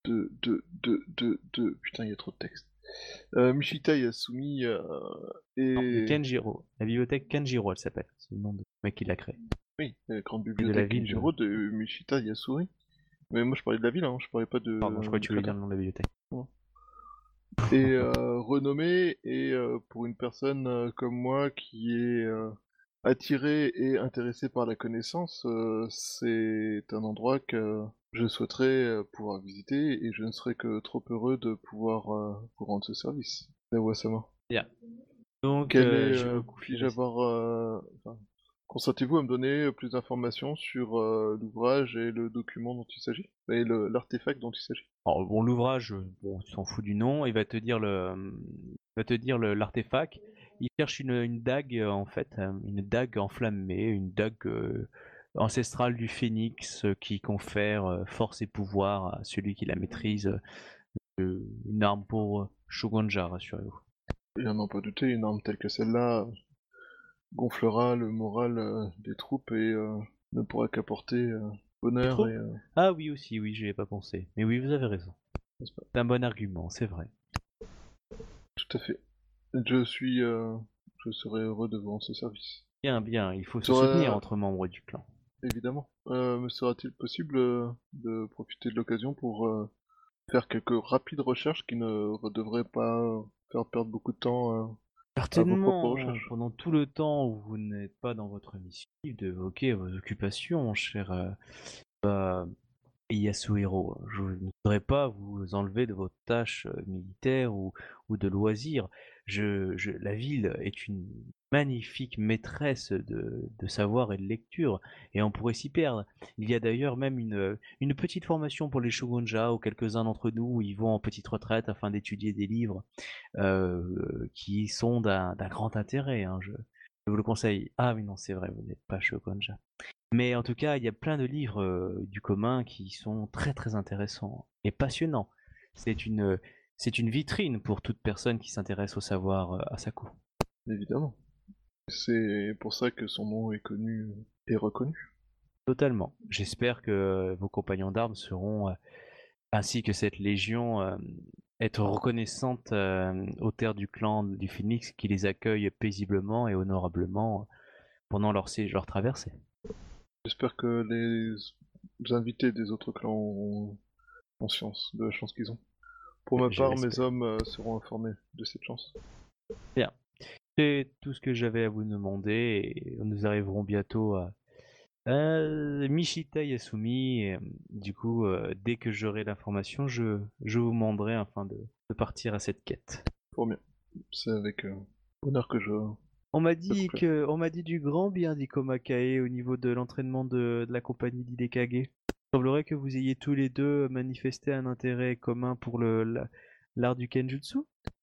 de... de... de... de... de... Putain, il y a trop de textes. Euh, Mishita Yasumi euh, et... Non, Kenjiro, la bibliothèque Kenjiro elle s'appelle, c'est le nom du mec qui l'a créé. Oui, la grande bibliothèque de la Kenjiro ville, de... de Mishita Yasumi. Mais moi je parlais de la ville, hein, je parlais pas de... Pardon, je crois que tu voulais dire le nom de la bibliothèque. Ouais. Et euh, renommée, et euh, pour une personne euh, comme moi qui est euh, attirée et intéressée par la connaissance, euh, c'est un endroit que... Je souhaiterais pouvoir visiter et je ne serais que trop heureux de pouvoir euh, vous rendre ce service. Dawa-sama. Yeah. Donc, euh, je... euh, puis-je avoir... Euh, enfin, consentez-vous à me donner plus d'informations sur euh, l'ouvrage et le document dont il s'agit et le, l'artefact dont il s'agit. Alors, bon, l'ouvrage, bon, tu t'en fous du nom, il va te dire le, il va te dire le, l'artefact. Il cherche une, une dague, en fait, une dague enflammée, une dague... Euh... ancestrale du phénix qui confère force et pouvoir à celui qui la maîtrise, une arme pour Shogunja, rassurez-vous. Et à n'en pas douter, une arme telle que celle-là gonflera le moral des troupes et euh, ne pourra qu'apporter euh, bonheur et... Euh... Ah oui aussi, oui, j'y ai pas pensé. Mais oui, vous avez raison. C'est un bon argument, c'est vrai. Tout à fait. Je suis... Euh... Je serai heureux de vous rendre ce service. Bien, bien, il faut se soutenir entre membres du clan. Évidemment. Euh, me sera-t-il possible euh, de profiter de l'occasion pour euh, faire quelques rapides recherches qui ne devraient pas faire perdre beaucoup de temps euh, Certainement, à pendant tout le temps où vous n'êtes pas dans votre mission, d'évoquer vos occupations, cher euh, bah, Yasuhiro. Je ne voudrais pas vous enlever de votre tâche militaire ou, ou de loisirs. Je, je, la ville est une magnifique maîtresse de, de savoir et de lecture, et on pourrait s'y perdre. Il y a d'ailleurs même une, une petite formation pour les shogunja, ou quelques-uns d'entre nous, où ils vont en petite retraite afin d'étudier des livres euh, qui sont d'un, d'un grand intérêt. Hein, je, je vous le conseille. Ah mais non, c'est vrai, vous n'êtes pas shogunja. Mais en tout cas, il y a plein de livres euh, du commun qui sont très très intéressants et passionnants. C'est une... C'est une vitrine pour toute personne qui s'intéresse au savoir Asako. Évidemment. C'est pour ça que son nom est connu et reconnu. Totalement. J'espère que vos compagnons d'armes seront, ainsi que cette légion, être reconnaissantes aux terres du clan du Phoenix qui les accueillent paisiblement et honorablement pendant leur, leur traversée. J'espère que les invités des autres clans auront conscience de la chance qu'ils ont. Pour ma part, mes hommes seront informés de cette chance. Bien. C'est tout ce que j'avais à vous demander. Et nous arriverons bientôt à, à Mishita Yasumi. Et, du coup, euh, dès que j'aurai l'information, je, je vous demanderai afin de, de partir à cette quête. Pour bien. C'est avec euh, honneur que je... On m'a dit que, on m'a dit du grand bien d'Ikoma Kae au niveau de l'entraînement de, de la compagnie d'Hidekage. Il semblerait que vous ayez tous les deux manifesté un intérêt commun pour le, l'art du Kenjutsu.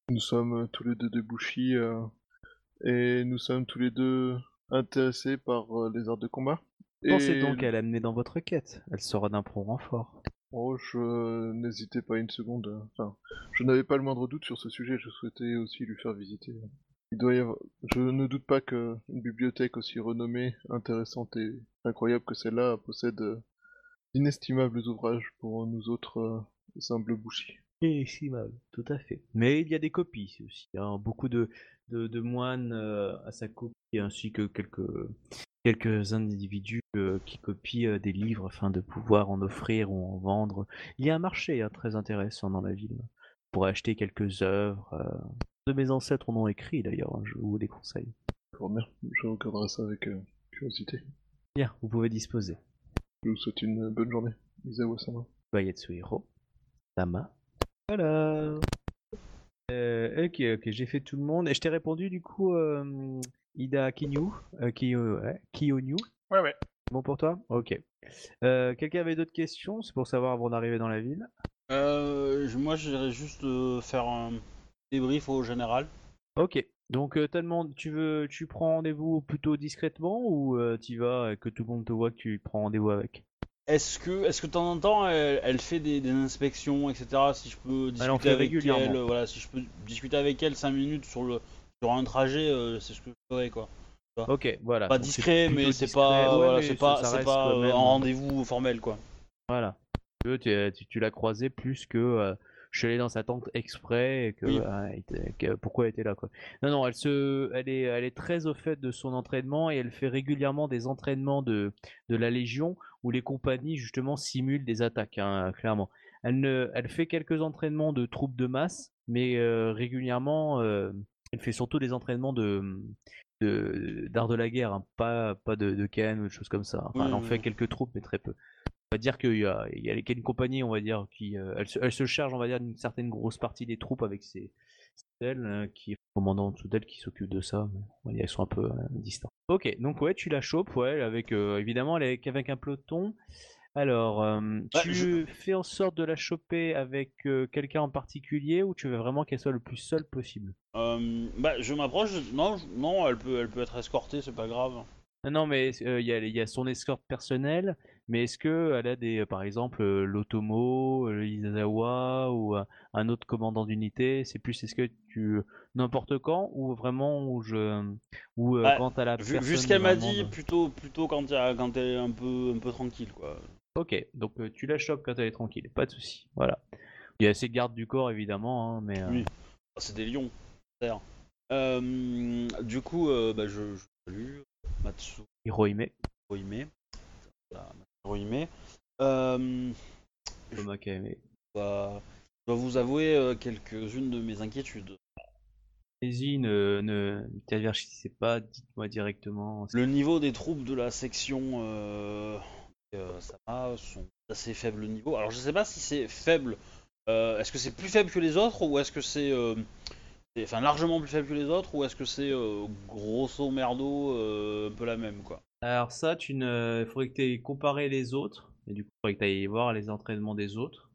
Nous sommes tous les deux de Bushi euh, et nous sommes tous les deux intéressés par euh, les arts de combat. Pensez et... donc à l'amener dans votre quête, elle sera d'un prompt renfort. Oh, je euh, n'hésitais pas une seconde, enfin, je n'avais pas le moindre doute sur ce sujet, je souhaitais aussi lui faire visiter. Il doit y avoir... Je ne doute pas qu'une bibliothèque aussi renommée, intéressante et incroyable que celle-là possède... Euh... Inestimables ouvrages pour nous autres euh, simples bouchis. Inestimables, tout à fait. Mais il y a des copies aussi. Hein. Beaucoup de, de, de moines euh, à sa copie, ainsi que quelques, quelques individus euh, qui copient euh, des livres afin de pouvoir en offrir ou en vendre. Il y a un marché hein, très intéressant dans la ville. Pour acheter quelques œuvres. Euh, de mes ancêtres en ont écrit d'ailleurs, hein, je vous les conseille. Bon, bien, je regarderai ça avec euh, curiosité. Bien, vous pouvez disposer. Je vous souhaite une bonne journée, Izawa-sama. Bayetsuhiro, Sama. Voilà. Euh, ok, ok, j'ai fait tout le monde. Et je t'ai répondu du coup, euh, Ida Kinyu, euh, Kiyo, ouais, Kiyonyu. Ouais, ouais. Bon pour toi ? Ok. Euh, quelqu'un avait d'autres questions ? C'est pour savoir avant d'arriver dans la ville. Euh, moi, j'irais juste euh, faire un débrief au général. Ok. Donc euh, tellement tu veux, tu prends rendez-vous plutôt discrètement ou euh, t'y vas et que tout le monde te voit que tu prends rendez-vous avec. Est-ce que, est-ce que de temps en temps elle, elle fait des, des inspections, et cetera. Si je peux discuter elle en fait avec elle, euh, voilà, si je peux discuter avec elle cinq minutes sur le, sur un trajet, euh, c'est ce que je ferais quoi. Ok, voilà. Pas discret, c'est mais c'est discret, pas, ouais, voilà, mais c'est ça, pas, ça c'est pas euh, un rendez-vous formel quoi. Voilà. Tu, tu, tu l'as croisé plus que. Euh... Je suis allé dans sa tente exprès et que, oui. ah, que pourquoi elle était là quoi. Non non, elle se, elle est, elle est très au fait de son entraînement et elle fait régulièrement des entraînements de, de la Légion où les compagnies justement simulent des attaques hein, clairement. Elle ne, elle fait quelques entraînements de troupes de masse, mais euh, régulièrement, euh, elle fait surtout des entraînements de, de d'art de la guerre, hein, pas, pas de, de Ken ou de choses comme ça. Enfin, oui, elle en oui. fait quelques troupes mais très peu. On va dire qu'il y a, il y a une compagnie, on va dire, qui euh, elle, se, elle se charge, on va dire, d'une certaine grosse partie des troupes avec ses, ses ailes, hein, qui est commandant en dessous d'elle, qui s'occupe de ça. Mais, elles sont un peu euh, distantes. Ok, donc ouais, tu la chopes, ouais, avec euh, évidemment avec, avec un peloton. Alors, euh, tu ouais, je... fais en sorte de la choper avec euh, quelqu'un en particulier ou tu veux vraiment qu'elle soit le plus seule possible ? euh, Bah, je m'approche. Non, je... non, elle peut, elle peut être escortée, c'est pas grave. Non, non, mais euh, il y a, il y a son escorte personnelle, mais est-ce que elle a des, par exemple, euh, l'Otomo, euh, l'Izawa ou euh, un autre commandant d'unité? C'est plus, est-ce que tu n'importe quand ou vraiment où je ou euh, Bah, quand à la vu, vu ce personne qu'elle m'a vraiment dit, de- plutôt, plutôt quand, il y a- quand elle est un peu, un peu tranquille, quoi. Ok, donc euh, tu la chopes quand elle est tranquille, pas de souci. Voilà. Il y a ses gardes du corps évidemment, hein, mais euh, Oui, c'est des lions. D'ailleurs. Euh, du coup, euh, bah, je, je salue Matsu Hirohime, Rohime. Voilà, Matsu Rohime. Euh, je Tomakame. dois, je dois vous avouer euh, quelques-unes de mes inquiétudes. Allez-y, ne, ne tergiversez pas, dites-moi directement. Le niveau des troupes de la section euh, euh, Sama sont assez faibles niveau. Alors je sais pas si c'est faible. Euh, est-ce que c'est plus faible que les autres ou est-ce que c'est euh, c'est- enfin largement plus faible que les autres ou est-ce que c'est euh, grosso merdo euh, un peu la même quoi. Alors ça, tu ne... il faudrait que tu aies comparé les autres, et du coup, il faudrait que tu ailles voir les entraînements des autres.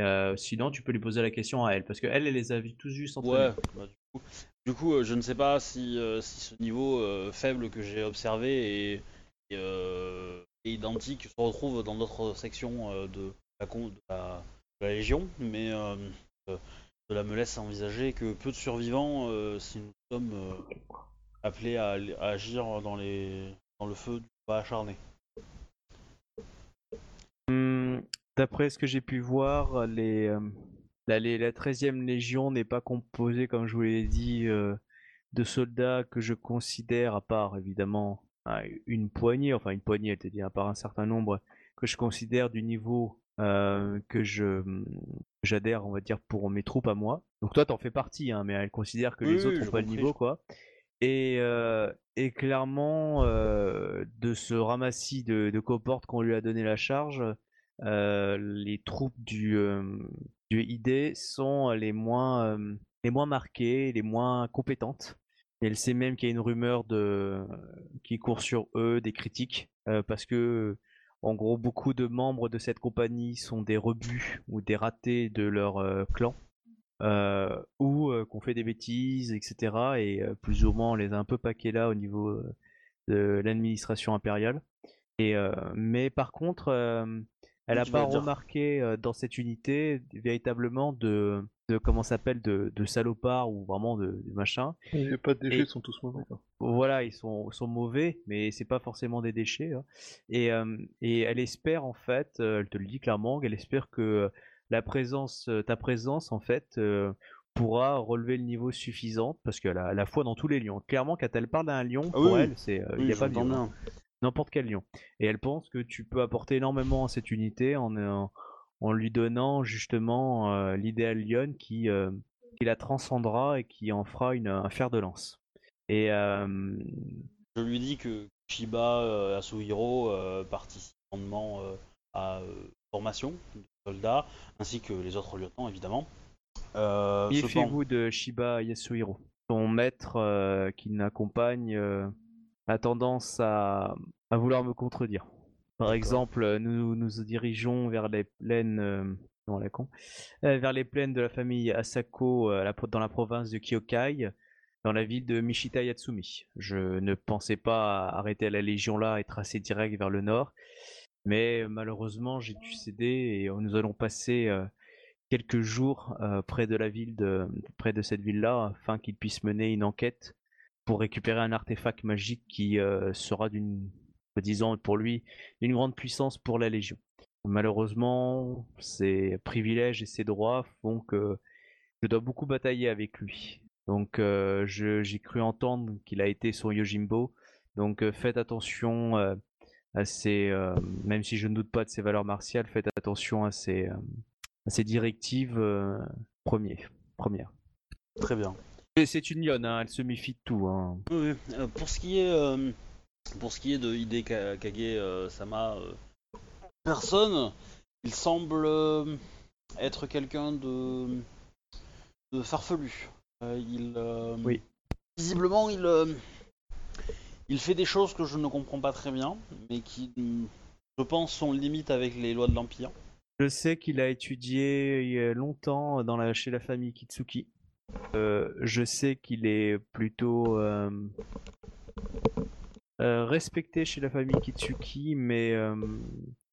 Euh, sinon, tu peux lui poser la question à elle, parce qu'elle, elle les a vu tous juste Ouais. entraînés. Bah, du coup, du coup, euh, je ne sais pas si, euh, si ce niveau euh, faible que j'ai observé est, est, euh, est identique, se retrouve dans d'autres sections euh, de, la, con- de la- de la Légion, mais euh, euh, cela me laisse envisager que peu de survivants, euh, si nous sommes euh, appelés à, à agir dans, les, dans le feu du combat acharné. Hmm, D'après ce que j'ai pu voir, les, euh, la, les- la treizième Légion n'est pas composée, comme je vous l'ai dit, euh, de soldats que je considère, à part évidemment hein, une poignée, enfin une poignée, c'est-à-dire à part un certain nombre, que je considère du niveau euh, que je j'adhère, on va dire, pour mes troupes à moi. Donc toi, t'en fais partie, hein, mais elle considère que Oui, les autres oui, n'ont j'ai pas le compris. niveau, quoi. Et, euh, et clairement, euh, de ce ramassis de, de cohortes qu'on lui a donné la charge, euh, les troupes du, euh, du I D sont les moins, euh, les moins marquées, les moins compétentes. Et elle sait même qu'il y a une rumeur de, qui court sur eux, des critiques, euh, parce que, en gros, beaucoup de membres de cette compagnie sont des rebuts ou des ratés de leur euh, clan euh, ou euh, qu'on fait des bêtises, et cetera. Et euh, plus ou moins, on les a un peu paqués là au niveau euh, de l'administration impériale. Et, euh, mais par contre, euh, elle Oui, n'a tu vas pas le dire. remarqué euh, dans cette unité véritablement de, de comment ça s'appelle, de, de salopards ou vraiment de, de machin. Il n'y a pas de déchets, ils Et sont tous mauvais, quoi. voilà, ils sont, sont mauvais, mais c'est pas forcément des déchets, hein. Et, euh, et elle espère en fait, euh, elle te le dit clairement, qu'elle espère que euh, la présence, euh, ta présence en fait, euh, pourra relever le niveau suffisant, parce qu'elle a la foi dans tous les lions. Clairement, quand elle parle d'un lion, Ah oui, pour oui, elle, c'est, il oui, n'y a pas de j'entends lion, hein. bien. N'importe quel lion. Et elle pense que tu peux apporter énormément à cette unité en, en, en lui donnant justement euh, l'idéal lion qui, euh, qui la transcendra et qui en fera une, un fer de lance. Et euh, Je lui dis que Shiba euh, Asuhiro euh, participe grandement euh, à euh, formation de soldats, ainsi que les autres lieutenants évidemment. Euh, cependant, méfiez-vous de Shiba Yasuhiro. Son maître euh, qui n'accompagne euh, a tendance à, à vouloir me contredire. Par d'accord. exemple, euh, nous nous dirigeons vers les plaines, euh, non, la con, euh, vers les plaines de la famille Asako euh, la pro- dans la province de Kyokai, dans la ville de Mishita Yatsumi. Je ne pensais pas arrêter à la Légion là et tracer direct vers le nord, mais euh, malheureusement j'ai dû céder et euh, nous allons passer euh, quelques jours euh, près de la ville de près de cette ville-là afin qu'ils puissent mener une enquête pour récupérer un artefact magique qui euh, sera d'une disant pour lui d'une grande puissance pour la Légion. Malheureusement, ses privilèges et ses droits font que je dois beaucoup batailler avec lui. Donc euh, je- j'ai cru entendre qu'il a été son Yojimbo. Donc euh, faites attention euh, à ses, euh, même si je ne doute pas de ses valeurs martiales, faites attention à ses, euh, à ses directives euh, premier- premières. Très bien. Et c'est une lionne, hein, elle se méfie de tout, hein. Oui, oui. Euh, pour ce qui est euh, pour ce qui est de Hide Ka- Kage euh, Sama, euh, personne, il semble euh, être quelqu'un de, de farfelu. Euh, il euh, Oui. visiblement il euh, Il fait des choses que je ne comprends pas très bien, mais qui, mm, je pense, sont limites avec les lois de l'Empire. Je sais qu'il a étudié il y a longtemps dans la, chez la famille Kitsuki. Euh, je sais qu'il est plutôt euh, euh, respecté chez la famille Kitsuki, mais euh,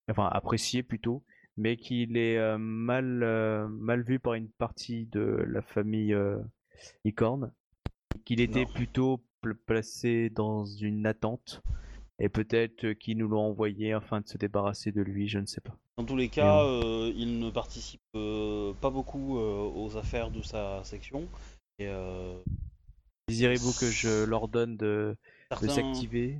enfin apprécié plutôt, mais qu'il est euh, mal euh, mal vu par une partie de la famille euh, Licorne, qu'il était non. plutôt pl- placé dans une attente. Et peut-être qu'ils nous l'ont envoyé afin de se débarrasser de lui, je ne sais pas. Dans tous les cas, euh, il ne participe euh, pas beaucoup euh, aux affaires de sa section. Et, euh, désirez-vous que je leur donne de, certains, de s'activer ?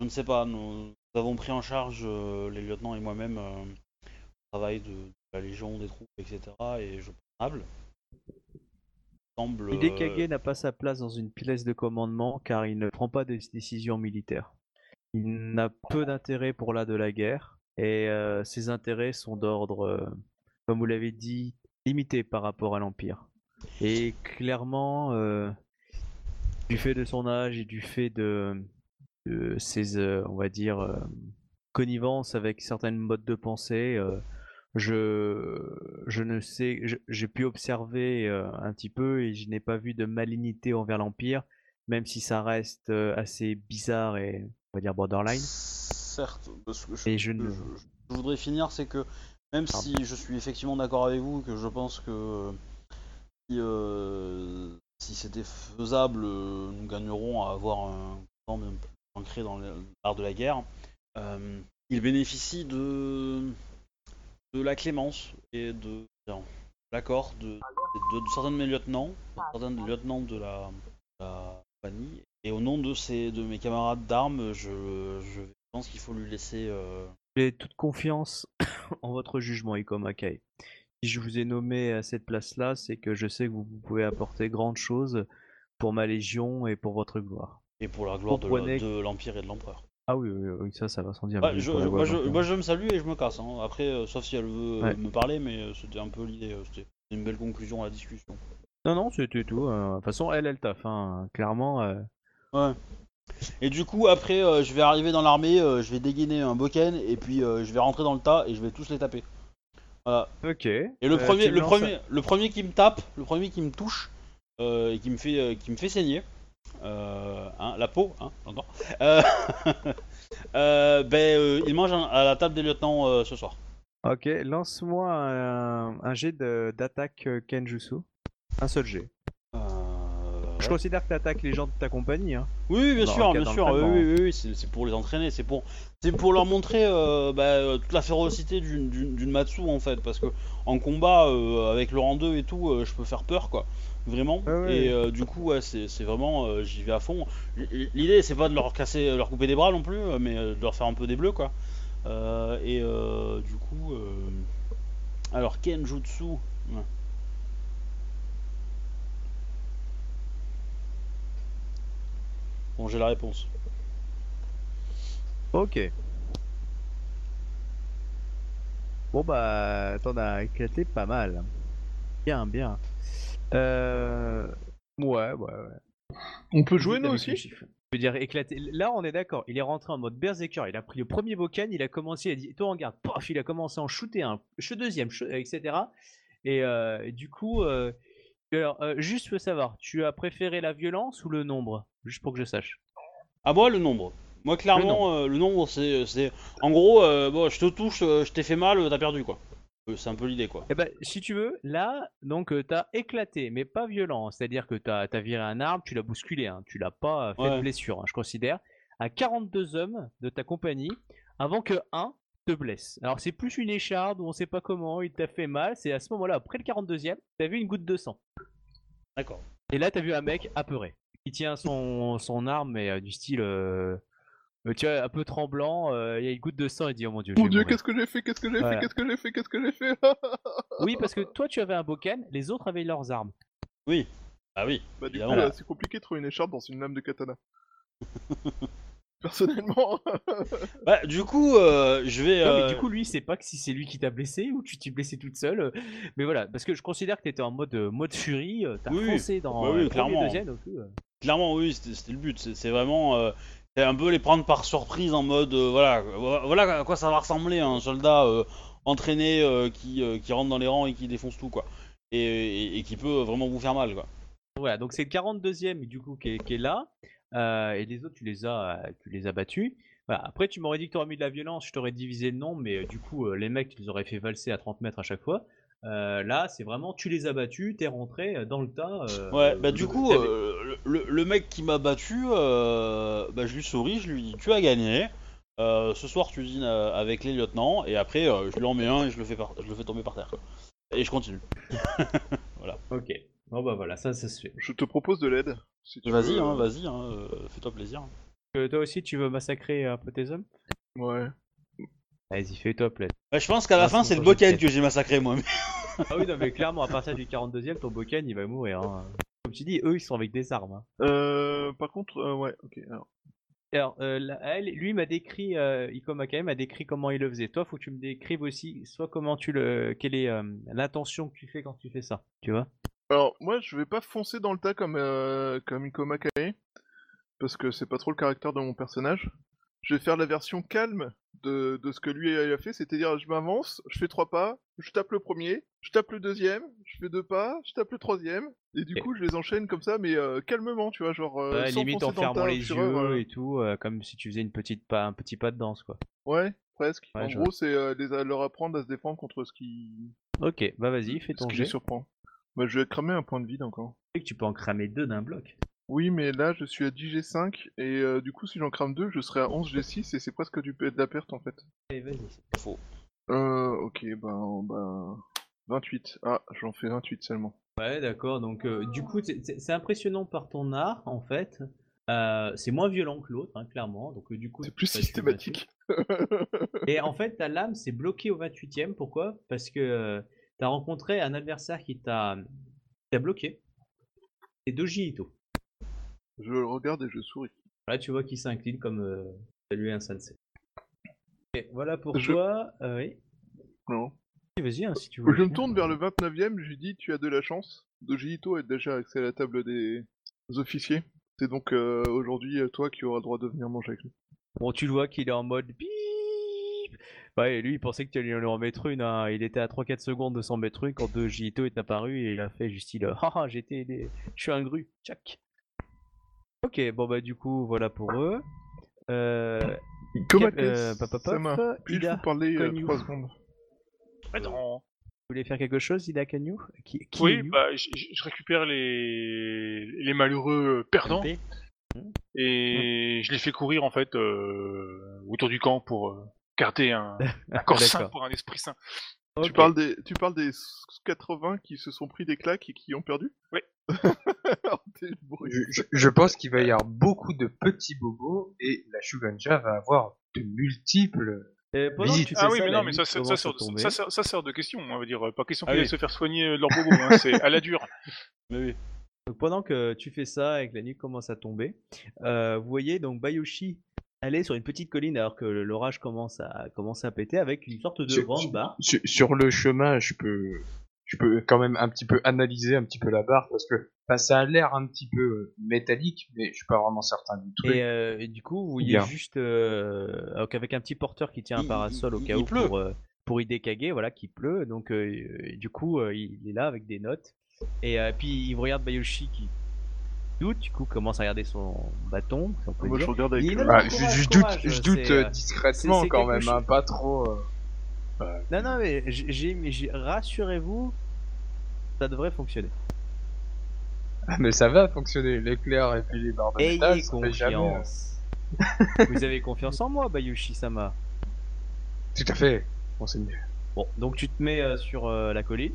Je ne sais pas, nous, nous avons pris en charge, euh, les lieutenants et moi-même, euh, le travail de, de la Légion, des troupes, et cetera. Et je pense semble. L'idée Kage n'a pas sa place dans une pièce de commandement car il ne prend pas de décisions militaires. Il n'a peu d'intérêt pour l'art de la guerre, et euh, ses intérêts sont d'ordre, euh, comme vous l'avez dit, limité par rapport à l'Empire. Et clairement, euh, du fait de son âge et du fait de, de ses, euh, on va dire, euh, connivences avec certaines modes de pensée, euh, je, je ne sais, je, j'ai pu observer euh, un petit peu, et je n'ai pas vu de malignité envers l'Empire, même si ça reste euh, assez bizarre et... on va dire borderline. Certes, parce que je, et je, ne... je, je voudrais finir, c'est que même Pardon. si je suis effectivement d'accord avec vous, que je pense que si, euh, si c'était faisable, nous gagnerons à avoir un temps ancré dans l'art de la guerre, euh, il bénéficie de, de la clémence et de, de l'accord de, de, de, de certains de mes lieutenants, de certains de lieutenants de la, de la compagnie. Et au nom de, ces, de mes camarades d'armes, je, je pense qu'il faut lui laisser... Euh... J'ai toute confiance en votre jugement, Ikoma Akae. Si je vous ai nommé à cette place-là, c'est que je sais que vous pouvez apporter grande chose pour ma Légion et pour votre gloire. Et pour la gloire Comprenez... de, de l'Empire et de l'Empereur. Ah oui, oui, oui ça, ça va sans dire. Bah, je, moi, moi, je, moi, je me salue et je me casse. Hein. Après, euh, sauf si elle veut ouais. me parler, mais euh, c'était un peu l'idée. Euh, c'était une belle conclusion à la discussion. Non, non, c'était tout. Euh, de toute façon, elle, elle taffe. Hein. Clairement... Euh... Ouais. Et du coup après euh, je vais arriver dans l'armée, euh, je vais dégainer un bokken et puis euh, je vais rentrer dans le tas et je vais tous les taper. Voilà. Ok. Et le euh, premier, le premier, le premier qui me tape, le premier qui me touche euh, et qui me fait, euh, qui me fait saigner, euh, hein, la peau, hein, j'entends. Euh, euh, ben euh, il mange un, à la table des lieutenants euh, ce soir. Ok. Lance-moi un, un jet de, d'attaque Kenjutsu, un seul jet. Je considère que t'attaques les gens de ta compagnie. Hein. Oui, bien non, sûr, bien sûr. Oui, oui, oui, oui. C'est, c'est pour les entraîner, c'est pour, c'est pour leur montrer euh, bah, toute la férocité d'une, d'une, d'une Matsu en fait, parce que en combat euh, avec le rang deux et tout, euh, je peux faire peur quoi, vraiment. Ah, oui. Et euh, du coup, ouais, c'est, c'est vraiment, euh, j'y vais à fond. L'idée, c'est pas de leur casser, leur couper des bras non plus, mais de leur faire un peu des bleus quoi. Euh, et euh, du coup, euh... alors Kenjutsu. Ouais. Bon, j'ai la réponse. Ok. Bon bah, t'en as éclaté pas mal. Bien, bien. Euh... Ouais, ouais, ouais. On peut jouer nous aussi. Je veux dire éclater. Là, on est d'accord. Il est rentré en mode berserker. Il a pris le premier bokken. Il a commencé. Il a dit, toi, regarde. Paf, il a commencé à en shooter un, shoot deuxième, shoot, et cetera. Et, euh, et du coup. Euh... Alors, euh, juste pour savoir, tu as préféré la violence ou le nombre ? Juste pour que je sache. Ah moi, le nombre. Moi, clairement, le nombre, euh, le nombre c'est, c'est... En gros, euh, bon, je te touche, je t'ai fait mal, t'as perdu, quoi. C'est un peu l'idée, quoi. Eh ben, si tu veux, là, donc, t'as éclaté, mais pas violent. C'est-à-dire que t'as, t'as viré un arbre, tu l'as bousculé, hein. Tu l'as pas fait ouais. de blessure, hein, je considère. À quarante-deux hommes de ta compagnie, avant que un te blesse. Alors, c'est plus une écharde, on sait pas comment, il t'a fait mal. C'est à ce moment-là, après le quarante-deuxième, t'as vu une goutte de sang. D'accord. Et là, t'as vu un mec apeuré, qui tient son, son arme, mais euh, du style, euh, tu vois, un peu tremblant, euh, il y a une goutte de sang, il dit, oh mon dieu, mon dieu, mourir. qu'est-ce que j'ai fait, qu'est-ce que j'ai voilà. fait, qu'est-ce que j'ai fait, qu'est-ce que j'ai fait. Oui, parce que toi, tu avais un bokken, les autres avaient leurs armes. Oui. Ah oui. Bah du coup, voilà. là, c'est compliqué de trouver une écharpe dans une lame de katana. Personnellement. Bah, du coup, euh, je vais. Euh... Non, mais du coup, lui, c'est pas que si c'est lui qui t'a blessé ou tu t'es blessé toute seule. Euh... Mais voilà, parce que je considère que t'étais en mode mode furie, t'as oui, foncé dans bah oui, euh, clairement. Deuxième, donc, euh... Clairement, oui, c'était, c'était le but. C'est, c'est vraiment, euh, c'est un peu les prendre par surprise en mode, euh, voilà, voilà à quoi ça va ressembler un soldat euh, entraîné euh, qui, euh, qui rentre dans les rangs et qui défonce tout quoi, et, et, et qui peut vraiment vous faire mal quoi. Voilà, donc c'est le quarante-deuxième du coup qui est, qui est là. Euh, et les autres, tu les as, tu les as battus. Voilà. Après, tu m'aurais dit que tu aurais mis de la violence, je t'aurais divisé le nombre, mais euh, du coup, euh, les mecs, tu les aurais fait valser à trente mètres à chaque fois. Euh, là, c'est vraiment, tu les as battus, t'es rentré dans le tas. Euh, ouais, bah du coup, euh, le, le mec qui m'a battu, euh, bah, je lui souris, je lui dis, tu as gagné. Euh, ce soir, tu dînes avec les lieutenants, et après, euh, je lui en mets un et je le fais, par... je le fais tomber par terre. Et je continue. Voilà. Ok. Bon bah voilà, ça, ça se fait. Je te propose de l'aide. Si vas-y, hein, vas-y, hein, euh, fais-toi plaisir. Euh, toi aussi, tu veux massacrer un peu tes hommes ? Ouais. Vas-y, fais-toi plaisir. Bah, je pense qu'à la ah, fin, c'est le Bokken que j'ai massacré moi. Ah oui, non, mais clairement, à partir du quarante-deuxième, ton Bokken, il va mourir. Hein. Comme tu dis, eux, ils sont avec des armes. Hein. Euh, par contre, euh, ouais, ok, alors... Alors, euh, là, elle, lui m'a décrit, euh, Iko Makae m'a décrit comment il le faisait. Toi, faut que tu me décrives aussi, soit comment tu le, quelle est euh, l'intention que tu fais quand tu fais ça, tu vois. Alors, moi, je vais pas foncer dans le tas comme euh, comme Iko Makae, parce que c'est pas trop le caractère de mon personnage. Je vais faire la version calme de, de ce que lui a fait, c'est-à-dire je m'avance, je fais trois pas, je tape le premier, je tape le deuxième, je fais deux pas, je tape le troisième, et du coup je les enchaîne comme ça, mais euh, calmement, tu vois, genre euh, ouais, sans limite en fermant les yeux eux, et tout, euh, comme si tu faisais une petite pas, un petit pas de danse, quoi. Ouais, presque. Ouais, en gros, c'est euh, les, leur apprendre à se défendre contre ce qui. Ok, bah vas-y, fais ton jet. Ce qui surprend. Bah, je vais cramer un point de vide encore. Et que tu peux en cramer deux d'un bloc. Oui, mais là je suis à dix G cinq et euh, du coup si j'en crame deux, je serai à onze G six et c'est presque du de la perte en fait. Allez, vas-y, c'est faux. Euh, ok, ben, ben... vingt-huit. Ah, j'en fais vingt-huit seulement. Ouais, d'accord, donc euh, du coup c'est, c'est, c'est impressionnant par ton art en fait. Euh, c'est moins violent que l'autre, hein, clairement. Donc euh, du coup, c'est plus systématique. Et en fait, ta lame s'est bloquée au vingt-huitième. Pourquoi ? Parce que euh, t'as rencontré un adversaire qui t'a, t'a bloqué. C'est Doji Ito. Je le regarde et je souris. Là, tu vois qu'il s'incline comme euh, saluer un sensei. Et voilà pour je... toi. Euh, oui. Non. Vas-y, hein, si tu veux. Je me tourne vers le vingt-neuvième, je lui dis tu as de la chance. Doji Ito est déjà accès à la table des, des officiers. C'est donc euh, aujourd'hui toi qui auras le droit de venir manger avec nous. Bon, tu le vois qu'il est en mode bip. Ouais, lui, il pensait que tu allais lui en mettre une. Hein. Il était à trois quatre secondes de s'en mettre une quand Doji Ito est apparu et il a fait juste style haha, j'étais aidé. Je suis un gru. Tchac. Ok, bon bah du coup, voilà pour eux. Euh... Comment euh, papa il faut parler euh, trois secondes. Attends. Vous voulez faire quelque chose, Ida Kanyu qui, qui Oui, bah je, je récupère les les malheureux perdants et mmh. je les fais courir en fait euh, autour du camp pour euh, garder un, un corps sain pour un esprit sain. Okay. Tu parles des tu parles des quatre-vingts qui se sont pris des claques et qui ont perdu ? Oui. je, je pense qu'il va y avoir beaucoup de petits bobos et la Shuganja va avoir de multiples euh, visites. Ah oui, ça, mais non, mais ça, ça, ça, sort, ça, ça, ça sert de question. On va dire pas question qu'ils ah oui. se faire soigner de leurs bobos, hein, c'est à la dure. Mais oui. Donc pendant que tu fais ça et que la nuit commence à tomber, euh, vous voyez donc Bayushi aller sur une petite colline alors que l'orage commence à commencer à péter avec une sorte de sur, grande barre. Sur, sur le chemin, je peux. Je peux quand même un petit peu analyser un petit peu la barre parce que enfin, ça a l'air un petit peu métallique, mais je suis pas vraiment certain du truc. Et, euh, et du coup, vous voyez juste euh, donc avec un petit porteur qui tient un parasol il, au il, cas il où pleut. pour euh, pour y décaguer, voilà, qui pleut. Donc euh, du coup, euh, il est là avec des notes. Et euh, puis il regarde Bayushi qui doute. Du coup, commence à regarder son bâton. Si on peut Moi, dire. je regarde avec. Le... Ah, je, je doute, courage, je doute euh, discrètement c'est, c'est quand même, chose... hein, pas trop. Euh... Non, non, mais j'ai, j'ai, rassurez-vous, ça devrait fonctionner. Ah, mais ça va fonctionner, l'éclair et puis les barres de métal, ça fait jamais. Vous avez confiance en moi, Bayushi-sama. Tout à fait, bon, c'est mieux. Bon, donc tu te mets euh, sur euh, la colline.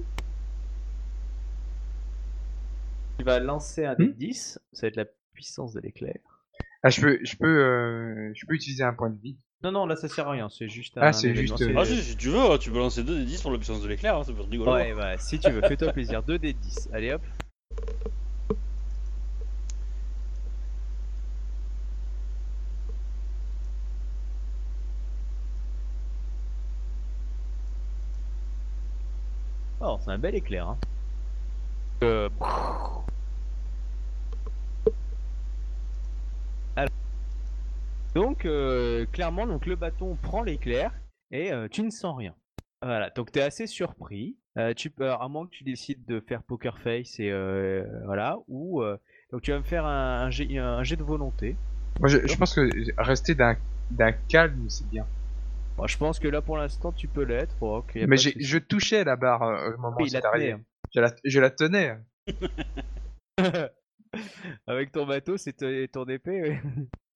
Tu vas lancer un dé de dix, ça va être la puissance de l'éclair. Ah, je peux, je peux, euh, je peux utiliser un point de vie. Non, non, là ça sert à rien, c'est juste un. Ah, c'est juste. Ah, si, si tu veux, tu peux lancer deux D dix sur la puissance de l'éclair, hein, ça peut être rigolo. Ouais, bah, si tu veux, fais-toi plaisir. deux D dix, allez hop. Oh, c'est un bel éclair, hein. Euh. Donc euh, clairement donc le bâton prend l'éclair et euh, tu ne sens rien. Voilà, donc t'es assez surpris. Euh, tu peux, à moins que tu décides de faire poker face et euh, voilà ou euh, Donc tu vas me faire un, un, jet, un jet de volonté. Moi, je, je pense que rester d'un d'un calme, c'est bien. Moi, je pense que là pour l'instant tu peux l'être. Oh, okay, mais de... je touchais la barre euh, au moment où c'est arrivé. Je la, je la tenais. Avec ton bateau, c'est ton épée. Ouais.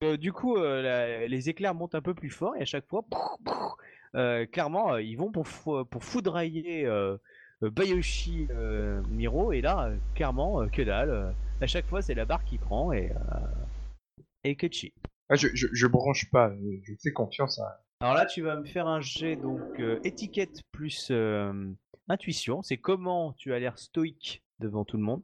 Euh, du coup, euh, la, les éclairs montent un peu plus fort et à chaque fois, brrr, brrr, euh, clairement, euh, ils vont pour, fou, pour foudrailler euh, Bayoshi euh, Miro. Et là, euh, clairement, euh, que dalle. Euh, à chaque fois, c'est la barre qui prend et euh, et Ketchi. Ah, je, je, je branche pas, je fais confiance à... Alors là, tu vas me faire un jet, donc euh, étiquette plus euh, intuition. C'est comment tu as l'air stoïque devant tout le monde.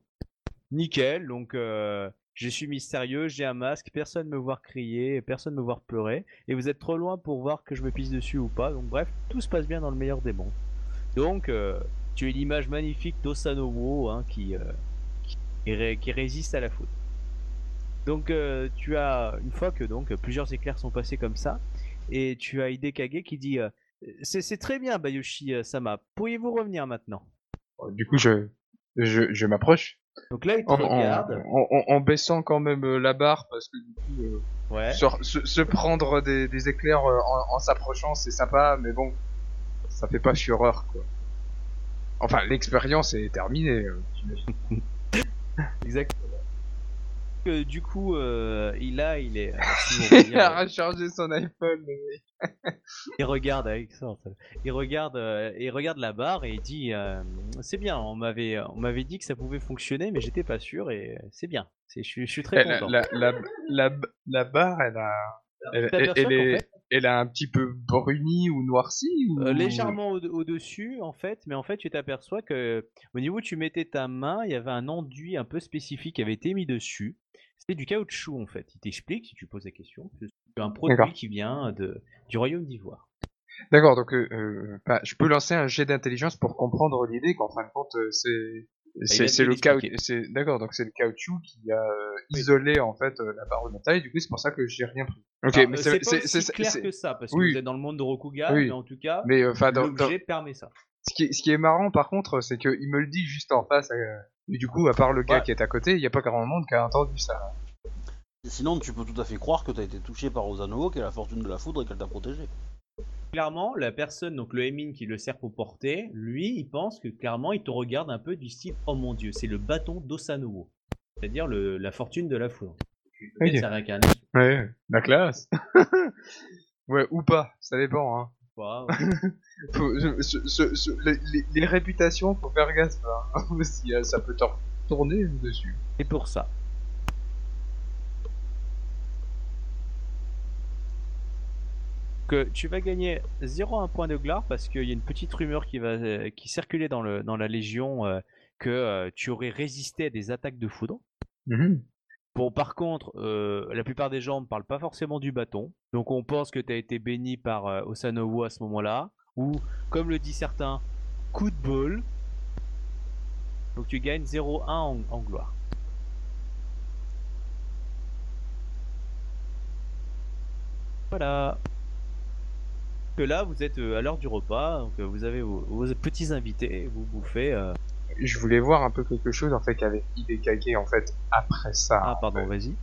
Nickel, donc euh, je suis mystérieux, j'ai un masque, personne me voir crier, personne me voir pleurer, et vous êtes trop loin pour voir que je me pisse dessus ou pas, donc bref, tout se passe bien dans le meilleur des mondes. Donc, euh, tu es l'image magnifique d'Osanowo hein, qui, euh, qui, ré, qui résiste à la foudre. Donc, euh, tu as, une fois que donc plusieurs éclairs sont passés comme ça, et tu as Hidekage qui dit euh, c'est, c'est très bien, Bayoshi-sama, pourriez-vous revenir maintenant ? Du coup, je, je, je m'approche. Donc là, il te en, regarde. En, en, en baissant quand même la barre, parce que du coup, euh, ouais. se, se, se prendre des, des éclairs en, en s'approchant, c'est sympa, mais bon, ça fait pas fureur, quoi. Enfin, l'expérience est terminée, euh, j'imagine. Exact. Euh, du coup, euh, il a, il est... Euh, si il dire, a rechargé son iPhone, mais... Il regarde avec ça, en fait. Il regarde, euh, il regarde la barre et il dit euh, c'est bien, on m'avait, on m'avait dit que ça pouvait fonctionner, mais j'étais pas sûr et c'est bien. C'est, je, je suis très elle, content. La, la, la, la barre, elle a... Elle, elle, elle, est, en fait, elle a un petit peu brunie ou noircie ou... Euh, légèrement au- au-dessus en fait, mais en fait tu t'aperçois que au niveau où tu mettais ta main, il y avait un enduit un peu spécifique qui avait été mis dessus. C'était du caoutchouc en fait. Il t'explique si tu poses la question. C'est un produit D'accord. qui vient de du Royaume d'Ivoire. D'accord. Donc euh, bah, je peux lancer un jet d'intelligence pour comprendre l'idée qu'en fin de compte c'est c'est, bah, c'est le caoutchouc. C'est d'accord. Donc c'est le caoutchouc qui a isolé oui. en fait la barre de métal. Du coup c'est pour ça que j'ai rien pris. Ok, alors, mais c'est, c'est pas c'est, aussi clair c'est, que ça, parce que oui. vous êtes dans le monde de Rokuga, oui. mais en tout cas, mais, euh, l'objet dans... permet ça. Ce qui, est, ce qui est marrant, par contre, c'est qu'il me le dit juste en face, euh, et du coup, à part le gars ouais. qui est à côté, il n'y a pas grand monde qui a entendu ça. Sinon, tu peux tout à fait croire que tu as été touché par Osanowo, qui a la fortune de la foudre et qu'elle t'a protégé. Clairement, la personne, donc le Emin qui le sert pour porter, lui, il pense que clairement, il te regarde un peu du style « Oh mon Dieu, c'est le bâton d'Osanowo », c'est-à-dire le, la fortune de la foudre. Okay. Ça réincarne. Ouais, la classe. Ouais, ou pas, ça dépend. Hein. Wow. faut, ce, ce, ce, les, les réputations, faut faire gaffe. Hein. si, ça peut t'en tourner dessus. Et pour ça. Que tu vas gagner zéro virgule un point de gloire parce qu'il y a une petite rumeur qui va qui circulait dans le dans la Légion euh, que euh, tu aurais résisté à des attaques de foudre. Mm-hmm. Bon, par contre, euh, la plupart des gens ne parlent pas forcément du bâton. Donc, on pense que tu as été béni par euh, Osanowo à ce moment-là. Ou, comme le dit certains, coup de bol. Donc, tu gagnes zéro virgule un en, en gloire. Voilà. Que là, vous êtes à l'heure du repas. Donc, vous avez vos, vos petits invités. Et vous bouffez... Euh... Je voulais voir un peu quelque chose en fait qu'avait Hidekage en fait après ça. Ah pardon, fait. Vas-y.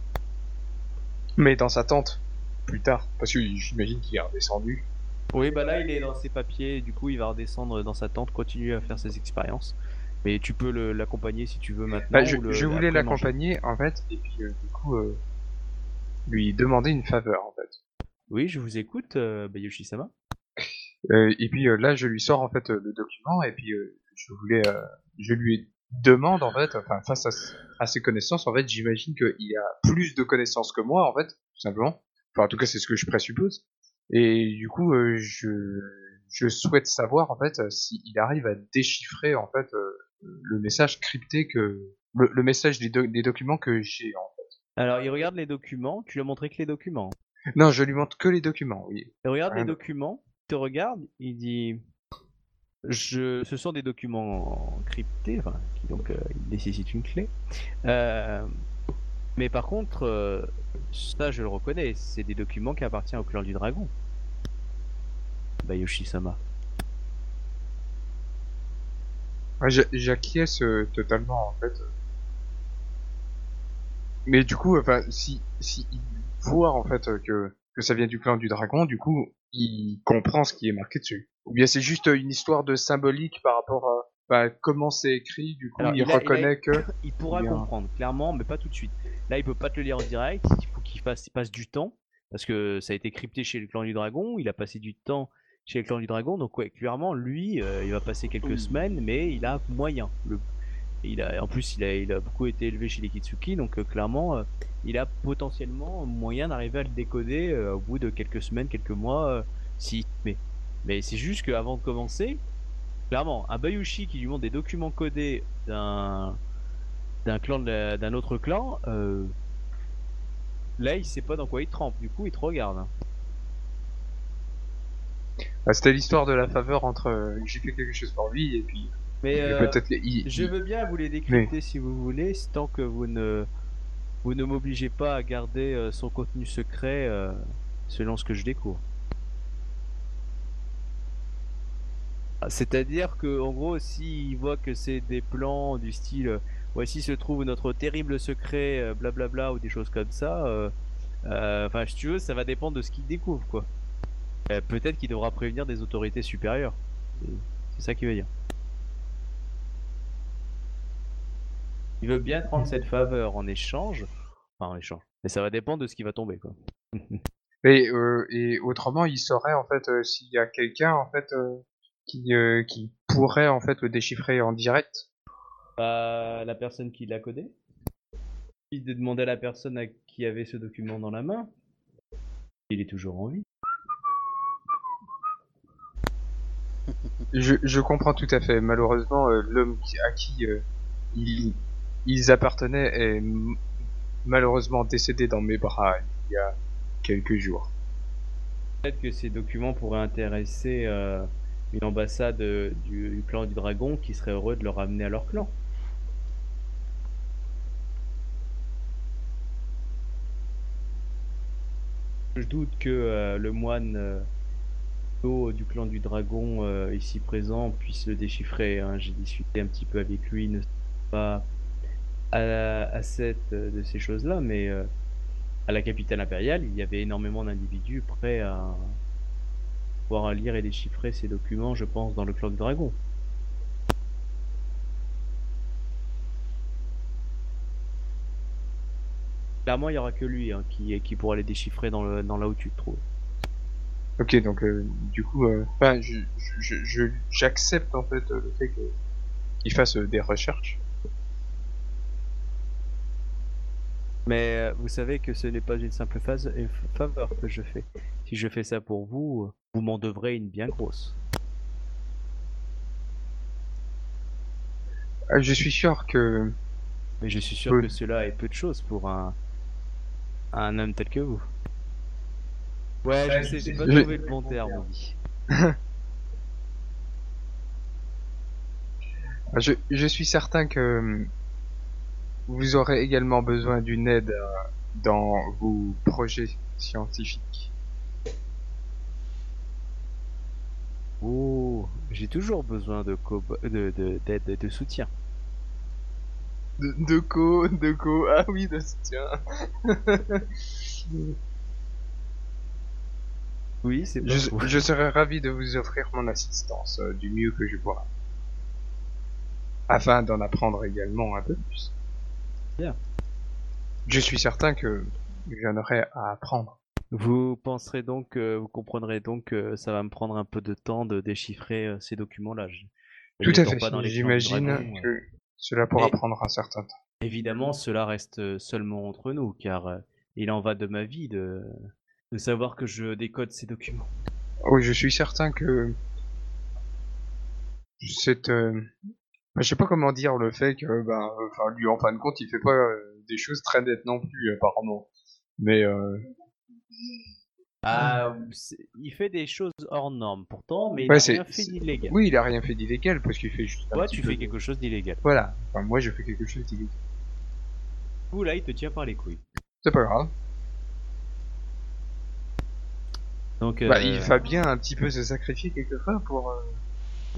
Mais dans sa tente, plus tard, parce que j'imagine qu'il est redescendu. Oui bah là il est dans ses papiers, du coup il va redescendre dans sa tente, continuer à faire ses expériences. Mais tu peux le, l'accompagner si tu veux maintenant. Bah, je, le, je voulais l'accompagner manger. En fait et puis euh, du coup euh, lui demander une faveur en fait. Oui je vous écoute euh, Bayoshi-sama. Euh, et puis euh, là je lui sors en fait euh, le document et puis euh, je voulais euh, je lui demande en fait enfin face à, à ses connaissances en fait j'imagine qu'il a plus de connaissances que moi en fait tout simplement enfin en tout cas c'est ce que je présuppose et du coup euh, je je souhaite savoir en fait s'il arrive à déchiffrer en fait euh, le message crypté que le, le message des, do- des documents que j'ai en fait. Alors il regarde les documents, tu lui as montré que les documents. Non, je lui montre que les documents, oui. Il regarde Rien les d'autre. documents, il te regarde, il dit Je, ce sont des documents cryptés, enfin, qui donc euh, nécessitent une clé. Euh, mais par contre, euh, ça je le reconnais, c'est des documents qui appartiennent au clan du dragon. Bayoshi-sama. Ouais, j'acquiesce euh, totalement en fait. mais du coup, enfin, si, si il voit en fait que que ça vient du clan du dragon, du coup, il comprend ce qui est marqué dessus. Ou bien c'est juste une histoire de symbolique par rapport à bah, comment c'est écrit. Du coup, alors, il, il a, reconnaît il a, que il pourra il a... comprendre clairement, mais pas tout de suite. Là, il peut pas te le lire en direct. Il faut qu'il fasse, il passe du temps parce que ça a été crypté chez le clan du dragon. Il a passé du temps. Chez le clan du dragon, donc ouais, clairement, lui, euh, il va passer quelques oui. semaines, mais il a moyen. Le... Il a, en plus, il a, il a beaucoup été élevé chez les Kitsuki, donc euh, clairement, euh, il a potentiellement moyen d'arriver à le décoder euh, au bout de quelques semaines, quelques mois, euh, si. Mais, mais c'est juste qu'avant de commencer, clairement, un Bayushi qui lui montre des documents codés d'un d'un clan de la, d'un autre clan, euh, là, il sait pas dans quoi il trempe. Du coup, il te regarde. Hein. Bah, c'était l'histoire de la faveur entre euh, j'ai fait quelque chose pour lui et puis mais euh, peut-être les... il, je veux bien vous les décrypter mais... si vous voulez, tant que vous ne vous ne m'obligez pas à garder euh, son contenu secret euh, selon ce que je découvre. C'est-à-dire que en gros, s'il voit que c'est des plans du style euh, voici se trouve notre terrible secret euh, blablabla ou des choses comme ça, euh, euh, enfin si tu veux, ça va dépendre de ce qu'il découvre quoi. Euh, peut-être qu'il devra prévenir des autorités supérieures. C'est ça qu'il veut dire. Il veut bien prendre cette faveur en échange. Enfin, en échange. Mais ça va dépendre de ce qui va tomber, quoi. Et, euh, et autrement, il saurait, en fait, euh, s'il y a quelqu'un, en fait, euh, qui, euh, qui pourrait, en fait, le déchiffrer en direct. Euh, la personne qui l'a codé. Il demandait à la personne à qui avait ce document dans la main. Il est toujours en vie. Je, je comprends tout à fait. Malheureusement, euh, l'homme à qui euh, ils, ils appartenaient est m- malheureusement décédé dans mes bras il y a quelques jours. Peut-être que ces documents pourraient intéresser euh, une ambassade euh, du, du clan du dragon qui serait heureux de le ramener à leur clan. Je doute que euh, le moine... Euh, du clan du dragon euh, ici présent puisse le déchiffrer. Hein. J'ai discuté un petit peu avec lui, ne pas à, à cette euh, de ces choses-là, mais euh, à la capitale impériale, il y avait énormément d'individus prêts à pouvoir lire et déchiffrer ces documents, je pense, dans le clan du dragon. Clairement, il y aura que lui hein, qui qui pourra les déchiffrer dans le dans là où tu te trouves. Ok, donc euh, du coup, euh, ben, je, je, je, j'accepte en fait euh, le fait qu'il fasse euh, des recherches. Mais euh, vous savez que ce n'est pas une simple phase, une faveur que je fais. Si je fais ça pour vous, vous m'en devrez une bien grosse. Euh, je suis sûr que... Mais je suis sûr peu... que cela est peu de choses pour un, un homme tel que vous. Ouais, je sais, j'ai pas trouvé le bon terme. je, je suis certain que vous aurez également besoin d'une aide dans vos projets scientifiques. Oh, j'ai toujours besoin de co- de, de, d'aide et de soutien. De, de co, de co, ah oui, de soutien. Oui, c'est je, je serais ravi de vous offrir mon assistance euh, du mieux que je pourrai, afin d'en apprendre également un peu plus. Bien. Je suis certain que j'en aurai à apprendre. Vous penserez donc, euh, vous comprendrez donc que euh, ça va me prendre un peu de temps de déchiffrer euh, ces documents-là. Je, je Tout à fait. Pas dans les J'imagine dragons, que euh... cela pourra Et prendre un certain temps. Évidemment, cela reste seulement entre nous, car euh, il en va de ma vie de. de savoir que je décode ces documents. Oui, je suis certain que cette, euh... je sais pas comment dire le fait que, ben, enfin, lui en fin de compte, il fait pas euh, des choses très nettes non plus apparemment. Mais euh... ah, il fait des choses hors normes pourtant, mais ouais, il a rien fait c'est... d'illégal. Oui, il a rien fait d'illégal parce qu'il fait juste. Toi, tu fais de... quelque chose d'illégal. Voilà. Enfin, moi, je fais quelque chose d'illégal. Ouh là, il te tient par les couilles. C'est pas grave. Donc, bah, euh... il va bien un petit peu se sacrifier quelquefois pour, euh,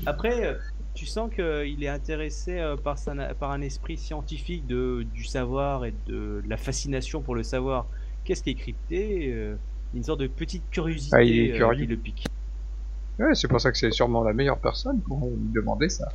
Après, tu sens qu'il est intéressé euh, par, sa, par un esprit scientifique de, du savoir et de, de la fascination pour le savoir. Qu'est-ce qui est crypté euh, Une sorte de petite curiosité ah, il est curieux. Euh, qui le pique. Ouais, c'est pour ça que c'est sûrement la meilleure personne pour lui demander ça.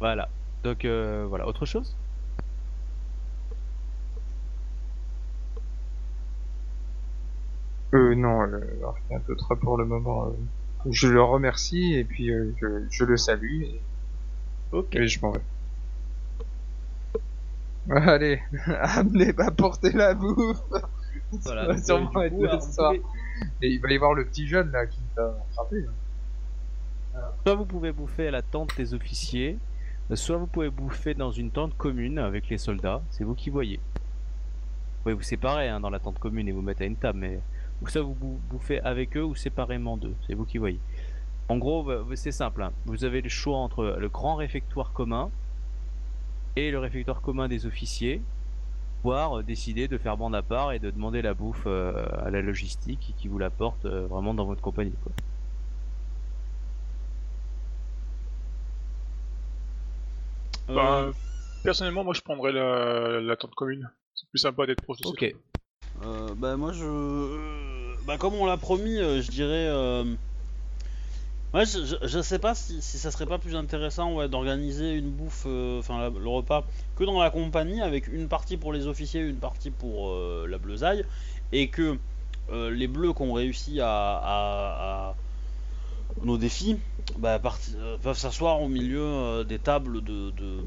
Voilà. Donc euh, voilà, autre chose ? Euh, non, euh, rien d'autre pour le moment. Euh, je le remercie et puis euh, je, je le salue. Et... Ok. Et je m'en vais. Allez, amenez, apportez la bouffe. Voilà. Donc, sûrement coup, être alors, soir. Pouvez... Et il va y voir le petit jeune là qui t'a attrapé. Là. Soit vous pouvez bouffer à la tente des officiers, soit vous pouvez bouffer dans une tente commune avec les soldats. C'est vous qui voyez. Vous pouvez vous séparer hein, dans la tente commune et vous mettre à une table, mais. Ou ça vous bouffez avec eux ou séparément d'eux, c'est vous qui voyez. En gros, c'est simple, hein. Vous avez le choix entre le grand réfectoire commun et le réfectoire commun des officiers, voire décider de faire bande à part et de demander la bouffe à la logistique qui vous la porte vraiment dans votre compagnie, quoi. Euh, personnellement, moi je prendrais la, la tente commune, c'est plus sympa d'être proche de ça. Ok. Euh, bah moi je... Bah comme on l'a promis, euh, je dirais... Euh... Ouais, je, je, je sais pas si, si ça serait pas plus intéressant ouais, d'organiser une bouffe, enfin euh, le repas, que dans la compagnie, avec une partie pour les officiers, une partie pour euh, la bleusaille, et que euh, les bleus qu'on réussit à, à, à... nos défis, bah, part... euh, peuvent s'asseoir au milieu euh, des tables de... de...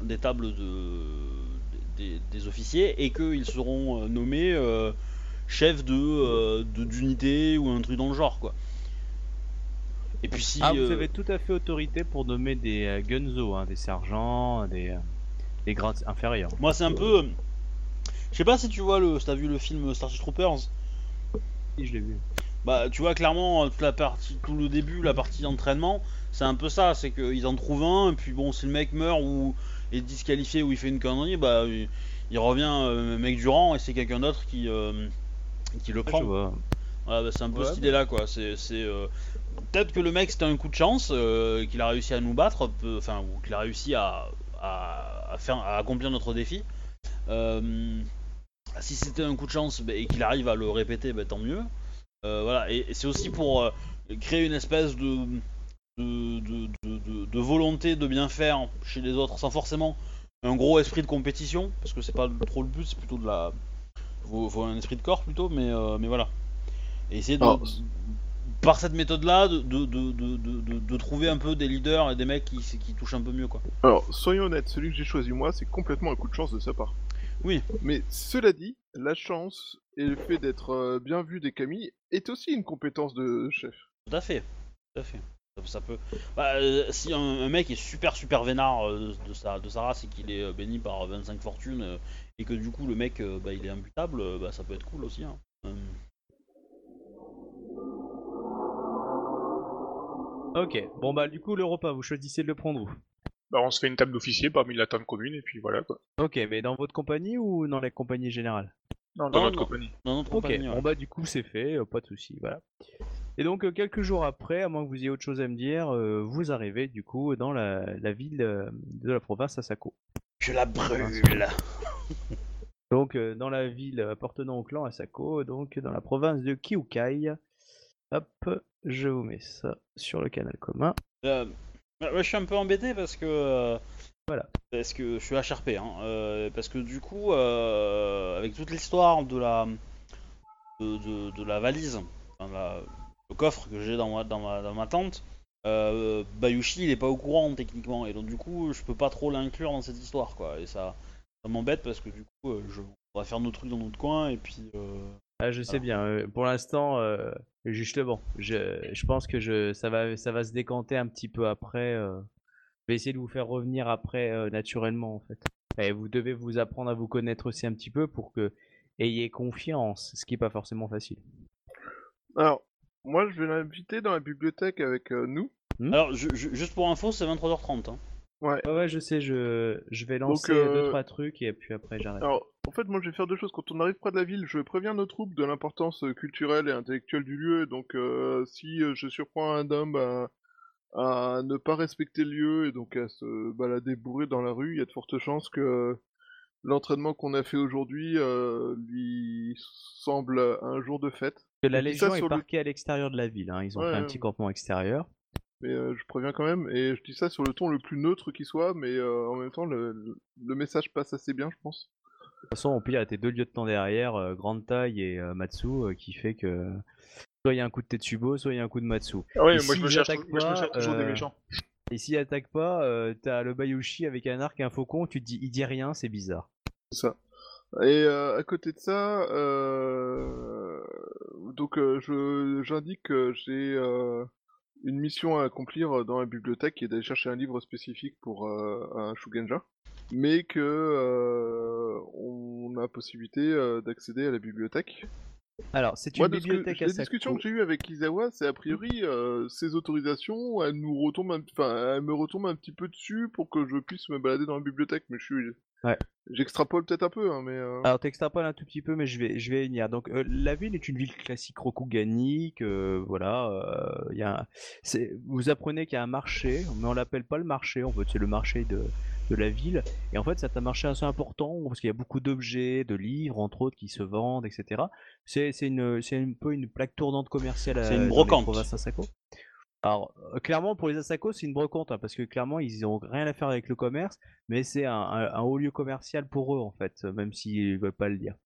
des tables de... Des, des officiers et qu'ils seront euh, nommés euh, chefs de, euh, de d'unité ou un truc dans le genre quoi. Et puis si ah, euh... vous avez tout à fait autorité pour nommer des euh, gunzo, hein, des sergents, des, des grades inférieurs. Moi c'est un peu, je sais pas si tu vois le, si t'as vu le film Starship Troopers. Oui, je l'ai vu. Bah tu vois clairement toute la partie, tout le début, la partie d'entraînement, c'est un peu ça, c'est qu'ils en trouvent un et puis bon si le mec meurt ou est disqualifié ou il fait une connerie, bah il, il revient euh, mec du rang et c'est quelqu'un d'autre qui euh, qui le prend. Voilà, bah, c'est un peu ouais, cette idée là quoi. C'est c'est euh, peut-être que le mec c'était un coup de chance, euh, qu'il a réussi à nous battre, enfin ou qu'il a réussi à, à, à faire à accomplir notre défi. Euh, si c'était un coup de chance bah, et qu'il arrive à le répéter, bah, tant mieux. Euh, voilà et, et c'est aussi pour euh, créer une espèce de De, de, de, de volonté de bien faire chez les autres sans forcément un gros esprit de compétition parce que c'est pas trop le but, c'est plutôt de la faut, faut un esprit de corps plutôt mais, euh, mais voilà et essayer de, oh. par cette méthode là de, de, de, de, de, de trouver un peu des leaders et des mecs qui, qui touchent un peu mieux quoi. Alors soyons honnêtes, celui que j'ai choisi moi c'est complètement un coup de chance de sa part. Oui. Mais cela dit, la chance et le fait d'être bien vu des camis est aussi une compétence de chef. Tout à fait, tout à fait. Ça peut. Bah, euh, si un, un mec est super super vénard euh, de, de, sa, de sa race et qu'il est euh, béni par vingt-cinq fortunes euh, et que du coup le mec euh, bah, il est imbutable, euh, bah, ça peut être cool aussi. Hein. Euh... Ok, bon bah du coup le repas, vous choisissez de le prendre où ? Bah on se fait une table d'officier parmi la table commune et puis voilà quoi. Ok, mais dans votre compagnie ou dans la compagnie générale ? Non, dans non, notre non. compagnie. Dans notre ok, compagnie, ouais. Bon bah du coup c'est fait, euh, pas de soucis, voilà. Et donc quelques jours après, à moins que vous ayez autre chose à me dire, euh, vous arrivez du coup dans la, la ville euh, de la province Asako. Je la brûle. Donc euh, dans la ville appartenant au clan Asako, donc dans la province de Kyukai. Hop, je vous mets ça sur le canal commun. Euh, bah, ouais, je suis un peu embêté parce que euh, voilà, parce que je suis H R P, hein, euh, parce que du coup euh, avec toute l'histoire de la de, de, de la valise, enfin, la le coffre que j'ai dans ma, dans ma, dans ma tente, euh, Bayushi il est pas au courant techniquement et donc du coup je peux pas trop l'inclure dans cette histoire quoi et ça, ça m'embête parce que du coup euh, je, on va faire nos trucs dans notre coin et puis... Euh, ah je voilà. sais bien, euh, pour l'instant euh, justement je, je pense que je, ça, va, ça va se décanter un petit peu après, euh, je vais essayer de vous faire revenir après euh, naturellement en fait. Et vous devez vous apprendre à vous connaître aussi un petit peu pour que ayez confiance, ce qui est pas forcément facile. Alors Moi, je vais l'inviter dans la bibliothèque avec euh, nous. Hmm. Alors, je, je, juste pour info, c'est vingt-trois heures trente. Hein. Ouais. Ah ouais, je sais, je, je vais lancer deux trois euh... trucs et puis après j'arrête. Alors, en fait, moi je vais faire deux choses. Quand on arrive près de la ville, je préviens nos troupes de l'importance culturelle et intellectuelle du lieu. Donc, euh, si je surprends un homme à, à ne pas respecter le lieu et donc à se balader bourré dans la rue, il y a de fortes chances que l'entraînement qu'on a fait aujourd'hui euh, lui semble un jour de fête. Que la Légion est parquée le... à l'extérieur de la ville, hein. Ils ont ouais, fait un petit campement extérieur. Mais euh, je préviens quand même, et je dis ça sur le ton le plus neutre qui soit, mais euh, en même temps, le, le, le message passe assez bien, je pense. De toute façon, au pire, il y a tes deux lieutenants derrière, euh, Grande Taille et euh, Matsu, euh, qui fait que soit il y a un coup de Tetsubo, soit il y a un coup de Matsu. Ah oui, moi, si je me cherche, pas, moi je me cherche toujours euh, des méchants. Et s'il attaque pas, euh, t'as le Bayushi avec un arc et un faucon, tu te dis, il dit rien, c'est bizarre. C'est ça. Et euh, à côté de ça, euh... donc euh, je j'indique que j'ai... Euh... une mission à accomplir dans la bibliothèque qui est d'aller chercher un livre spécifique pour euh, un Shugenja, mais que euh, on a possibilité euh, d'accéder à la bibliothèque. Alors, c'est une Moi, bibliothèque que, à la discussion que j'ai eue avec Izawa, c'est a priori euh, ces autorisations, elles nous retombent, enfin, elles me retombent un petit peu dessus pour que je puisse me balader dans la bibliothèque, mais je suis ouais. J'extrapole peut-être un peu, hein, mais... Euh... Alors t'extrapoles un tout petit peu, mais je vais, je vais venir. Donc euh, la ville est une ville classique rokuganique, euh, voilà, euh, y a un... c'est... vous apprenez qu'il y a un marché, mais on l'appelle pas le marché, en fait c'est le marché de, de la ville, et en fait c'est un marché assez important, parce qu'il y a beaucoup d'objets, de livres, entre autres, qui se vendent, et cetera. C'est, c'est, une, c'est un peu une plaque tournante commerciale à... C'est une brocante. Dans les provinces Asako. Alors, euh, clairement, pour les Asako, c'est une brocante, hein, parce que clairement, ils n'ont rien à faire avec le commerce, mais c'est un, un, un haut lieu commercial pour eux, en fait, même s'ils ne veulent pas le dire.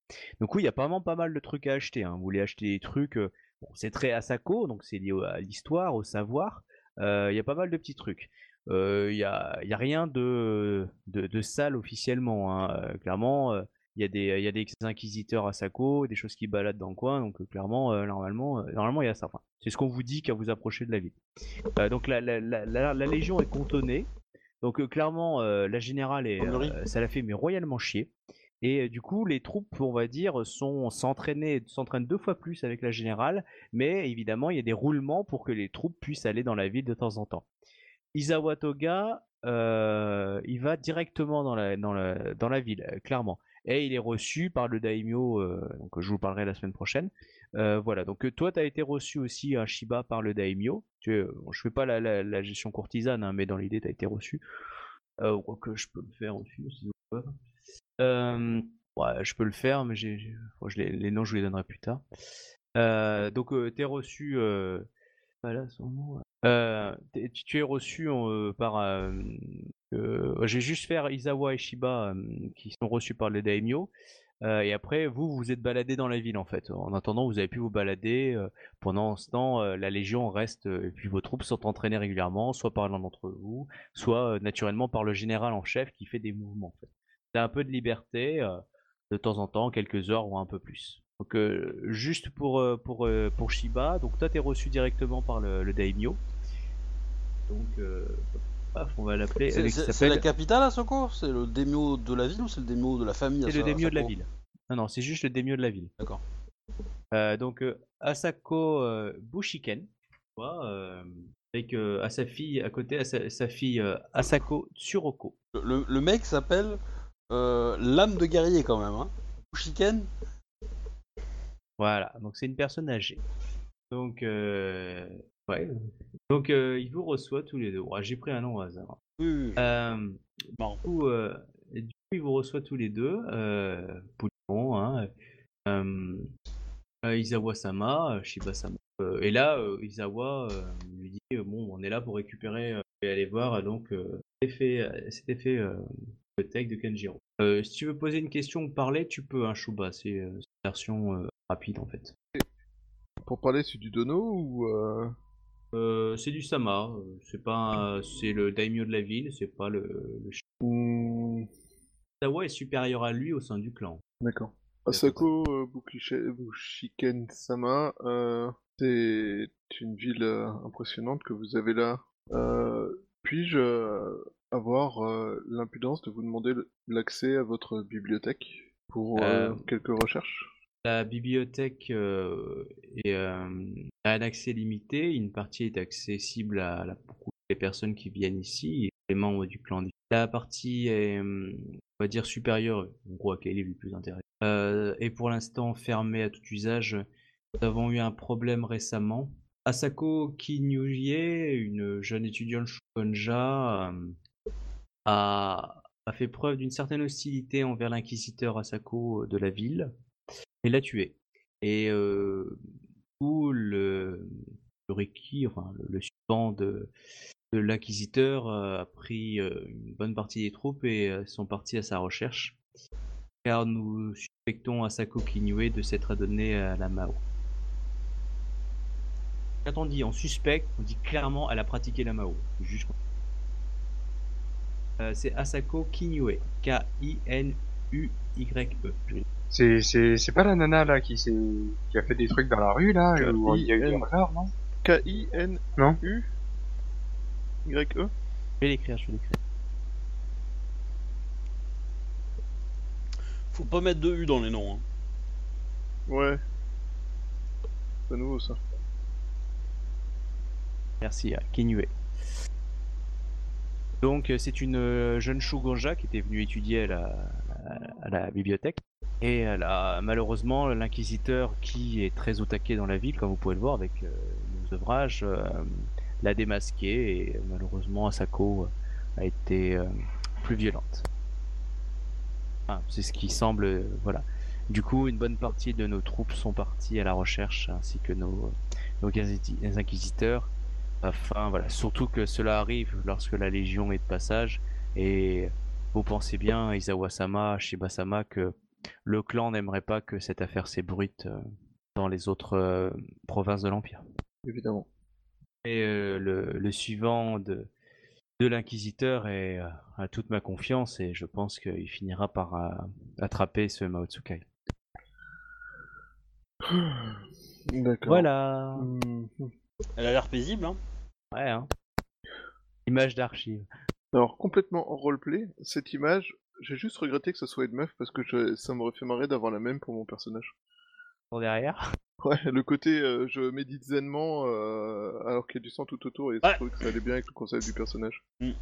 Donc oui, il y a apparemment pas mal de trucs à acheter. Hein. Vous voulez acheter des trucs, euh, bon, c'est très Asako, donc c'est lié à l'histoire, au savoir. Il euh, y a pas mal de petits trucs. Il euh, n'y a, y a rien de, de, de sale officiellement, hein. euh, clairement. Euh, Il y a des, il y a des inquisiteurs à Asako, des choses qui baladent dans le coin, donc euh, clairement, euh, normalement, euh, normalement, il y a ça. Enfin, c'est ce qu'on vous dit quand vous approchez de la ville. Euh, donc la, la, la, la, la Légion est cantonnée, donc euh, clairement, euh, la générale, est, euh, ça la fait mais royalement chier. Et euh, du coup, les troupes, on va dire, sont s'entraîner, s'entraînent deux fois plus avec la générale, mais évidemment, il y a des roulements pour que les troupes puissent aller dans la ville de temps en temps. Izawa Toga, euh, il va directement dans la, dans la, dans la ville, euh, clairement. Et il est reçu par le daimyo, euh, donc je vous parlerai la semaine prochaine. Euh, voilà, donc toi tu as été reçu aussi à Shiba par le daimyo. Tu es, bon, je fais pas la, la, la gestion courtisane, hein, mais dans l'idée tu as été reçu. Euh, que je peux le faire aussi, si vous voulez. Euh, ouais, je peux le faire, mais j'ai, j'ai, bon, je les, les noms je vous les donnerai plus tard. Euh, donc euh, tu es reçu. Euh, voilà son nom. Euh, t'es, tu es reçu euh, par. Euh, Euh, je vais juste faire Izawa et Shiba euh, qui sont reçus par les daimyo euh, et après vous vous êtes baladé dans la ville en fait. En attendant vous avez pu vous balader euh, pendant ce temps euh, la Légion reste euh, et puis vos troupes sont entraînées régulièrement soit par l'un d'entre vous soit euh, naturellement par le général en chef qui fait des mouvements en fait. T'as un peu de liberté euh, de temps en temps, quelques heures ou un peu plus. Donc euh, juste pour, euh, pour, euh, pour Shiba, donc toi t'es reçu directement par le, le daimyo. Donc euh... on va l'appeler. C'est, c'est, c'est la capitale Asako ? C'est le daimyo de la ville ou c'est le daimyo de la famille Asako ? C'est le daimyo de la ville. Non, non, c'est juste le daimyo de la ville. D'accord. Euh, donc euh, Asako euh, Bushiken, euh, avec euh, à sa fille à côté, à sa, sa fille euh, Asako Tsuroko. Le, le mec s'appelle euh, l'âme de guerrier quand même. Hein. Bushiken. Voilà, donc c'est une personne âgée. Donc. Euh... Ouais. Donc euh, il vous reçoit tous les deux. Ouais, j'ai pris un nom au hasard. Oui. Euh, bon, du, coup, euh, du coup, il vous reçoit tous les deux. Euh, Poulon, hein, euh, euh, Izawa-sama, Shiba-sama. Euh, et là, euh, Izawa euh, lui dit euh, bon, on est là pour récupérer euh, et aller voir. Donc, euh, c'était fait, c'était fait euh, le tech de Kenjiro. Euh, si tu veux poser une question ou parler, tu peux, hein, Shuba. C'est une euh, version euh, rapide en fait. Pour parler, c'est du Dono ou. Euh... Euh, c'est du Sama, c'est pas un... c'est le daimyo de la ville, c'est pas le. le... Mmh. Izawa est supérieur à lui au sein du clan. D'accord. Asako euh, Bushiken Sama, euh, c'est une ville euh, impressionnante que vous avez là. Euh, puis-je euh, avoir euh, l'impudence de vous demander l'accès à votre bibliothèque pour euh, euh... quelques recherches ? La bibliothèque euh, est euh, à l'accès limité. Une partie est accessible à, à beaucoup des personnes qui viennent ici, et les membres du clan. La partie est, on va dire, supérieure, en gros, à quel livre le plus intéressant, euh, est pour l'instant fermée à tout usage. Nous avons eu un problème récemment. Asako Kinyuye, une jeune étudiante Shogunja, euh, a, a fait preuve d'une certaine hostilité envers l'inquisiteur Asako de la ville et l'a tué. Et euh, où le, le Riki, enfin, le, le suivant de, de l'inquisiteur, euh, a pris euh, une bonne partie des troupes et euh, sont partis à sa recherche, car nous suspectons Asako Kinyuye de s'être adonné à la Mao. Quand on dit on suspecte, on dit clairement elle a pratiqué la Mao. Euh, c'est Asako Kinyue, K I N U Y E. C'est, c'est, c'est pas la nana là qui, s'est, qui a fait des trucs dans la rue là où il y a eu des retards, non? K I N U Y E. Je vais l'écrire, je vais l'écrire. Faut pas mettre de U dans les noms. Hein. Ouais. C'est pas nouveau ça. Merci à Kinyue. Donc c'est une jeune Shogunja qui était venue étudier à la, à la bibliothèque. Et elle a, malheureusement, l'inquisiteur qui est très au taquet dans la ville, comme vous pouvez le voir avec euh, nos ouvrages, euh, l'a démasqué. Et malheureusement Asako a été euh, plus violente. Ah, c'est ce qui semble, euh, voilà. Du coup, une bonne partie de nos troupes sont parties à la recherche, ainsi que nos, nos inquisiteurs. Enfin, voilà. Surtout que cela arrive lorsque la Légion est de passage. Et vous pensez bien, Izawa-sama, Shiba-sama, que le clan n'aimerait pas que cette affaire s'ébruite dans les autres provinces de l'Empire. Évidemment. Et euh, le, le suivant de, de l'Inquisiteur est euh, à toute ma confiance, et je pense qu'il finira par euh, attraper ce Maotsukai. D'accord. Voilà. Mmh. Elle a l'air paisible, hein. Ouais, hein. Image d'archive. Alors, complètement en roleplay, cette image, j'ai juste regretté que ça soit une meuf parce que je, ça m'aurait fait marrer d'avoir la même pour mon personnage. Pour derrière. Ouais, le côté euh, je médite zenement euh, alors qu'il y a du sang tout autour, et ouais. Je trouve que ça allait bien avec le concept du personnage. Mmh.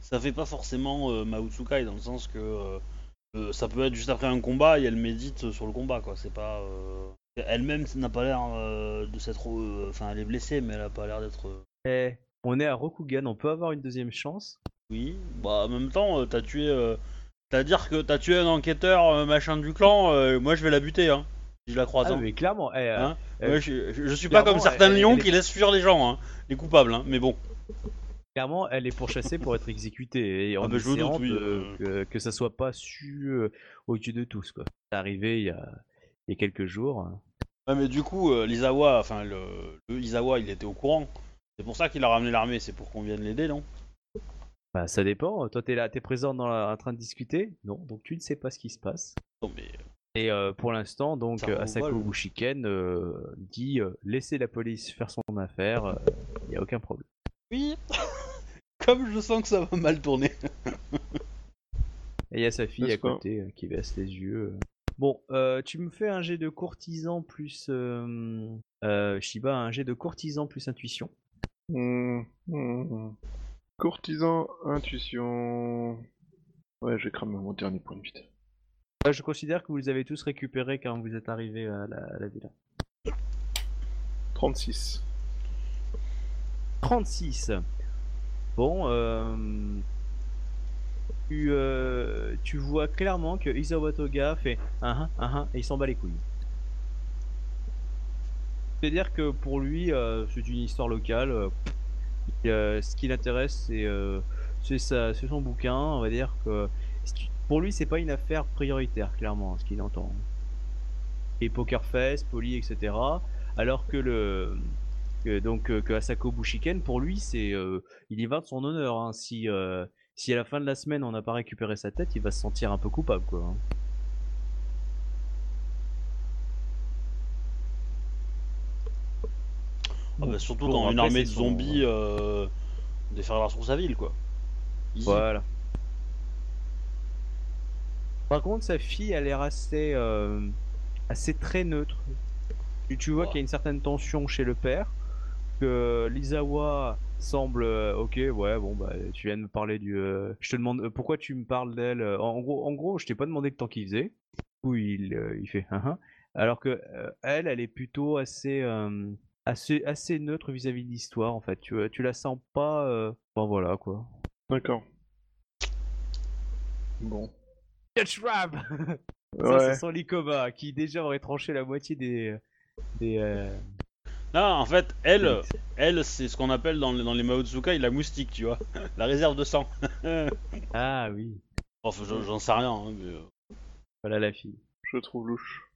Ça fait pas forcément euh, Maotsukai dans le sens que euh, ça peut être juste après un combat et elle médite sur le combat, quoi. C'est pas. Euh... Elle-même n'a pas l'air euh, de s'être. Euh... Enfin, elle est blessée, mais elle a pas l'air d'être. Eh, on est à Rokugan, on peut avoir une deuxième chance. Oui, bah en même temps, euh, t'as tué. Euh... C'est-à-dire que t'as tué un enquêteur euh, machin du clan, euh, moi je vais la buter, hein. Je la croise. Ah, mais clairement, eh, hein euh, ouais, je, je, je suis pas comme certains lions qui est... laissent fuir les gens, hein, les coupables, hein, mais bon. Clairement, elle est pourchassée pour être exécutée, et en ah bah, espérant doute, oui. euh, que, que ça soit pas su euh, au-dessus de tous, quoi. C'est arrivé il y, a, il y a quelques jours. Ouais, mais du coup, euh, l'Izawa, enfin le, le Izawa, il était au courant. C'est pour ça qu'il a ramené l'armée, c'est pour qu'on vienne l'aider, non? Bah ça dépend. Toi t'es là, t'es présent dans la, en train de discuter, non? Donc tu ne sais pas ce qui se passe. Non mais. Et euh, pour l'instant, donc Asako Bushiken euh, dit euh, laissez la police faire son affaire, il euh, n'y a aucun problème. Oui, comme je sens que ça va mal tourner. Et il y a sa fille à côté euh, qui baisse les yeux. Bon, euh, tu me fais un jet de courtisan plus euh, euh, Shiba, un jet de courtisan plus intuition. Mmh, mmh. Courtisan, intuition. Ouais, je crame mon dernier point de vite. Je considère que vous les avez tous récupérés quand vous êtes arrivés à la, à la villa. trente-six. trente-six. Bon, euh, tu, euh, tu vois clairement que Izawa Toga fait un un un et il s'en bat les couilles. C'est-à-dire que pour lui, euh, c'est une histoire locale. Euh, et, euh, ce qui l'intéresse, c'est, euh, c'est, sa, c'est son bouquin. On va dire que. Pour lui, c'est pas une affaire prioritaire, clairement, ce qu'il entend. Et Pokerface, Poli, et cetera. Alors que le que, donc que Asako Bushiken, pour lui, c'est euh, il y va de son honneur. Hein. Si euh, si à la fin de la semaine on n'a pas récupéré sa tête, il va se sentir un peu coupable, quoi. Ah bah surtout bon, dans une armée de zombies, euh, déferleur sur sa ville, quoi. Easy. Voilà. Par contre, sa fille a l'air assez euh, assez très neutre. Et tu vois wow. qu'il y a une certaine tension chez le père, que l'Izawa semble euh, ok, ouais, bon, bah tu viens de me parler du. Euh, je te demande euh, pourquoi tu me parles d'elle. Euh, en gros, en gros, je t'ai pas demandé le temps qu'il faisait. Oui, il, euh, il fait. Uh-huh. Alors que euh, elle, elle est plutôt assez, euh, assez, assez neutre vis-à-vis de l'histoire en fait. Tu, euh, tu la sens pas. Euh... Bon voilà quoi. D'accord. Bon. Yachram. Ça, ouais. Ce sont les Koba qui déjà auraient tranché la moitié des. des euh... Non, en fait, elle, elle, c'est ce qu'on appelle dans les, dans les Maotsukai la moustique, tu vois, la réserve de sang. Ah oui. Enfin, j'en, j'en sais rien. Hein, mais... Voilà la fille. Je trouve louche.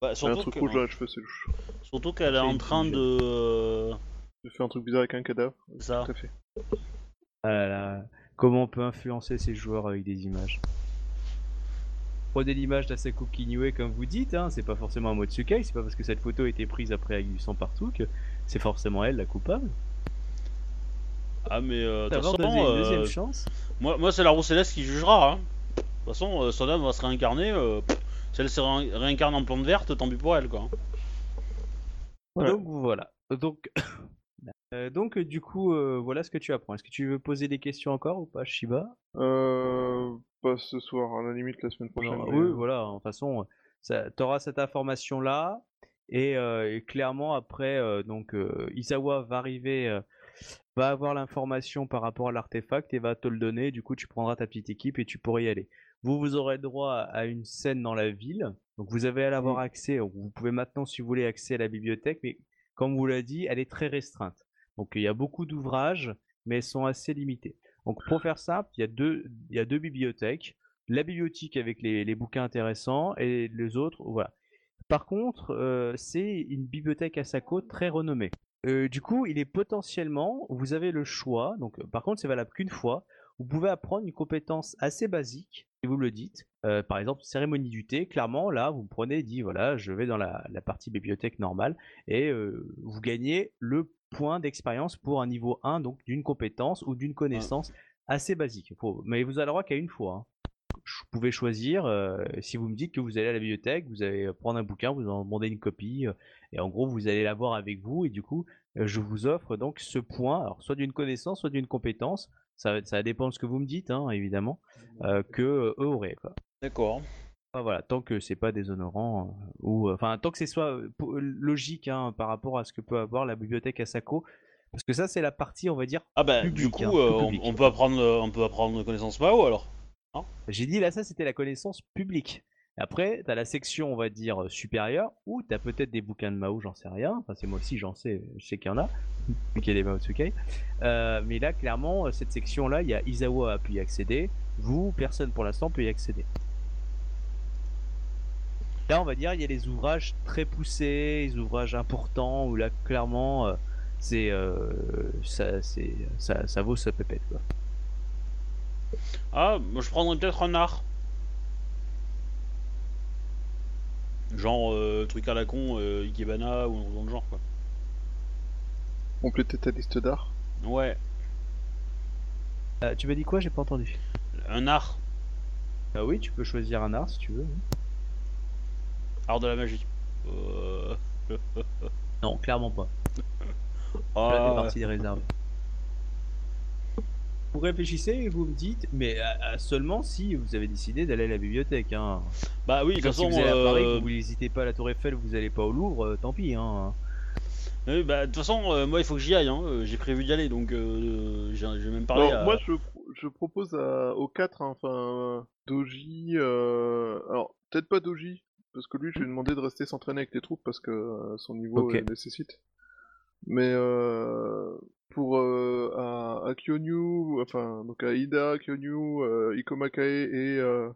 Bah, surtout un truc rouge là, je fais c'est louche. Surtout qu'elle est en train de. De faire un truc bizarre avec un cadavre. Ça. Tout à fait. Ah là là. Comment on peut influencer ces joueurs avec des images? Prenez l'image d'Asako Kiniue comme vous dites, hein, c'est pas forcément un Motsukai, c'est pas parce que cette photo a été prise après avec du sang partout que c'est forcément elle la coupable. Ah mais euh, de toute façon, euh, deuxième chance. Moi, moi c'est la roue céleste qui jugera. Hein. De toute façon, euh, son âme va se réincarner, euh, pff, si elle se ré- réincarne en plante verte, tant pis pour elle quoi. Ouais. Donc voilà. Donc, euh, donc du coup, euh, voilà ce que tu apprends. Est-ce que tu veux poser des questions encore ou pas, Shiba ? Euh... Pas ce soir, à la limite la semaine prochaine. Non, oui, voilà, de toute façon, ça, t'auras cette information-là, et, euh, et clairement après, euh, donc euh, Izawa va arriver, euh, va avoir l'information par rapport à l'artefact et va te le donner, du coup tu prendras ta petite équipe et tu pourras y aller. Vous, vous aurez droit à une scène dans la ville, donc vous avez à avoir accès, vous pouvez maintenant si vous voulez accès à la bibliothèque, mais comme vous l'a dit, elle est très restreinte. Donc il y a beaucoup d'ouvrages, mais ils sont assez limités. Donc pour faire simple, il y a deux, il y a deux bibliothèques, la bibliothèque avec les, les bouquins intéressants et les autres, voilà. Par contre, euh, c'est une bibliothèque Asako très renommée. Euh, du coup, il est potentiellement, vous avez le choix, donc par contre c'est valable qu'une fois, vous pouvez apprendre une compétence assez basique, si vous le dites, euh, par exemple cérémonie du thé, clairement là vous prenez, dit voilà, je vais dans la, la partie bibliothèque normale et euh, vous gagnez le point d'expérience pour un niveau un, donc d'une compétence ou d'une connaissance ouais. assez basique. Faut... Mais vous avez le droit qu'à une fois. Hein. Vous pouvez choisir, euh, si vous me dites que vous allez à la bibliothèque, vous allez prendre un bouquin, vous en demandez une copie, euh, et en gros vous allez l'avoir avec vous, et du coup euh, je vous offre donc ce point, alors, soit d'une connaissance, soit d'une compétence, ça, ça dépend de ce que vous me dites, hein, évidemment, euh, que euh, eux auraient. Quoi. D'accord. Enfin, voilà, tant que c'est pas déshonorant euh, ou enfin euh, tant que c'est soit euh, p- logique hein, par rapport à ce que peut avoir la bibliothèque Asako, parce que ça c'est la partie on va dire ah bah publique, du coup hein, euh, on, on peut apprendre le, on peut apprendre connaissance Mao alors hein. J'ai dit là ça c'était la connaissance publique. Après t'as la section on va dire euh, supérieure où t'as peut-être des bouquins de Mao, j'en sais rien. Enfin c'est moi aussi j'en sais, je sais qu'il y en a, qu'il y a des Maotsukai. Euh, mais là clairement cette section là il y a Izawa a pu y accéder, vous personne pour l'instant peut y accéder. Là, on va dire, il y a les ouvrages très poussés, les ouvrages importants où là, clairement, euh, c'est, euh, ça, c'est ça, ça vaut sa pépette, quoi. Ah, moi, je prendrais peut-être un art. Genre euh, truc à la con, euh, Ikebana ou dans le genre, quoi. Compléter ta liste d'art. Ouais. Euh, tu m'as dit quoi? J'ai pas entendu. Un art. Ah oui, tu peux choisir un art si tu veux. Oui. Art de la magie. Euh... Non, clairement pas. Ah, là, c'est parti des réserves. Vous réfléchissez et vous me dites, mais à, à seulement si vous avez décidé d'aller à la bibliothèque. Hein. Bah oui, de toute façon, si vous allez à Paris, euh... vous n'hésitez pas à la Tour Eiffel, vous n'allez pas au Louvre, euh, tant pis. Hein. Oui, bah de toute façon, euh, moi il faut que j'y aille. Hein. J'ai prévu d'y aller, donc euh, j'ai, j'ai même parlé. Alors, à... moi je, je propose à, aux quatre, hein, enfin Doji. Euh... Alors peut-être pas Doji. Parce que lui, je lui ai demandé de rester s'entraîner avec les troupes parce que euh, son niveau okay. euh, nécessite. Mais euh, pour euh, à, à Kyonyu, enfin donc à Ida, Kyonyu, euh, Ikomakae et euh,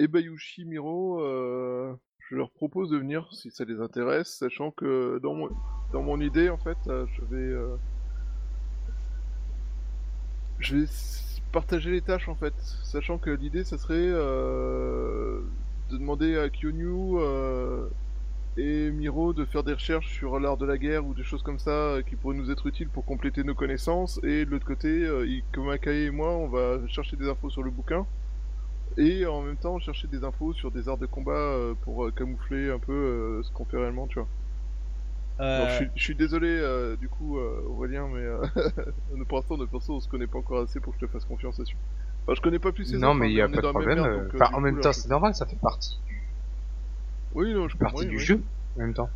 Ebayushi Miro, euh, je leur propose de venir si ça les intéresse, sachant que dans mon dans mon idée en fait, euh, je vais euh, je vais partager les tâches en fait, sachant que l'idée ça serait euh, de demander à Kyonyu euh, et Miro de faire des recherches sur l'art de la guerre ou des choses comme ça qui pourraient nous être utiles pour compléter nos connaissances, et de l'autre côté, euh, Ikomakae et moi on va chercher des infos sur le bouquin et en même temps chercher des infos sur des arts de combat euh, pour euh, camoufler un peu euh, ce qu'on fait réellement, tu vois. Euh... Alors, je, suis, je suis désolé euh, du coup euh, Aurélien, mais euh, pour l'instant notre perso on se connaît pas encore assez pour que je te fasse confiance là-dessus. Enfin, je connais pas plus ces. Non mais il y a pas de problème. Merde, donc, enfin, en même coup, temps, c'est normal, ça fait partie. Oui, non, je partie du oui. jeu en même temps.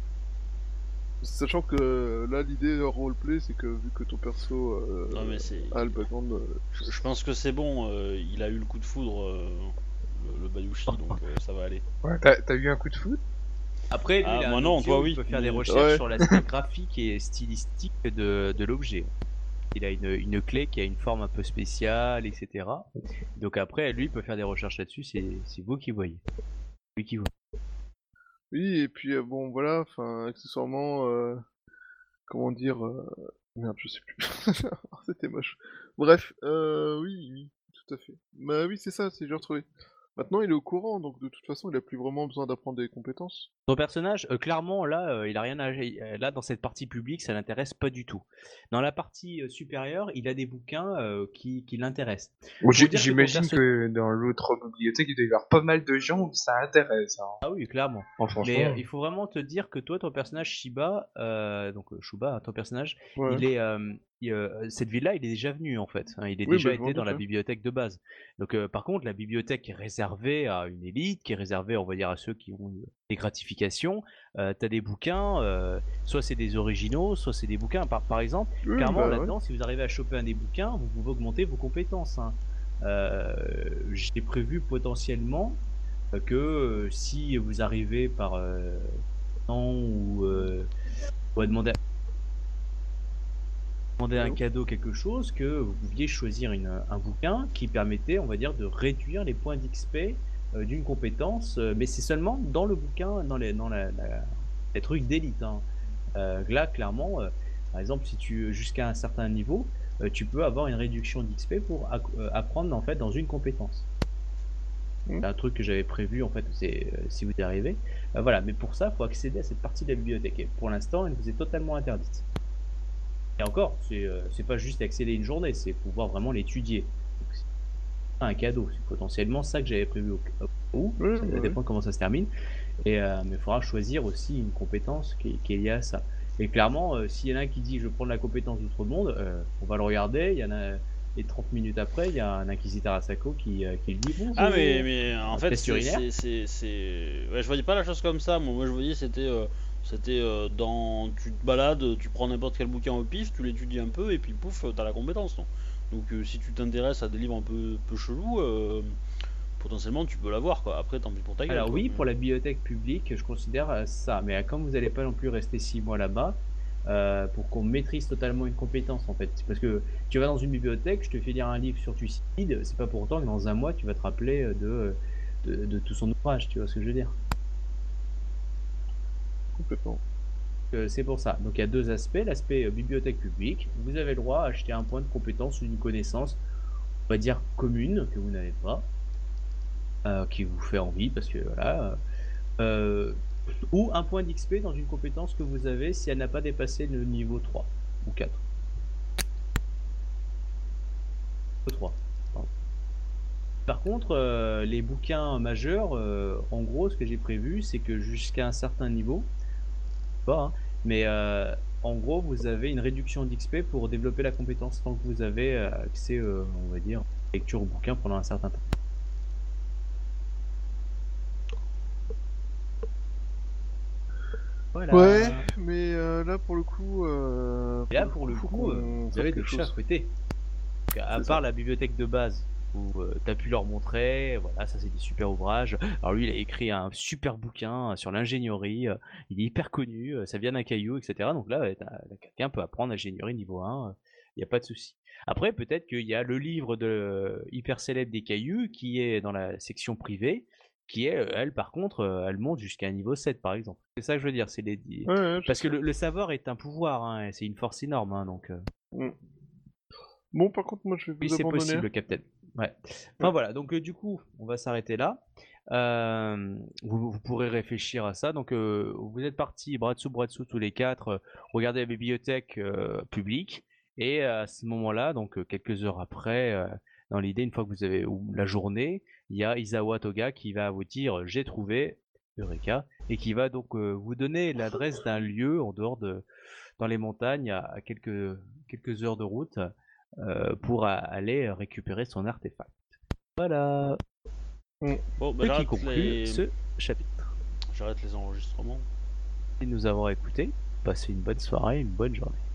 Sachant que là l'idée de roleplay c'est que vu que ton perso euh, non, mais a le background euh... je, je pense que c'est bon, euh, il a eu le coup de foudre euh, le, le Bayouchi donc euh, ça va aller. Ouais, t'as eu un coup de foudre. Après lui, ah, il a un non, toi, oui. peut faire des recherches ouais. sur l'aspect graphique et stylistique de, de l'objet. Il a une, une clé qui a une forme un peu spéciale, et cetera. Donc après lui il peut faire des recherches là-dessus, c'est vous qui voyez. Lui qui voit. Oui, et puis euh, bon voilà, enfin accessoirement euh, comment dire euh... merde je sais plus. C'était moche. Bref, euh, oui, oui, tout à fait. Bah oui c'est ça, c'est j'ai retrouvé. Maintenant il est au courant, donc de toute façon il a plus vraiment besoin d'apprendre des compétences. Ton personnage, euh, clairement là, euh, il a rien à... là dans cette partie publique, ça l'intéresse pas du tout. Dans la partie euh, supérieure, il a des bouquins euh, qui, qui l'intéressent. Oh, j'imagine que, que dans l'autre bibliothèque, il doit y avoir pas mal de gens où ça intéresse. Hein. Ah oui, clairement. Oh, mais euh, il faut vraiment te dire que toi, ton personnage Shiba, euh, donc Shuba, ton personnage, ouais. il est... Euh, cette ville-là, il est déjà venu en fait. Il est oui, déjà bah, été dans la bibliothèque de base. Donc, euh, par contre, la bibliothèque est réservée à une élite, qui est réservée, on va dire, à ceux qui ont des gratifications. Euh, T'as des bouquins, euh, soit c'est des originaux, soit c'est des bouquins. Par, par exemple, oui, clairement bah, là-dedans, ouais. si vous arrivez à choper un des bouquins, vous pouvez augmenter vos compétences. Hein. Euh, J'ai prévu potentiellement que euh, si vous arrivez par euh, temps ou euh, on va demander. À... demander un cadeau, quelque chose, que vous pouviez choisir une, un bouquin qui permettait, on va dire, de réduire les points d'X P euh, d'une compétence, euh, mais c'est seulement dans le bouquin, dans les, dans la, la, les trucs d'élite. Hein. Euh, là, clairement, euh, par exemple, si tu jusqu'à un certain niveau, euh, tu peux avoir une réduction d'X P pour euh, apprendre en fait dans une compétence. Mmh. C'est un truc que j'avais prévu en fait, c'est euh, si vous y arrivez. Euh, voilà, mais pour ça, il faut accéder à cette partie de la bibliothèque. Et pour l'instant, elle vous est totalement interdite. Et encore, c'est euh, pas juste accéder une journée, c'est pouvoir vraiment l'étudier. C'est pas un cadeau, c'est potentiellement ça que j'avais prévu au cas où, oui, ça oui. dépend comment ça se termine. Et, euh, mais il faudra choisir aussi une compétence qui, qui est liée à ça. Et clairement, euh, s'il y en a un qui dit je vais prendre la compétence d'outre-monde, euh, on va le regarder, il y en a. Et trente minutes après, il y a un inquisiteur à Sako qui, euh, qui lui dit bonjour. Ah, mais, mais en fait, c'est. Ouais, je voyais pas la chose comme ça, moi, moi je voyais c'était. Euh... C'était euh, dans. Tu te balades, tu prends n'importe quel bouquin au pif, tu l'étudies un peu et puis pouf, t'as la compétence. Non Donc euh, si tu t'intéresses à des livres un peu, peu chelous, euh, potentiellement tu peux l'avoir quoi. Après, tant pis pour ta gueule. Alors, quoi. oui, pour la bibliothèque publique, je considère ça. Mais quand vous n'allez pas non plus rester six mois là-bas, euh, pour qu'on maîtrise totalement une compétence en fait. Parce que tu vas dans une bibliothèque, je te fais lire un livre sur Thucydide, c'est pas pour autant que dans un mois tu vas te rappeler de, de, de, de tout son ouvrage, tu vois ce que je veux dire. C'est pour ça. Donc il y a deux aspects. L'aspect euh, bibliothèque publique, vous avez le droit à acheter un point de compétence ou une connaissance, on va dire commune, que vous n'avez pas, euh, qui vous fait envie, parce que voilà. Euh, ou un point d'X P dans une compétence que vous avez si elle n'a pas dépassé le niveau trois ou quatre. trois. Pardon. Par contre, euh, les bouquins majeurs, euh, en gros, ce que j'ai prévu, c'est que jusqu'à un certain niveau, Hein. mais euh, en gros vous avez une réduction d'X P pour développer la compétence tant que vous avez euh, accès euh, on va dire lecture au bouquin pendant un certain temps. Voilà. Ouais mais euh, là pour le coup euh, là pour le coup, coup euh, vous avez des choses à fouetter à part ça. La bibliothèque de base où euh, t'as pu leur montrer, voilà, ça c'est des super ouvrages. Alors lui il a écrit un super bouquin sur l'ingénierie, euh, il est hyper connu, euh, ça vient d'un caillou, et cetera. Donc là, ouais, quelqu'un peut apprendre l'ingénierie niveau un, il euh, n'y a pas de souci. Après peut-être qu'il y a le livre de euh, hyper célèbre des cailloux qui est dans la section privée, qui est, elle par contre, euh, elle monte jusqu'à un niveau sept par exemple. C'est ça que je veux dire, c'est les... Ouais, ouais, parce que le, le savoir est un pouvoir, hein, c'est une force énorme, hein, donc... Euh... Mm. Bon, par contre, moi je vais vous oui, abandonner. Oui, c'est possible, Captain. Ouais. Enfin ouais. voilà, donc euh, du coup, on va s'arrêter là. Euh, vous, vous pourrez réfléchir à ça. Donc, euh, vous êtes partis bras dessous, bras dessous tous les quatre. Euh, regardez la bibliothèque euh, publique. Et euh, à ce moment-là, donc euh, quelques heures après, euh, dans l'idée, une fois que vous avez ou la journée, il y a Isawa Toga qui va vous dire j'ai trouvé Eureka, et qui va donc euh, vous donner l'adresse d'un lieu en dehors de, dans les montagnes, à, à quelques, quelques heures de route, euh, pour à, aller récupérer son artefact. Voilà. Mmh. Bon, bah, j'arrête qui conclut les... ce chapitre. J'arrête les enregistrements. Et nous avons écouté. Passez une bonne soirée, une bonne journée.